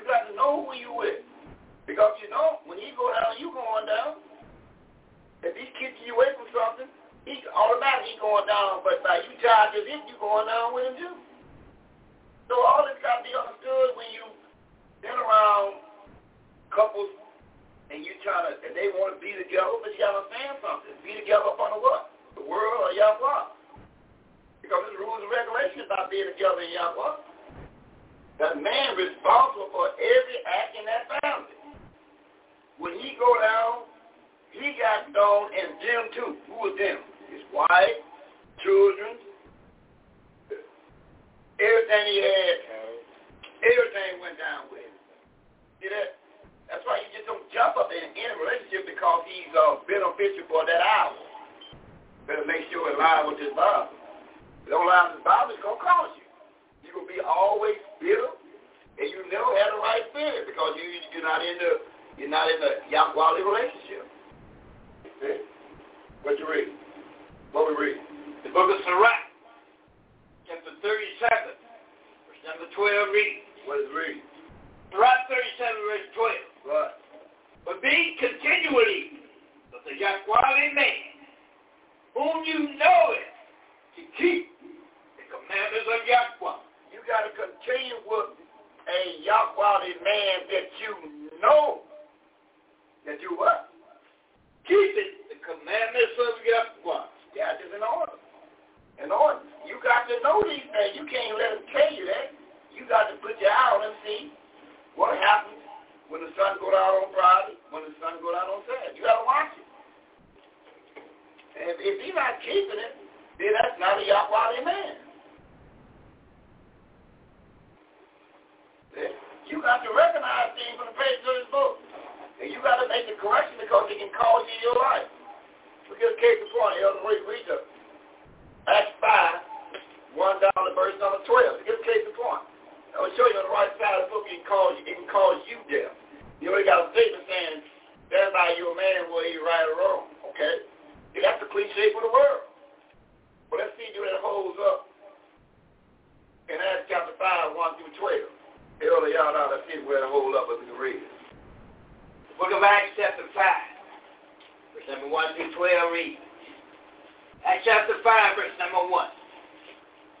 You gotta know who you with, because you know when he go down, you going down. If he's keeping you away from something, he's automatically going down. But by you charge as if you going down with him too. So all this got to be understood when you been around couples and you trying to, and they want to be together, but you got to understand something. Be together up on the what? The world or Yahweh. Because there's rules and regulations about being together in Yahweh. That man responsible for every act in that family. When he go down, he got stoned and them too. Who was them? His wife, children. Everything he had, everything went down with him. See that? That's why you just don't jump up in any relationship because he's beneficial for that hour. Better make sure it's aligned with this Bible. If it don't align with this Bible, it's going to cause you. You're going to be always bitter, and you never had the right spirit because you're not in the Yahwali relationship. See? What you read? What we read? The book of Sirach. Chapter 37, verse number 12 reads. What is reading? Right, 37, verse 12. Right. But be continually with the Yaquali man, whom you know it, to keep the commandments of Yaquali. You got to continue with a Yaquali man that you know. That you what? Keep it, the commandments of Yaquali. That is an order. And on, you got to know these things. You can't let them tell you that. You got to put your eye on them and see what happens when the sun goes out on Friday, when the sun goes out on Saturday. You got to watch it. And if he's not keeping it, then that's not a Yahweh man. You got to recognize things from the pages of this book. And you got to make the correction because it can cause you your life. Look at a case in point. Elder Ray, read that. Acts 5, 1 down to verse number 12. Give a case in point. I will show you on the right side of the book, it can cause you death. You already got a statement saying, thereby you're a man, whether you're right or wrong. Okay? That's the cliche for the world. But let's see if that holds up. In Acts chapter 5, 1 through 12. Earlier y'all out, let's see where it holds up if we can read it. The book of Acts chapter 5, verse number 1 through 12 reads. Acts chapter 5, verse number 1.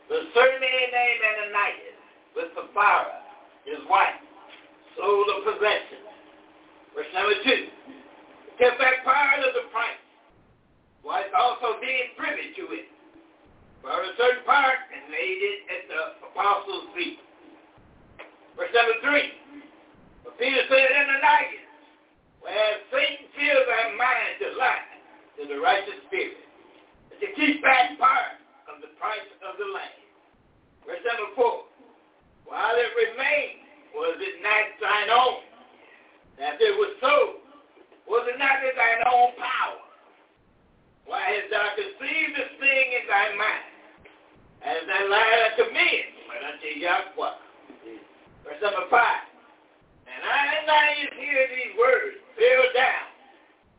The certain man named Ananias with Sapphira, his wife, sold a possession. Verse number 2. Kept back part of the price, wife also being privy to it, for a certain part, and laid it at the apostles' feet. Verse number 3. But Peter said, Ananias, whereas Satan fills our mind to lie to the righteous spirit, to keep back part of the price of the land. Verse number 4. While it remained, was it verse number 5. And Ananias heard these words, fell down,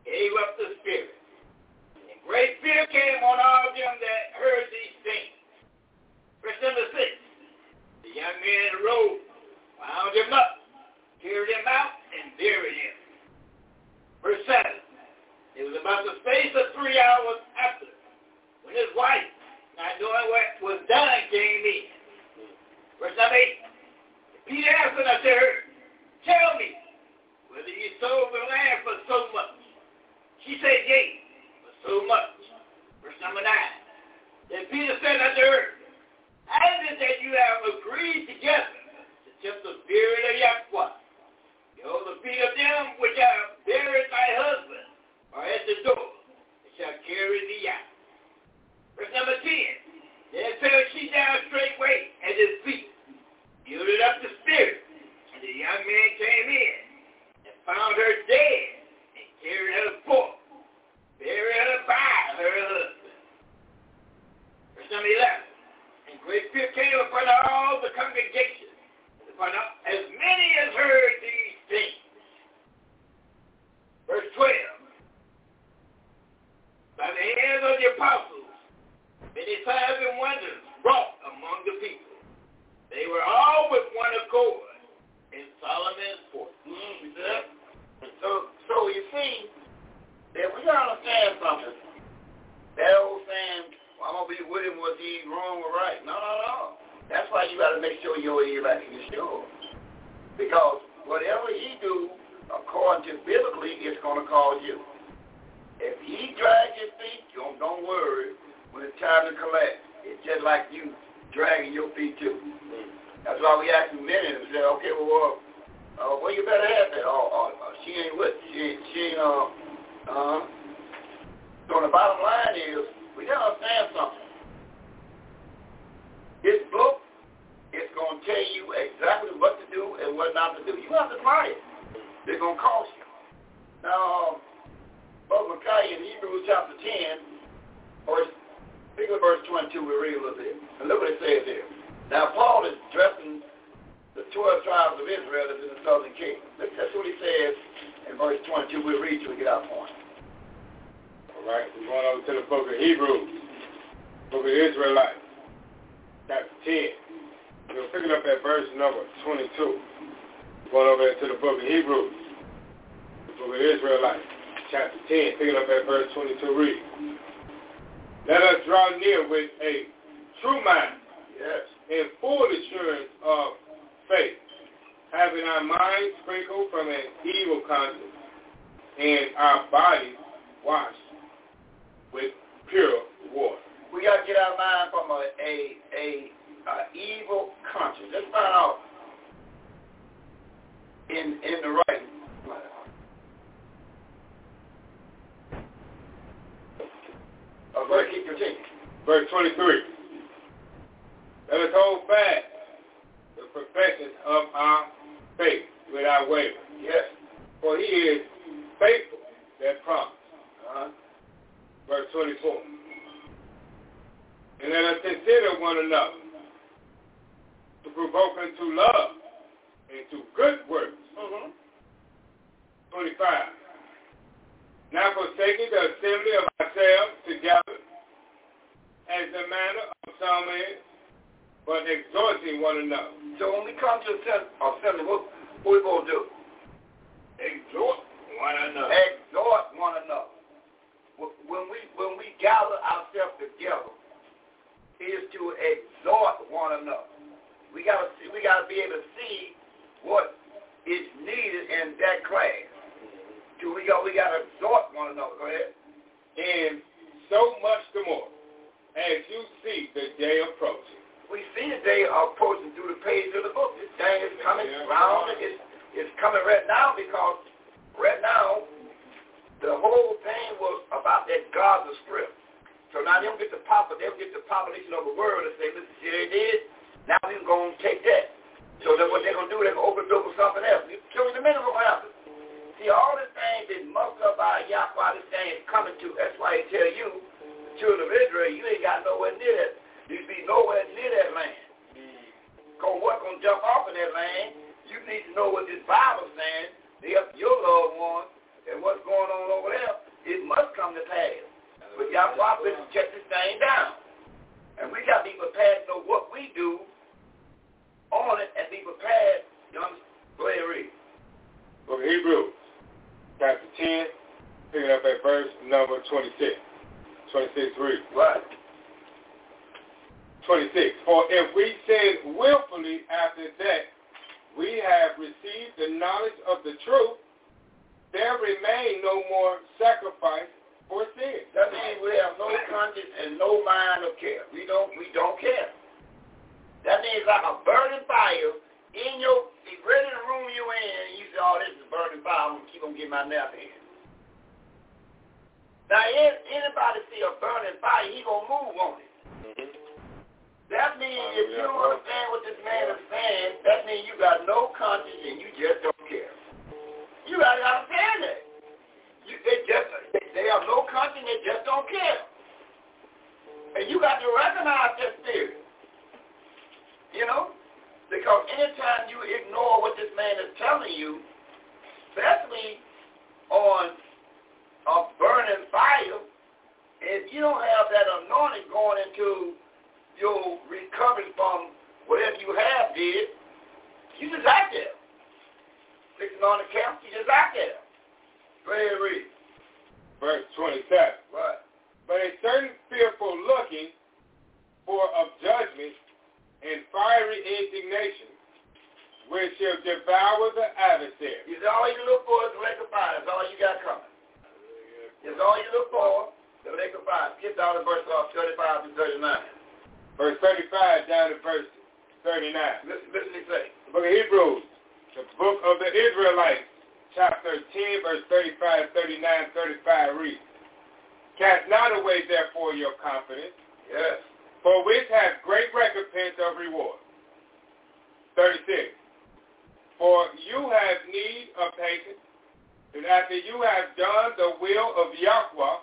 gave up the spirit. And great fear came on all of them that heard these things. Verse number 6. The young men arose, wound him up, carried him out, and buried him. Verse 7. It was about the space of 3 hours after, when his wife, not knowing what was done, came in. Verse 8, Peter answered unto her, tell me, whether you sold the land for so much? She said, yea, for so much. Verse 9, then Peter said unto her, how is it that you have agreed together to tempt the spirit of Yakwa? Behold, the feet of them which have buried my husband are at the door, and shall carry me out. Verse 10, then fell she down straightway at his feet, yielded up the spirit, and the young man came in, and found her dead, and carried her forth, buried her by her husband. Verse 11, and great fear came upon all the congregation, and upon as many as heard these things. Verse 12, by the hands of the apostles, many signs and wonders wrought among the people. They were all with one accord in Solomon's court. So you see that we gotta understand something. That old saying, well, I'm gonna be with him, was he wrong or right? No. That's why you gotta make sure your ear like you're sure. Because whatever he do, according to biblically, it's gonna cause you. If he drags your feet, don't worry. When it's time to collect, it's just like you dragging your feet too. That's why we ask many and say, okay, well, you better have that. Or she ain't with it. She ain't. So the bottom line is, we gotta understand something. This book is gonna tell you exactly what to do and what not to do. You have to apply it. They're gonna cost you. Now, Brother Micaiah in Hebrews chapter 10, verse 22, we read a little bit. And look what it says here. Now, Paul is addressing the 12 tribes of Israel that's in the southern kingdom. That's what he says in verse 22. We'll read till we get our point. All right. We're going over to the book of Hebrews, book of Israelites, chapter 10. We'll pick it up at verse number 22. Going over to the book of Hebrews, the book of Israelites, chapter 10. Pick it up at verse 22. Read. Let us draw near with a true mind, yes, and full assurance of faith, having our minds sprinkled from an evil conscience and our bodies washed with pure water. We got to get our mind from an evil conscience. Let's find out in the writing. Verse 23. Let us hold fast the profession of our faith without wavering. Yes. For he is faithful that promised. Uh-huh. Verse 24. And let us consider one another to provoke unto love and to good works. Uh-huh. 25. Not forsaking the assembly of ourselves together, as the manner of some is, but exhorting one another. So when we come to assembly, what we going to do? Exhort one another. Exhort one another. When we gather ourselves together, is to exhort one another. We gotta be able to see what is needed in that class. We got to exhort one another. Go ahead. And so much the more as you see the day approaching. We see the day approaching through the pages of the book. This thing is coming round. It's coming right now, because right now the whole thing was about that Gaza Strip. So now they don't get the population of the world and say, listen, see, they did. Now we're going to take that. So then what they're going to do, they're going to open the door for something else. So in a minute, what's going to happen? See, all the things that mucked up our Yahweh, this thing is coming to. That's why they tell you, the children of Israel, you ain't got nowhere near that. You be nowhere near that land. Because what's going to jump off of that land, you need to know what this Bible saying to help your loved ones and what's going on over there. It must come to pass. But y'all probably better check this thing down. And we got to be prepared to know what we do on it and be prepared to understand. Book of Hebrews, chapter 10, picking up at verse number 26. 26, 3. What? 26. For if we sin willfully after that, we have received the knowledge of the truth, there remain no more sacrifice for sin. That means we have no conscience and no mind of care. We don't care. That means like a burning fire in your, right in the room you're in, and you say, oh, this is a burning fire, I'm going to keep on getting my nap in. Now, if anybody see a burning fire, he going to move on it. Mm-hmm. That means if you don't understand what this man is saying, that means you got no conscience and you just don't care. You got to understand that. They have no conscience, they just don't care. And you got to recognize that spirit. You know? Because anytime you ignore what this man is telling you, especially on a burning fire, if you don't have that anointing going into your recovery from whatever you have did, you just out there. Fixing on the camp, you just out there. Go ahead and read. Verse 27. Right. But a certain fearful looking for of judgment and fiery indignation, which shall devour the adversary. It's all you look for is the lake of fire. That's all you got coming. It's all you look for, the lake of fire. Skip down to verse 35 to 39. Verse 35 down to verse 39. Listen to say. The book of Hebrews, the book of the Israelites, chapter 10, verse 35, 39, 35 reads, cast not away therefore your confidence. Yes. For which has great recompense of reward. 36. For you have need of patience, and after you have done the will of Yakwa,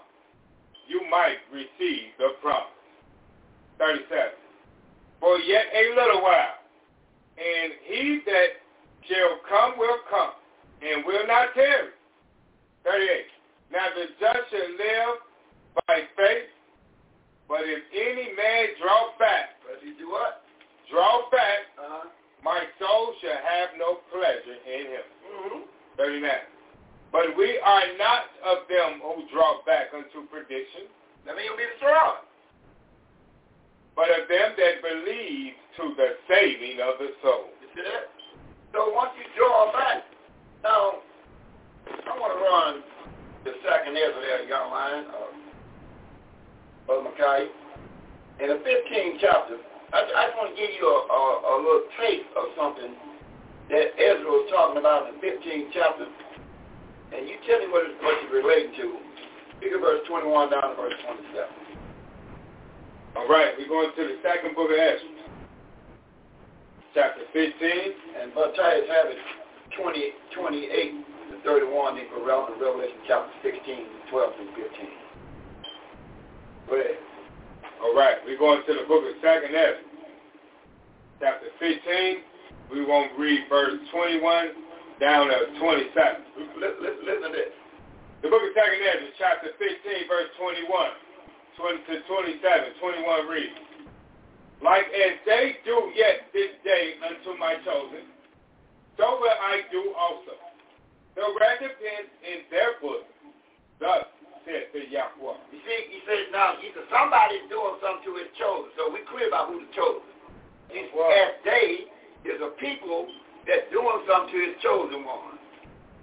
you might receive the promise. 37. For yet a little while, and he that shall come will come, and will not tarry. 38. Now the just shall live by faith. But if any man draw back, does he do what? Draw back, my soul shall have no pleasure in him. Mm-hmm. 39. But we are not of them who draw back unto perdition. That means you'll be destroyed. But of them that believe to the saving of the soul. You see that? So once you draw back, now, I want to run the second Ezra there, young man. Micaiah, in the 15th chapter, I just want to give you a little taste of something that Ezra was talking about in the 15th chapter, and you tell me what it's relating to. Pick up verse 21 down to verse 27. All right, we're going to the second book of Ezra, chapter 15, and Matthias have it 28 to 31, then relevant Revelation chapter 16, 12 through 15. All right, we're going to the book of 2nd Ezra, chapter 15. We won't read verse 21 down to 27. Listen to this. The book of 2nd Ezra, chapter 15, verse 21, 20 to 27, 21 reads, like as they do yet this day unto my chosen, so will I do also. The recompense in their bosom, thus said to Yahweh. You see, he says now, he said somebody's doing something to his chosen, so we're clear about who the chosen. As they is a people that's doing something to his chosen one.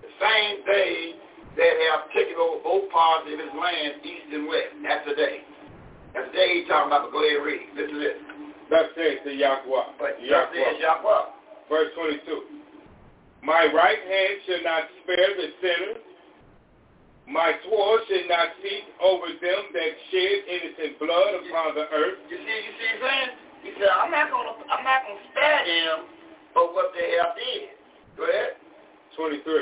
The same day that have taken over both parts of his land, east and west. That's the day. That's the day he's talking about. But go ahead and read. Listen to this. Thus says to Yahweh. But thus says Yahweh. Verse 22. My right hand shall not spare the sinner. My sword should not cease over them that shed innocent blood upon the earth. You see what I'm saying? He said, I'm not gonna spare them for what they have did. Go ahead. 23.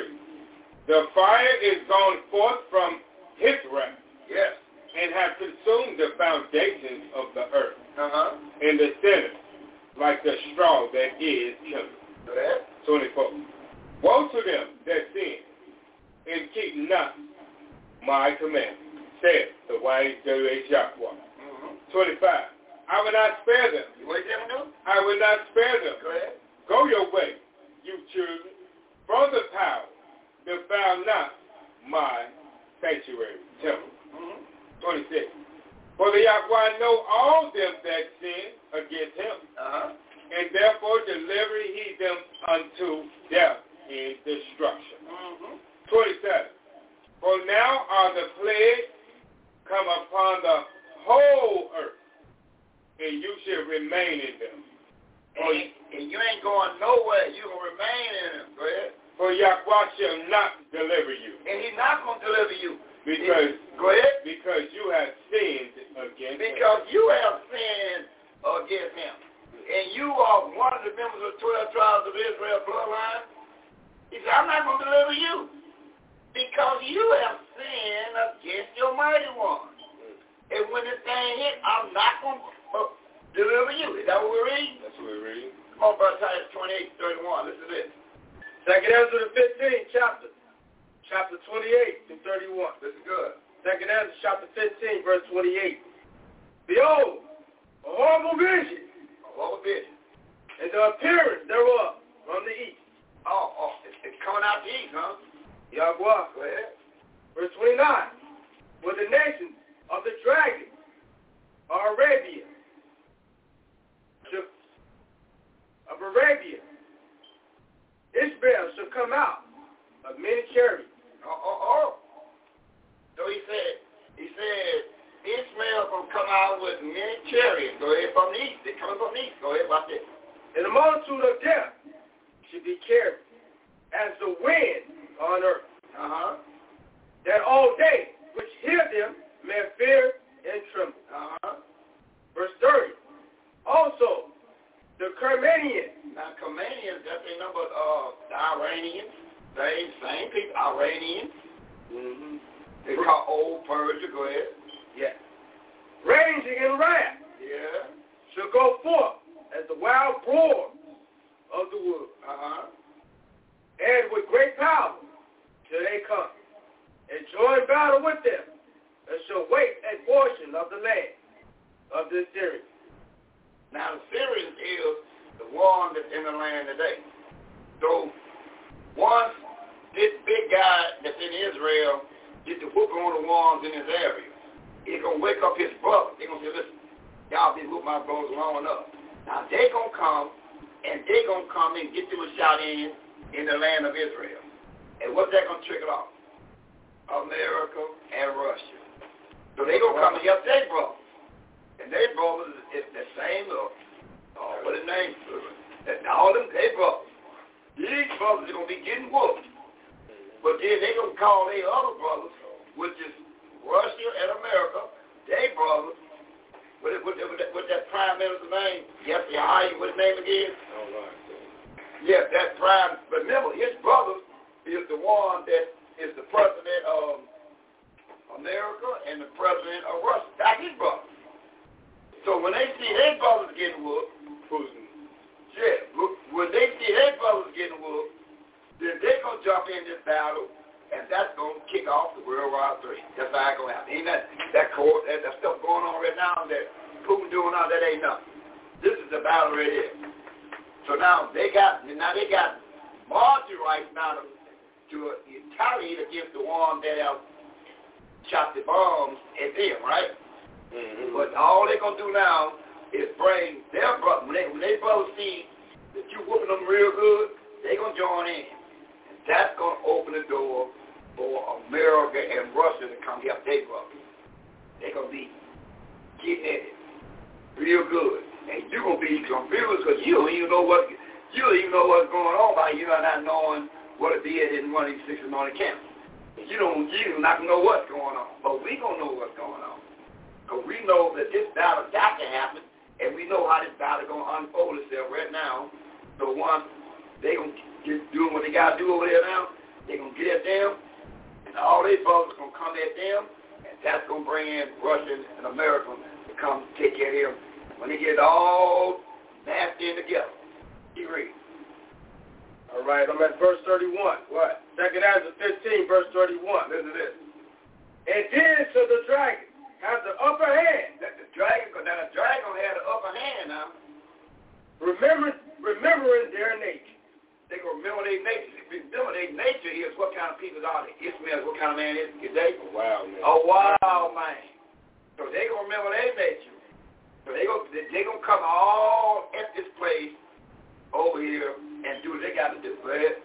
The fire is gone forth from his wrath. Yes. And have consumed the foundations of the earth. And the sinners like the straw that is heavy. 24. Woe to them that sin and keep not my command, said the wise Yakwa. 25. I will not spare them. I will not spare them. Go your way, you children, from the power that found not my sanctuary temple. 26. For the Yahweh know all them that sin against him, and therefore delivered he them unto death and destruction. 27. For now are the plagues come upon the whole earth, and you shall remain in them. And you ain't going nowhere. You gonna remain in them. Go ahead. For Yahweh shall not deliver you. And he's not gonna deliver you. Because go ahead. Because you have sinned against him. Because you have sinned against him. And you are one of the members of 12 tribes of Israel bloodline. He said, I'm not going to deliver you. Because you have sinned against your mighty one. And when this thing hit, I'm not going to deliver you. Is that what we're reading? That's what we're reading. Come on, brother Titus 28:31. Listen to this. 2nd Ezra the 15th chapter. Chapter 28 through 31. This is good. 2nd Ezra, chapter 15, verse 28. Behold, a horrible vision. A horrible vision. And the appearance thereof from the east. Oh, it's coming out the east, huh? Yahweh. Go ahead. Verse 29. For the nations of the dragon are Arabia. Of Arabia. Israel shall come out of many chariots. So he said, Ishmael gonna come out with many chariots. Go ahead, from the east. They're coming from the east. Go ahead, watch this. And the multitude of death should be carried as the wind on earth. That all they which hear them may fear and tremble. Verse 30. Also, the Kermanians. Now, Kermanians, that's the number of the Iranians. Same people. Iranians. They call old Persia. Go ahead. Yeah. Raging in wrath. Yeah. Shall go forth as the wild boar of the wood. And with great power shall they come, and join battle with them, and shall wait a portion of the land of the Syrians. Now the Syrians is the one that's in the land today. So once this big guy that's in Israel gets the whooping on the ones in his area, he's going to wake up his brothers. They're going to say, listen, y'all been whooping my brothers long enough. Now they're going to come, and they're going to come and get them a shot in the land of Israel. And what's that going to trickle off? America and Russia. So they're going to come and help their brothers. And their brothers is the same little, what his name is. All them, they brothers. These brothers are going to be getting whooped. But then they're going to call their other brothers, which is Russia and America, their brothers, with that prime minister's name, what's his name again? Yeah, that prime, remember, his brother is the one that is the president of America and the president of Russia. That's his brother. So when they see their brothers getting whooped, Putin. Yeah, when they see their brothers getting whooped, then they're going to jump in this battle, and that's going to kick off the World War III. That's how it's going to happen. Ain't that stuff going on right now that Putin doing all that ain't nothing. This is the battle right here. So now they got margin rights now to retaliate against the one that have shot the bombs at them, right? But all they're going to do now is bring their brother. When they brothers see that you whooping them real good, they're going to join in. And that's going to open the door for America and Russia to come help their brothers. They're going to be getting at it real good. And you're going to be confused because you don't even know what's going on by you not knowing what it is in one of these 6 anointed camps. You're not going to know what's going on. But we're going to know what's going on. Because we know that this battle, that can happen. And we know how this battle is going to unfold itself right now. So once they're going to get doing what they got to do over there now, they're going to get at them, and all their brothers are going to come at them, and that's going to bring in Russians and Americans to come take care of them. When they get all Mashed in together. He reads. All right, I'm at verse 31. What? Second Ezra 15, verse 31. Listen to this. And then shall the dragon have the upper hand. That the dragon, because now the dragon had the upper hand now. Remembering their nature. They gonna remember their nature. If you remember their nature is what kind of people are they? Ishmael, what kind of man is today? A wild man. A wild man. So they gonna remember their nature. So they gonna come all at this place over here and do what they got to do. Go ahead.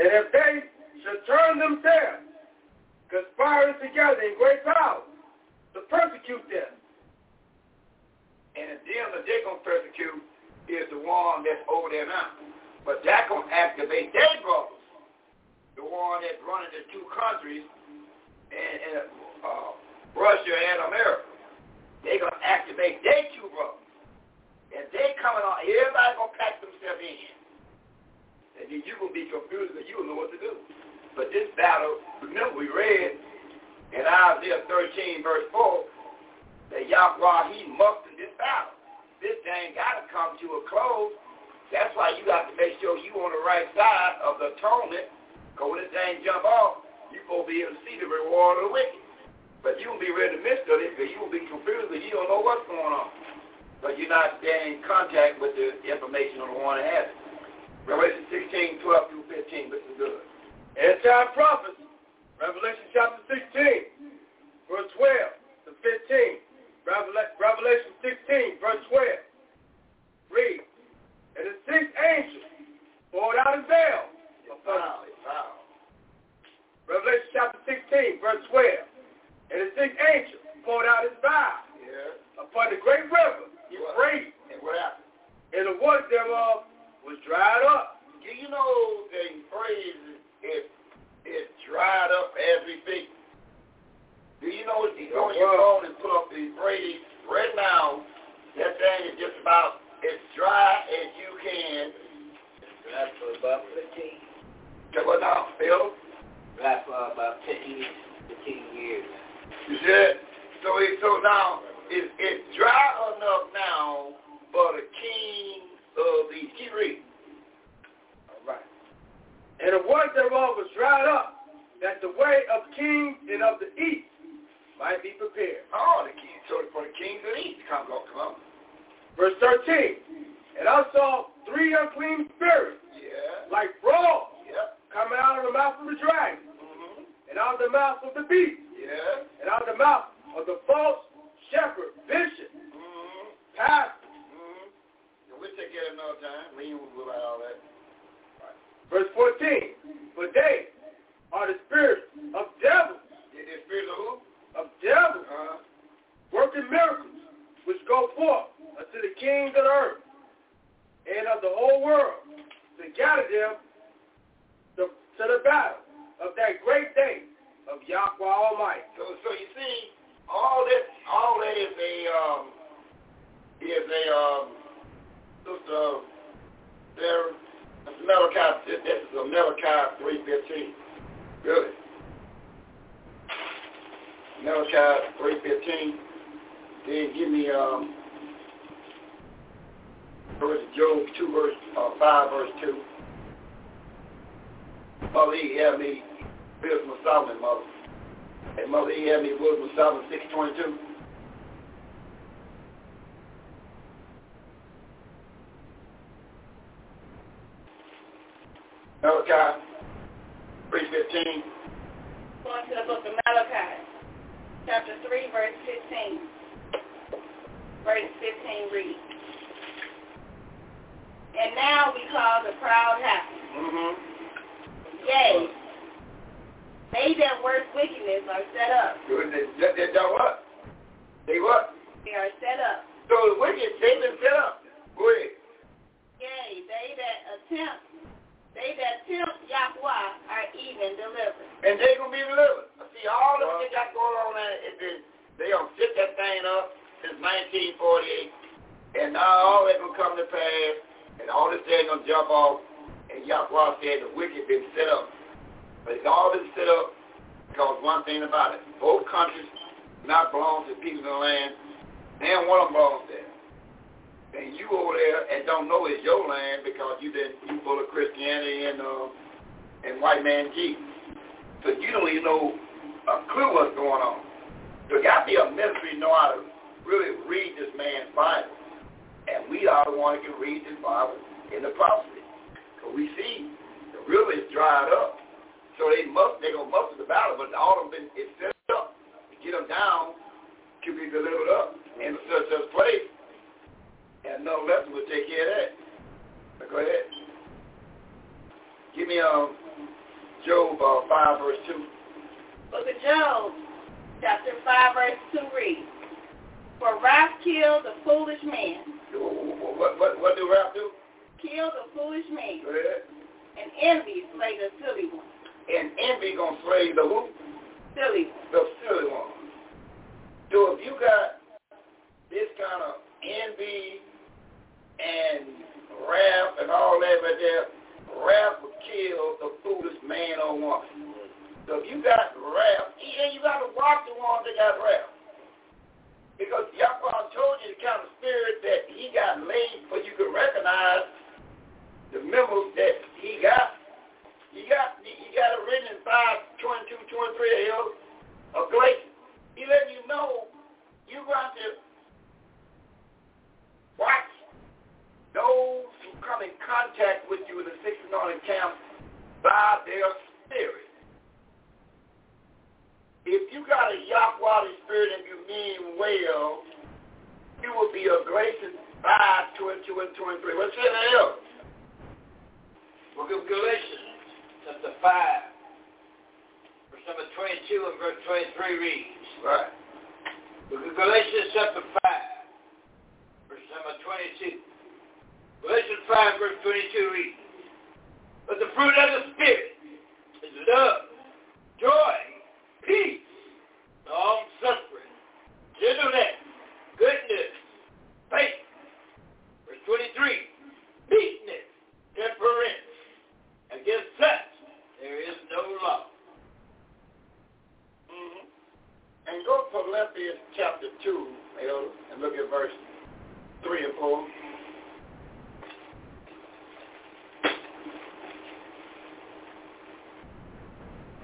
And if they should turn themselves, conspiring together in great power to persecute them, and them that they're gonna persecute is the one that's over there now. But that gonna activate their brothers, the one that's running the two countries, and Russia and America. They gonna activate their two brothers, and they coming on. Everybody gonna pack themselves in, and then you gonna be confused because you don't know what to do. But this battle, remember we read in Isaiah 13 verse 4 that Yakwa he mucked in this battle. This thing gotta come to a close. That's why you got to make sure you on the right side of the atonement, because when this thing jump off, you're going to be able to see the reward of the wicked. But you will be ready to miss it, because you will be confused, because you don't know what's going on. So you're not staying in contact with the information on the one that has it. Revelation 16, 12 through 15, this is good. End-time prophecy, Revelation chapter 16, verse 12 to 15. Revelation 16, verse 12. Read. And the sixth angel poured out his veil. Wow. Revelation chapter 16, verse 12. And the sixth angel poured out his vial upon the great river, Euphrates. And what happened? And the water thereof was dried up. Do you know that Euphrates is dried up as we speak? Do you know if you go on your phone and pull up the Euphrates right now, that thing is just about as dry as you can. Dry for about 15. Well, now, Phil. Dry for about 15 years. You said? So now, it's dry enough now for the king of the Chirip. All right. And the water thereof was dried up, that the way of kings and of the east might be prepared. Oh, the king. So for the kings of the east, come on. Verse 13, and I saw three unclean spirits, like frogs, coming out of the mouth of the dragon, and out of the mouth of the beast, and out of the mouth of the false shepherd, bishop, pastor. And we'll take care of another time. We will go about all that. Right. Verse 14, for they are the spirits of devils. The spirits of who? Of devils, working miracles, which go forth unto the kings of the earth and of the whole world, to gather them to the battle of that great day of Yahweh Almighty. So you see, all that is Malachi. This is a Malachi 3:15. Really, Malachi 3:15. Then give me Job 2, verse 5, verse 2. Mother E had me wisdom of Solomon, Mother. And Mother E had me wisdom of Solomon 6:22. Malachi 3:15. Going to the book of Malachi, chapter 3, verse 15. Verse 15 reads, and now we call the proud happy. Yea, they that work wickedness are set up. They done what? They what? They are set up. So the wicked, they've been set up. Go ahead. Yea, they that tempt Yahweh are even delivered. And they're going to be delivered. See, all of what they got going on there is they're going to sit that thing up since 1948. And now all that's going to come to pass. And all this thing gonna jump off, and Yahweh said the wicked been set up. But it's all been set up because one thing about it, both countries not belong to people in the land, and one of them belongs there. and you over there and don't know it's your land because you full of Christianity and white man Jesus. So you don't even know a clue what's going on. There got to be a ministry know how to really read this man's Bible, and we are the ones that can read this Bible in the prophecy. So we see the river is dried up, so they gonna muster the battle, but all of them is set up to get them down to be delivered up in such place. And another lesson will take care of that. But go ahead. Give me Job 5 verse 2. Book of Job, chapter 5 verse 2 reads, "For wrath killed the foolish man." What do wrath do? Kill the foolish man. Go ahead. "And envy slay the silly one." And envy gonna slay the who? Silly. The silly one. So if you got this kind of envy and wrath and all that right there, wrath will kill the foolish man or woman. So if you got wrath, you got to watch the ones that got wrath. Because Yakwa told you the kind of spirit that he got laid for. You can recognize the memos that he got. He got it written in 5:22-23 of Galatians. He letting you know you're going to watch those who come in contact with you in the 6th and 9th camp by their spirit. If you got a Yahweh spirit and you mean well, you will be a Galatians 5:22-23. What's in there else? Book of Galatians, chapter 5, verse number 22 and verse 23 reads. Right. Book of Galatians, chapter 5. Verse number 22. Galatians 5, verse 22 reads, "But the fruit of the Spirit is love, joy, peace, long-suffering, gentleness, goodness, faith." Verse 23, "Meekness, temperance. Against such there is no law." Mm-hmm. And go to Philippians chapter 2, and look at verse 3 and 4.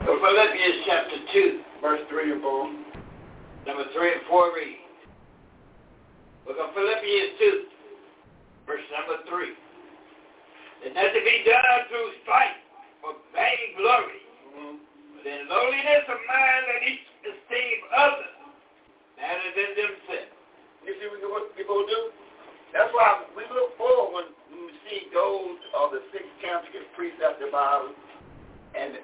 So Philippians chapter 2, verse 3 and 4. Number 3 and 4 read. Look at Philippians 2, verse number 3. "And nothing be done through strife or vainglory, but in lowliness of mind let each esteem others better than themselves." You see what people do? That's why we look forward when we see those of the 6th camp get precepted by and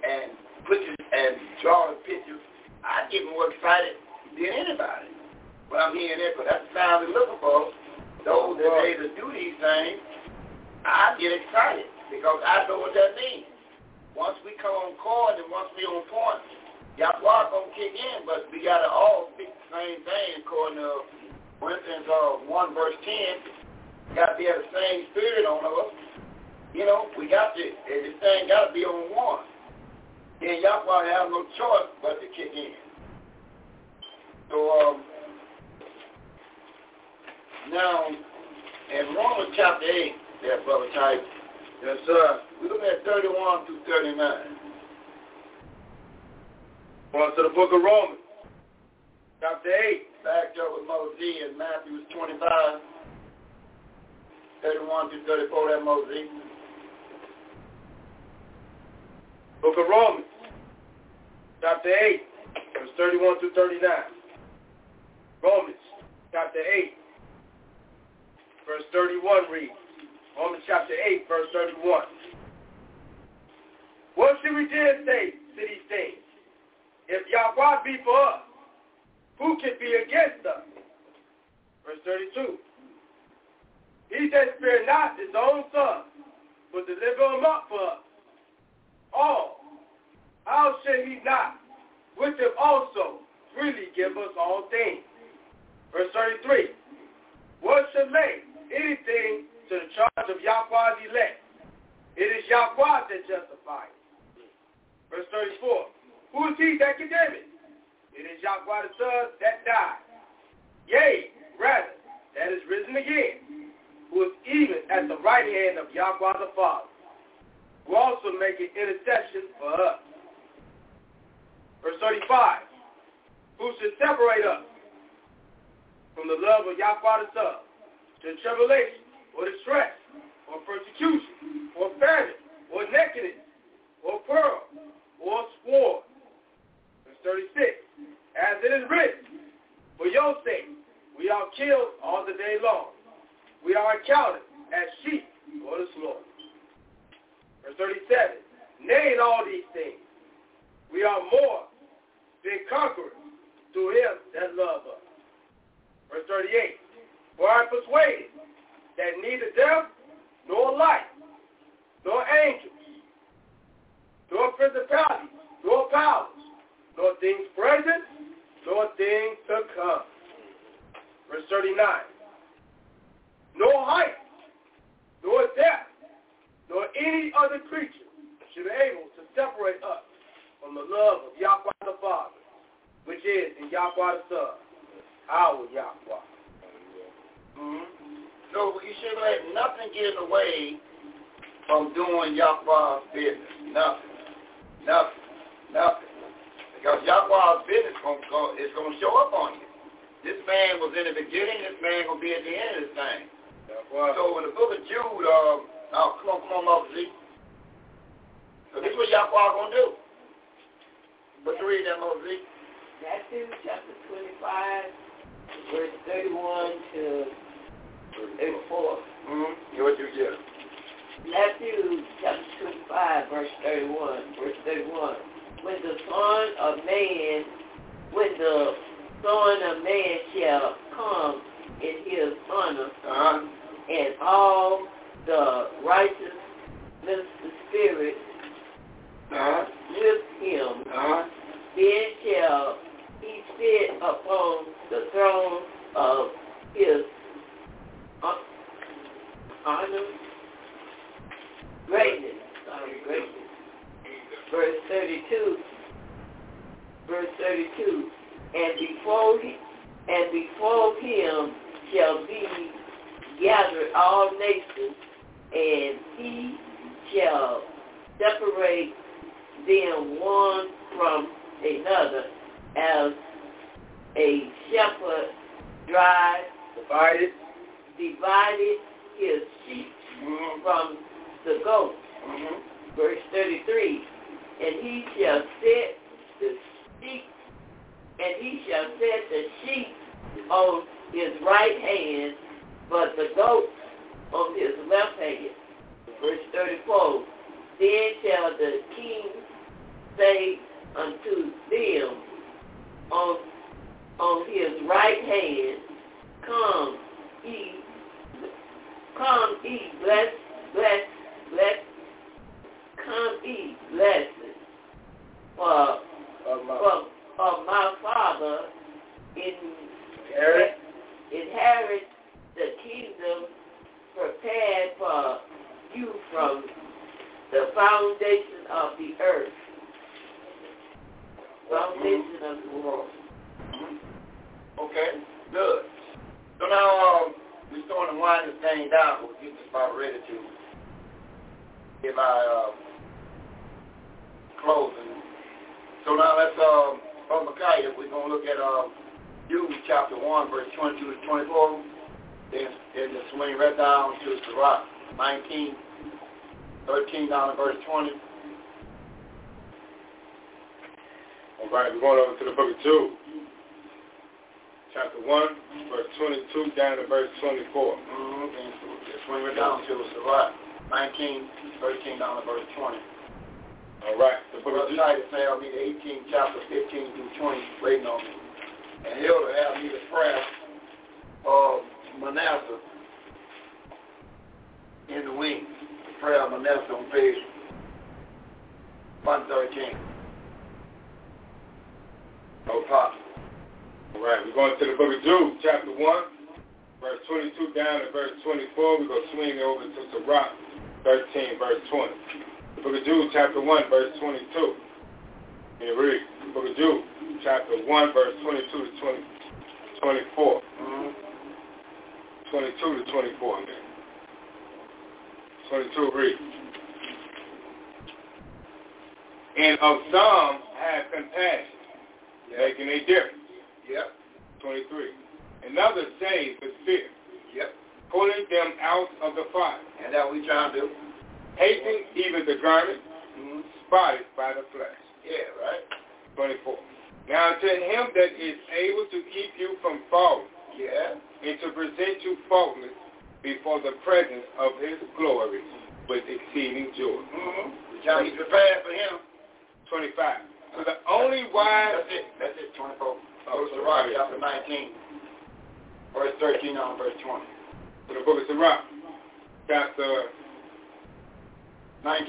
pictures and drawing pictures. I get more excited than anybody when I'm hearing that, because that's the time we're looking for. Those that are able to do these things, I get excited because I know what that means. Once we come on court and once we on point, y'all are going to kick in, but we got to all speak the same thing according to Corinthians 1 verse 10. We got to be at the same spirit on us. You know, we got to, this thing got to be on one. Then y'all probably have no choice but to kick in. So, now, in Romans chapter 8, there, Brother Titus. Yes, sir. We look at 31 through 39. Going to the book of Romans, chapter 8, backed up with Mother Z in Matthew 25, 31 through 34, that Mother Z. Book of Romans, chapter 8, verse 31 through 39. Romans, chapter 8, verse 31 reads. Romans chapter 8, verse 31. "What should we dare say to these things? If Yahweh be for us, who can be against us?" Verse 32. "He that spared not his own son, but delivered him up for us all, how should he not with him also freely give us all things?" Verse 33. "What should lay anything to the charge of Yahweh's elect? It is Yahweh that justifies." Verse 34. "Who is he that condemneth? It is Yahweh the Son that died. Yea, rather, that is risen again, who is even at the right hand of Yakwa the Father, who also maketh intercession for us. Verse 35, who should separate us from the love of Yakwa the Son, to tribulation, or distress, or persecution, or famine, or nakedness, or peril, or sword. Verse 36, as it is written, for your sake we are killed all the day long. We are accounted as sheep for the slaughter. Verse 37, nay, in all these things we are more than conquerors through him that loved us. Verse 38, for I am persuaded that neither death, nor life, nor angels, nor principalities, nor powers, nor things present, nor things to come. Verse 39, nor height, nor depth, nor any other creature should be able to separate us from the love of Yahweh the Father, which is in Yahweh the Son, our Yahweh. Mm-hmm. So you should let nothing get in the way from doing Yahweh's business. Nothing. Because Yahweh's business is going to show up on you. This man was in the beginning, this man going to be at the end of this thing. So in the book of Jude, come on, Mother Z. So this is what Yahweh going to do. But read that, Mother Z. Matthew chapter 25, verse 31 to 34. Mm-hmm. Matthew chapter 25, verse 31. When the Son of Man, shall come in his honor, and all the righteous minister spirits with him, then shall he sit upon the throne of his honor, greatness. Verse 32. And before him shall be gathered all nations, and he shall separate them one from another, as a shepherd divided his sheep from the goats. Mm-hmm. Verse 33, and he shall set the sheep on his right hand, but the goats on his left hand. Verse 34, then shall the king say unto them on his right hand, Come ye, blessed of my Father, inherit the kingdom prepared for you from the foundation of the earth. Foundation of the world. Okay, good. So now we're starting to wind this thing down. We'll get just about ready to get my closing. So now let's, from Micaiah, we're going to look at Jude chapter 1, verse 22 to 24. Then just swing right down to Sirach 19, 13 down to verse 20. All right, we're going over to the book of Jude. Chapter 1, verse 22 down to verse 24. Just swing right down to Sirach 19, 13 down to verse 20. All right. The book of Titus had me the 18th chapter, 15 through 20, waiting on me. And Hilda had me the prayer of Manasseh in the wings. The prayer of Manasseh on page 113. No problem. All right. We're going to the book of Jude, chapter 1, verse 22 down to verse 24. We're going to swing over to Sirach 13, verse 20. The book of Jude, chapter 1, verse 22. And it reads, the book of Jude, chapter 1, verse 22 to 24. 22 to 24, man. 22 reads, and of some have compassion, making a difference. Yep. 23. And others saved with fear. Yep. Pulling them out of the fire. And that we trying to do. Hating even the garment, spotted by the flesh. Yeah, right. 24. Now to him that is able to keep you from falling. Yeah. And to present you faultless before the presence of his glory with exceeding joy. We're trying to be prepared for him. 25. So the only wise... That's it, 24. Book of Sirach, chapter 19, verse 13 on verse 20. So the book of Sirach, chapter 19,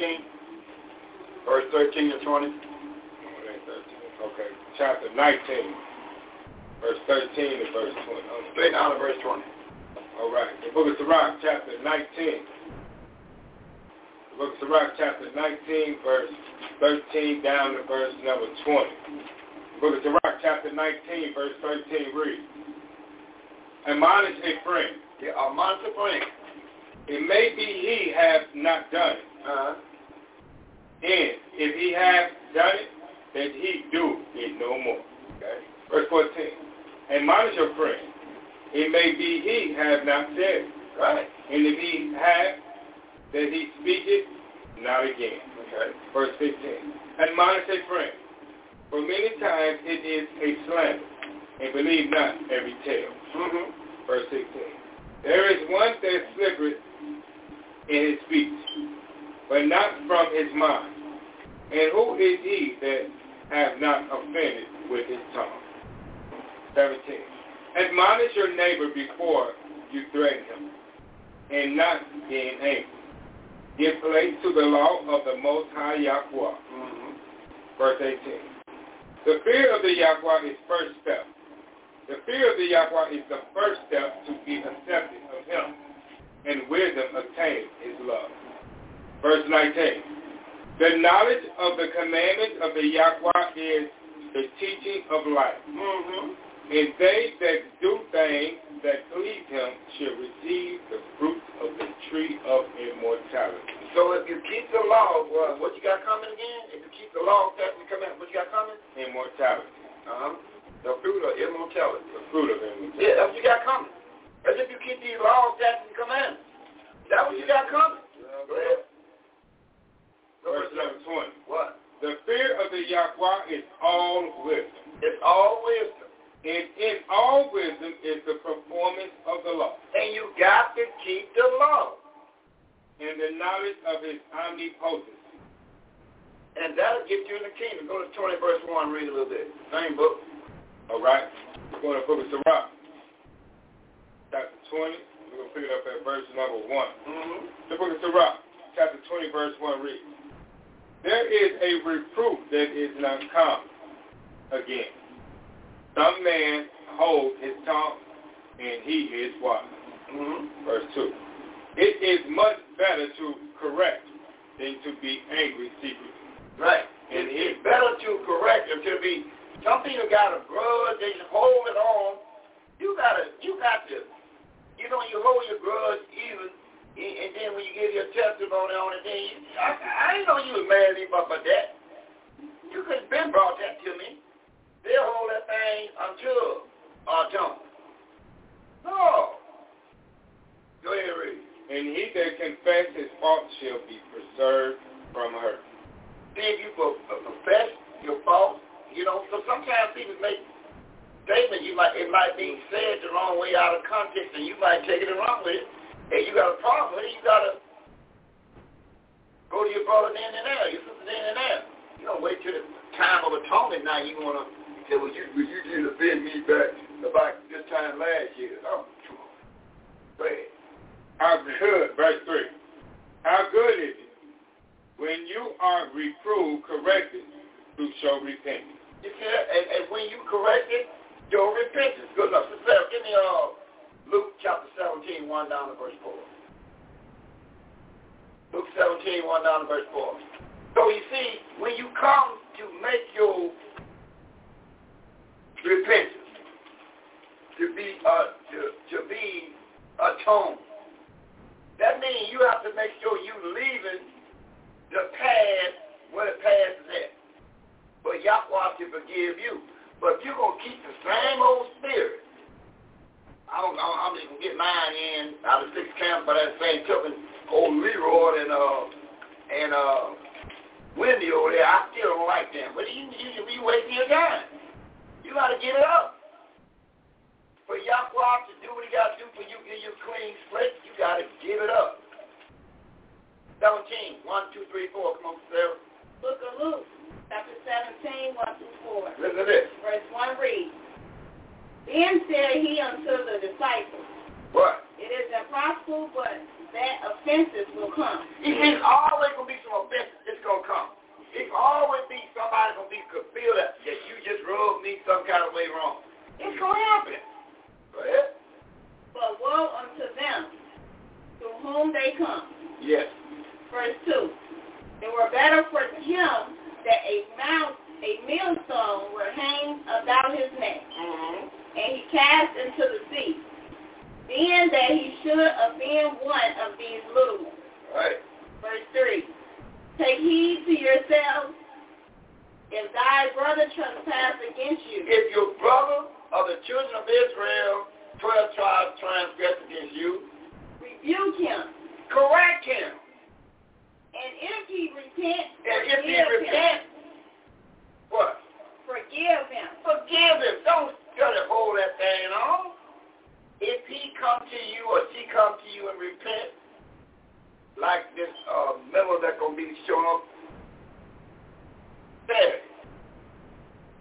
verse 13 to 20. No, it ain't 13. Okay. Chapter 19, verse 13 to verse 20. Straight down to verse 20. All right. The book of Sirach, chapter 19. The book of Sirach, chapter 19, verse 13 down to verse number 20. Book of Sirach, chapter 19, verse 13 reads, admonish a friend. Yeah, admonish a friend. It may be he hath not done it. And if he hath done it, then he do it no more. Okay. Verse 14. Admonish a friend. It may be he hath not said it. Right. And if he hath, then he speaketh not again. Okay. Verse 15. Admonish a friend. For many times it is a slander, and believe not every tale. Verse 16. There is one that slippeth in his speech, but not from his mind. And who is he that hath not offended with his tongue? 17. Admonish your neighbor before you threaten him, and not being angry. Give place to the law of the Most High Yakwa. Verse 18. The fear of the Yakwa is first step. The fear of the Yakwa is the first step to be accepted of him, and wisdom obtained is love. Verse 19. The knowledge of the commandments of the Yakwa is the teaching of life. And they that do things that please him shall receive the fruit of the tree of immortality. So if you keep the law, what you got coming again? If you keep the law, what you got coming? Immortality. The fruit of immortality. The fruit of immortality. Yeah, that's what you got coming. That's if you keep these laws, statutes, and commandments. That's what you got coming. Go ahead. Verse 11:20. What? The fear of the Yahweh is all wisdom. It's all wisdom. And in all wisdom is the performance of the law. And you got to keep the law. And the knowledge of his omnipotency. And that'll get you in the kingdom. Go to 20 verse 1, read a little bit. Same book. All right. We're going to book of Sirach. Chapter 20. We're going to pick it up at verse number 1. The book of Sirach. Chapter 20, verse 1 reads, there is a reproof that is not common. Again, some man holds his tongue, and he is wise. Verse 2. It is much better to correct than to be angry secretly. Right. And it's better to correct than to be something you got a grudge and you hold it on. You hold your grudge even, and then when you give your testimony on it, then I didn't know you was mad at me for that. You could have been brought that to me. They'll hold that thing until our tongue. No. Go ahead, read. And he that confess his fault shall be preserved from hurt. See, if you confess your fault, because sometimes people make statements, it might be said the wrong way out of context, and you might take it the wrong way. And you got a problem with it, you got to go to your brother then and there, your sister then and there. You don't wait till the time of atonement now. You want to say, well, you didn't offend me back about this time last year. Oh, go ahead. How good, verse 3, how good is it when you are reproved, corrected, to show repentance? You see, and when you correct it, your repentance. Good enough. So, give me Luke chapter 17, 1 down to verse 4. Luke 17, 1 down to verse 4. So you see, when you come to make your repentance, to be atoned, that means you have to make sure you forgive you. But if you're going to keep the same old spirit, I'm just going to get mine in out of six camps by that same token. Old Leroy and Wendy over there, I still don't like them. But you should be wasting your time. You got to get it up. For Yakwa to do what he got to do for you, get your clean slate, you got to give it up. 17, 1, 2, 3, 4, come on, Sarah. Book of Luke, chapter 17, 1 through 4. Listen to this. Verse 1 reads, Then said he unto the disciples, What? It is impossible, but that offenses will come. There's always going to be some offenses that's going to come. There's always be somebody going to be could feel that you just rubbed me some kind of way wrong. It's going to happen. Go ahead. But woe unto them, to whom they come. Yes. Verse 2. It were better for him that a millstone were hanged about his neck, and he cast into the sea, then that he should offend one of these little ones. Right. Verse 3. Take heed to yourselves if thy brother trespass against you. If your brother of the children of Israel, 12 tribes transgress against you, rebuke him. Correct him. And if he repents, what? Forgive him. Forgive him. Don't try to hold that thing on. If he come to you or she come to you and repent, like this memo that's going to be shown up, there.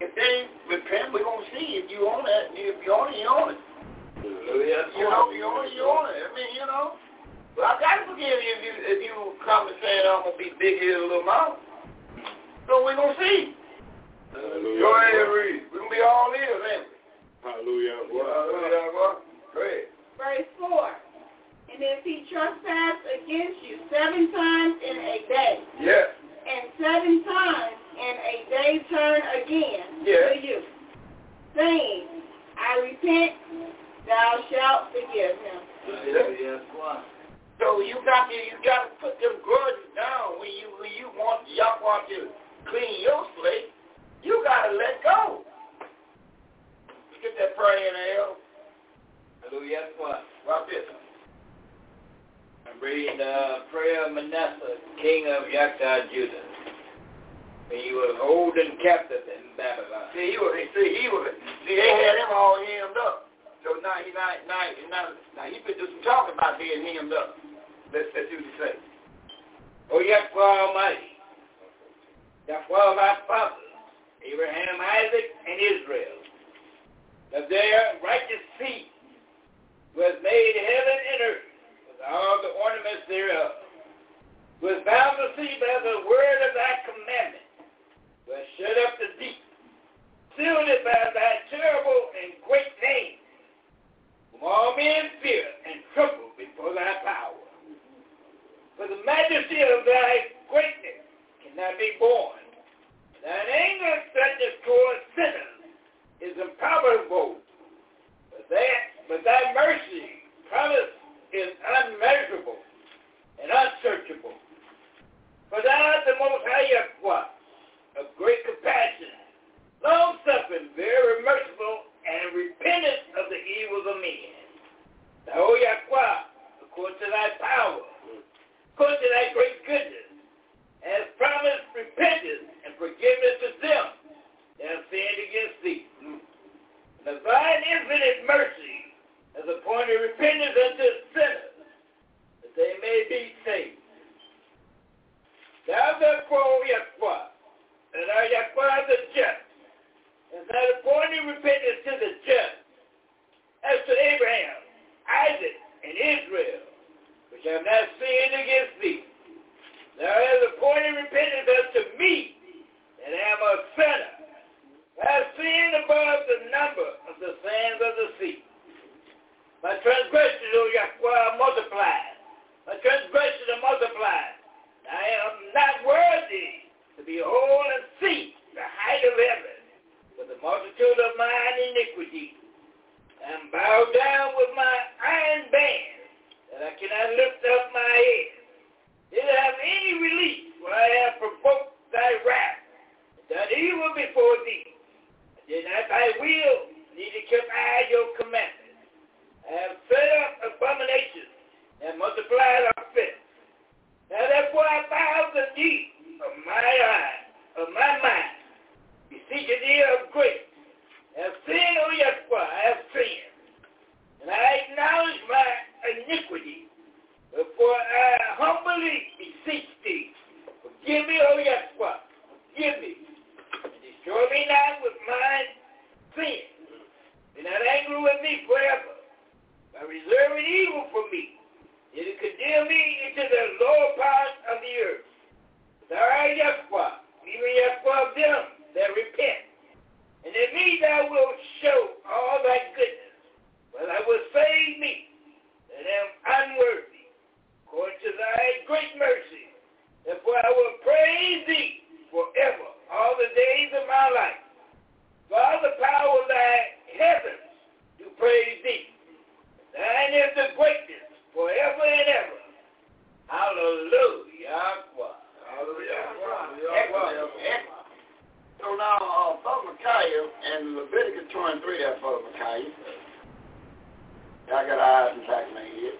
If they repent, we're going to see if you own that. If you own it, you own it. You own it. I mean, you know. Well, I got to forgive you if you come and say that I'm going to be big-headed little mama. So we're going to see. Hallelujah. Go ahead and read. We're going to be all in, ain't we? Hallelujah. Hallelujah. Go ahead. Verse 4. And if he trespass against you 7 times in a day. Yes. And 7 times in a day turn again to you, saying, I repent, thou shalt forgive him. Hallelujah. So you got to put them grudges down when you want Yahweh to clean your slate. You got to let go. Let's get that prayer in the air. Hallelujah. Watch this. I'm reading the prayer of Manasseh, king of Yakta, Judah. And he was holding captive in Babylon. See, they had him all hemmed up. So now he could do some talking about being hemmed up. Let's do the same. Oh, Yahweh Almighty, Yahweh of our fathers, Abraham, Isaac, and Israel, that their righteous seed was made heaven and earth, with all the ornaments thereof, was bound to see by the word of thy commandment, was shut up the deep, sealed it by thy terrible and great name, whom all men fear and tremble before thy power. For the majesty of thy greatness cannot be borne. Thine anger that destroys sinners is impowerable. But thy mercy promise is unmeasurable and unsearchable. For thou art the most high Yahweh, of great compassion, long-suffering, very merciful, and repentant of the evils of men. Thou, O Yahweh, according to thy power, according to thy great goodness, has promised repentance and forgiveness to them that have sinned against thee. And of thine infinite mercy has appointed repentance unto sinners, that they may be saved. Thou therefore, O Yahweh, and our Yahweh the just, has not appointed repentance to the just, as to Abraham, Isaac, and Israel, which have not sinned against thee. Thou hast appointed repentance unto me, and I am a sinner. I have sinned above the number of the sands of the sea. My transgressions, O Yahweh, are multiplied. My transgressions are multiplied. I am not worthy to behold and see the height of heaven, for the multitude of mine iniquity. I am bowed down with my iron band, that I cannot lift up my head. Did I have any relief where I have provoked thy wrath, and done evil before thee? Then at thy will need to keep eye your commandments. I have fed up abominations and multiplied offense. Now therefore I bow the knee of my eye, of my mind, beseeching thee of grace. I have sinned, O Yakwa, I have sinned. And I acknowledge my iniquity. Therefore I humbly beseech thee. Forgive me, O Yakwa, forgive me. And destroy me not with mine sin. Be not angry with me forever, by reserving evil for me. It will condemn me into the lower parts of the earth. Thou art Yakwa, even Yakwa of them that repent. And in me thou wilt show all thy goodness, for thou wilt save me, that am unworthy, according to thy great mercy. Therefore I will praise thee forever, all the days of my life. For all the power of thy heavens do praise thee. Thine is the greatness forever and ever. Hallelujah. Hallelujah. So now, Father Micaiah and Leviticus 23, that's Father Micaiah. I got eyes in the back of my head.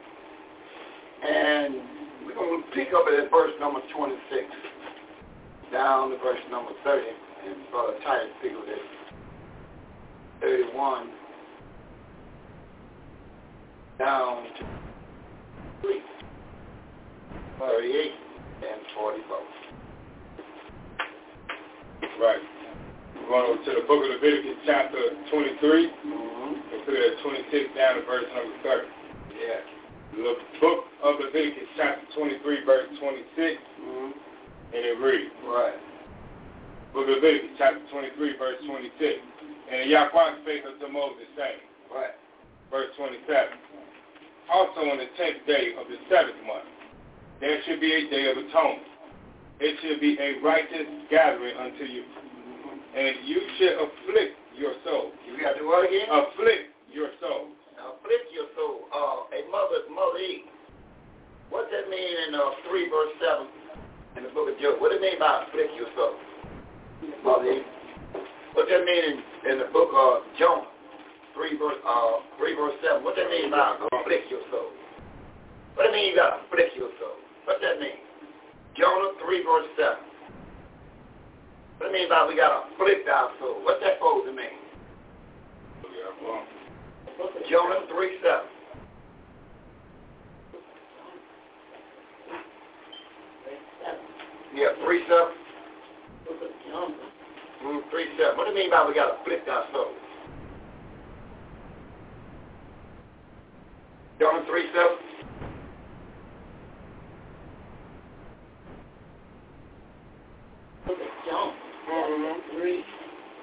And we're going to pick up at verse number 26, down to verse number 30, and Brother Titus picked up at 31, down to 38, and 44. Right. We're going to the book of Leviticus chapter 23, consider that 26 down to verse number 30. Yeah. The book of Leviticus chapter 23, verse 26, and it reads. Right. Book of Leviticus chapter 23, verse 26. And Yahweh spake unto Moses, saying, right. Verse 27. Also on the 10th day of the seventh month, there should be a day of atonement. It should be a righteous gathering unto you. And you should afflict your soul. You got the word again? Afflict your soul. Afflict your soul. Mother E. What does that mean in 3 verse 7 in the book of Job? What does it mean by afflict your soul? Mother E. What does that mean in the book of Jonah? 3 verse 7. What does that mean by afflict your soul? What does it mean by afflict your soul? What does that mean? Jonah 3 verse 7. What do you mean by we got to afflict our soul? What's that supposed to mean? Jonah 3 7. Yeah, 3 7. 3 7. What do you mean by we got to afflict our soul? Jonah 3 7.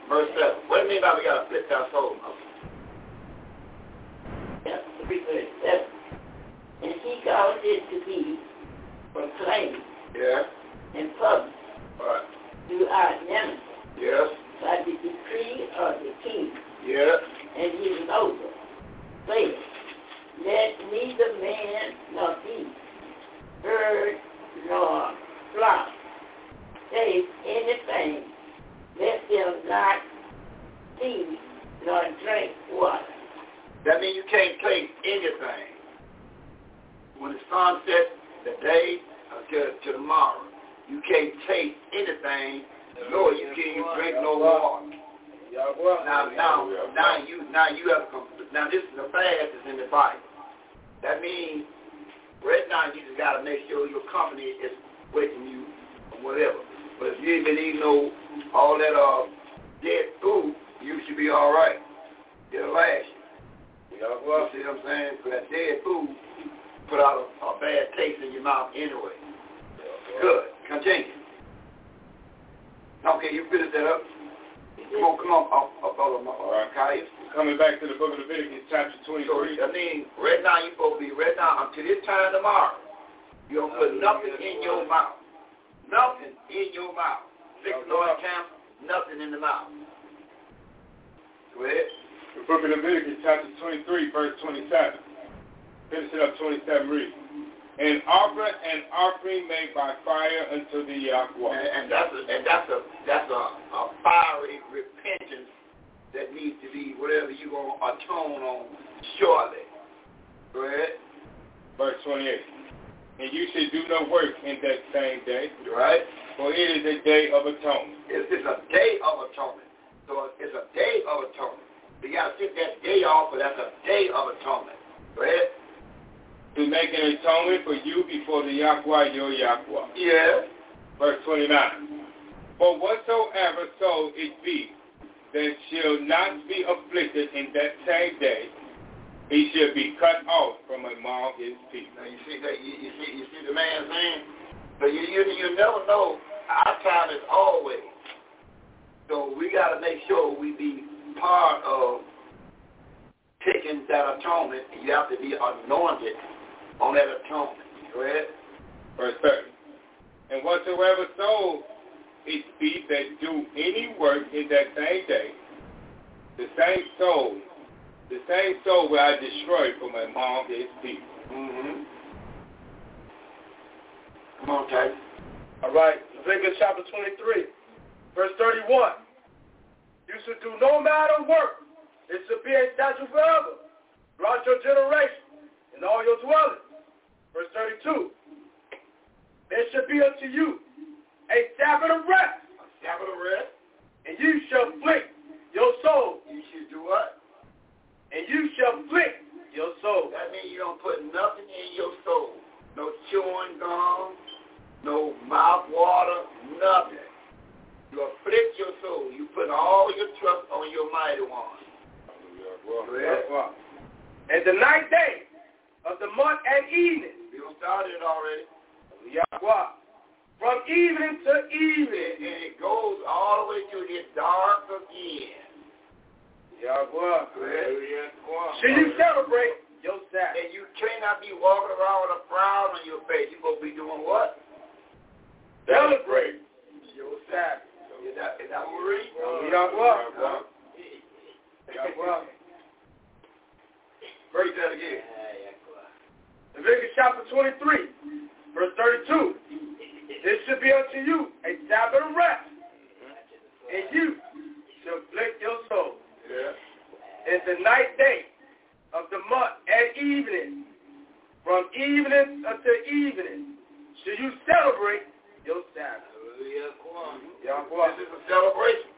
Verse 7. What do you mean by we got to afflict our soul? That's 3:7. And he caused it to be proclaimed. Yeah. And public. Right. Throughout Yemen. Yes. By the decree of the king. Yes. And his noble. Say, let neither man nor beast, bird nor flock, save anything. Let them not feed nor drink water. That means you can't take anything. When the sun sets today to tomorrow, you can't take anything, nor you can't drink no water. Now this is the fast that's in the Bible. That means right now you just gotta make sure your company is waiting you or whatever. But if you ain't been eating all that dead food, you should be all right. It'll last you. You see what I'm saying? Because that dead food put out a bad taste in your mouth anyway. Good. Continue. Okay, you finish that up. Come on. All right. Coming back to the book of Leviticus, chapter 23. So, I mean, right now you're supposed to be right now until this time tomorrow. You don't put nothing in your mouth. Nothing in your mouth. Nothing in the mouth. Go ahead. The book of Leviticus, chapter 23, verse 27. Finish it up, 27 reads. And offer an offering made by fire unto the Yakwa. And that's a fiery repentance you're going to atone on shortly. Go ahead. Verse 28. And you should do no work in that same day. Right. For it is a day of atonement. It is a day of atonement. So it's a day of atonement. You got to take that day off, but that's a day of atonement. Go ahead. To make an atonement for you before the Yakwa, your Yakwa. Yes. Verse 29. For whatsoever soul it be, that shall not be afflicted in that same day, he shall be cut off from among his people. Now you see that you see the man saying, but you never know. Our time is always. So we got to make sure we be part of taking that atonement. You have to be anointed on that atonement. Go ahead. Verse 30. And whatsoever soul it be that do any work in that same day, the same soul will I destroy from among his people. Mm-hmm. Come on, Titus. All right. Leviticus chapter 23, verse 31. You should do no matter work. It should be a statute forever, throughout your generation, and all your dwellings. Verse 32. There should be unto you a Sabbath of rest. A Sabbath of rest. And you shall afflict your soul. You should do what? And you shall afflict your soul. That means you don't put nothing in your soul. No chewing gum, no mouth water, nothing. You afflict your soul. You put all your trust on your mighty one. And the ninth day of the month and evening. We started already. Yahweh. From evening to evening. And it goes all the way to the dark again. Yahweh. So you celebrate your Sabbath. And you cannot be walking around with a frown on your face. You're going to be doing what? Celebrate your Sabbath. Is that what we read? Yahweh. Yahweh. Break that again. Leviticus chapter 23. Verse 32, this should be unto you a Sabbath of rest, and you shall afflict your soul. Yeah. In the ninth day of the month at evening, from evening until evening, shall you celebrate your Sabbath. Yahweh. This is a celebration,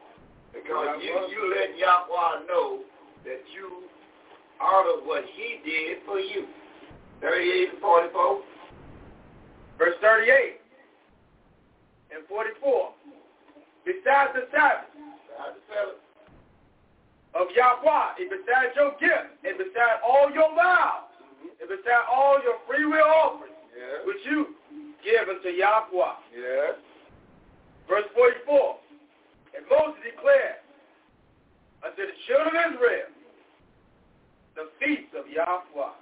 because you let Yahweh know that you honor what he did for you. 38 and 44. Verse 38 and 44. Besides the Sabbath of Yahweh, and besides your gifts, and besides all your vows, and besides all your free will offerings, which you give unto Yahweh. Yes. Verse 44. And Moses declared unto the children of Israel the feast of Yahweh.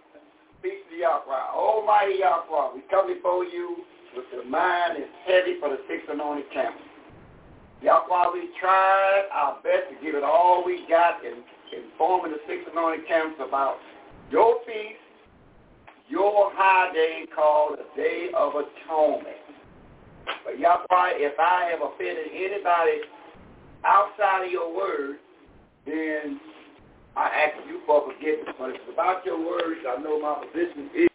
Speak to Yahweh, Almighty Yahweh, we come before you with the mind is heavy for the six anointed camels. Yahweh, we tried our best to give it all we got in informing the six anointed camels about your feast, your high day called the Day of Atonement. But Yahweh, if I have offended anybody outside of your word, then I ask you for forgiveness, but it's about your words. I know my position is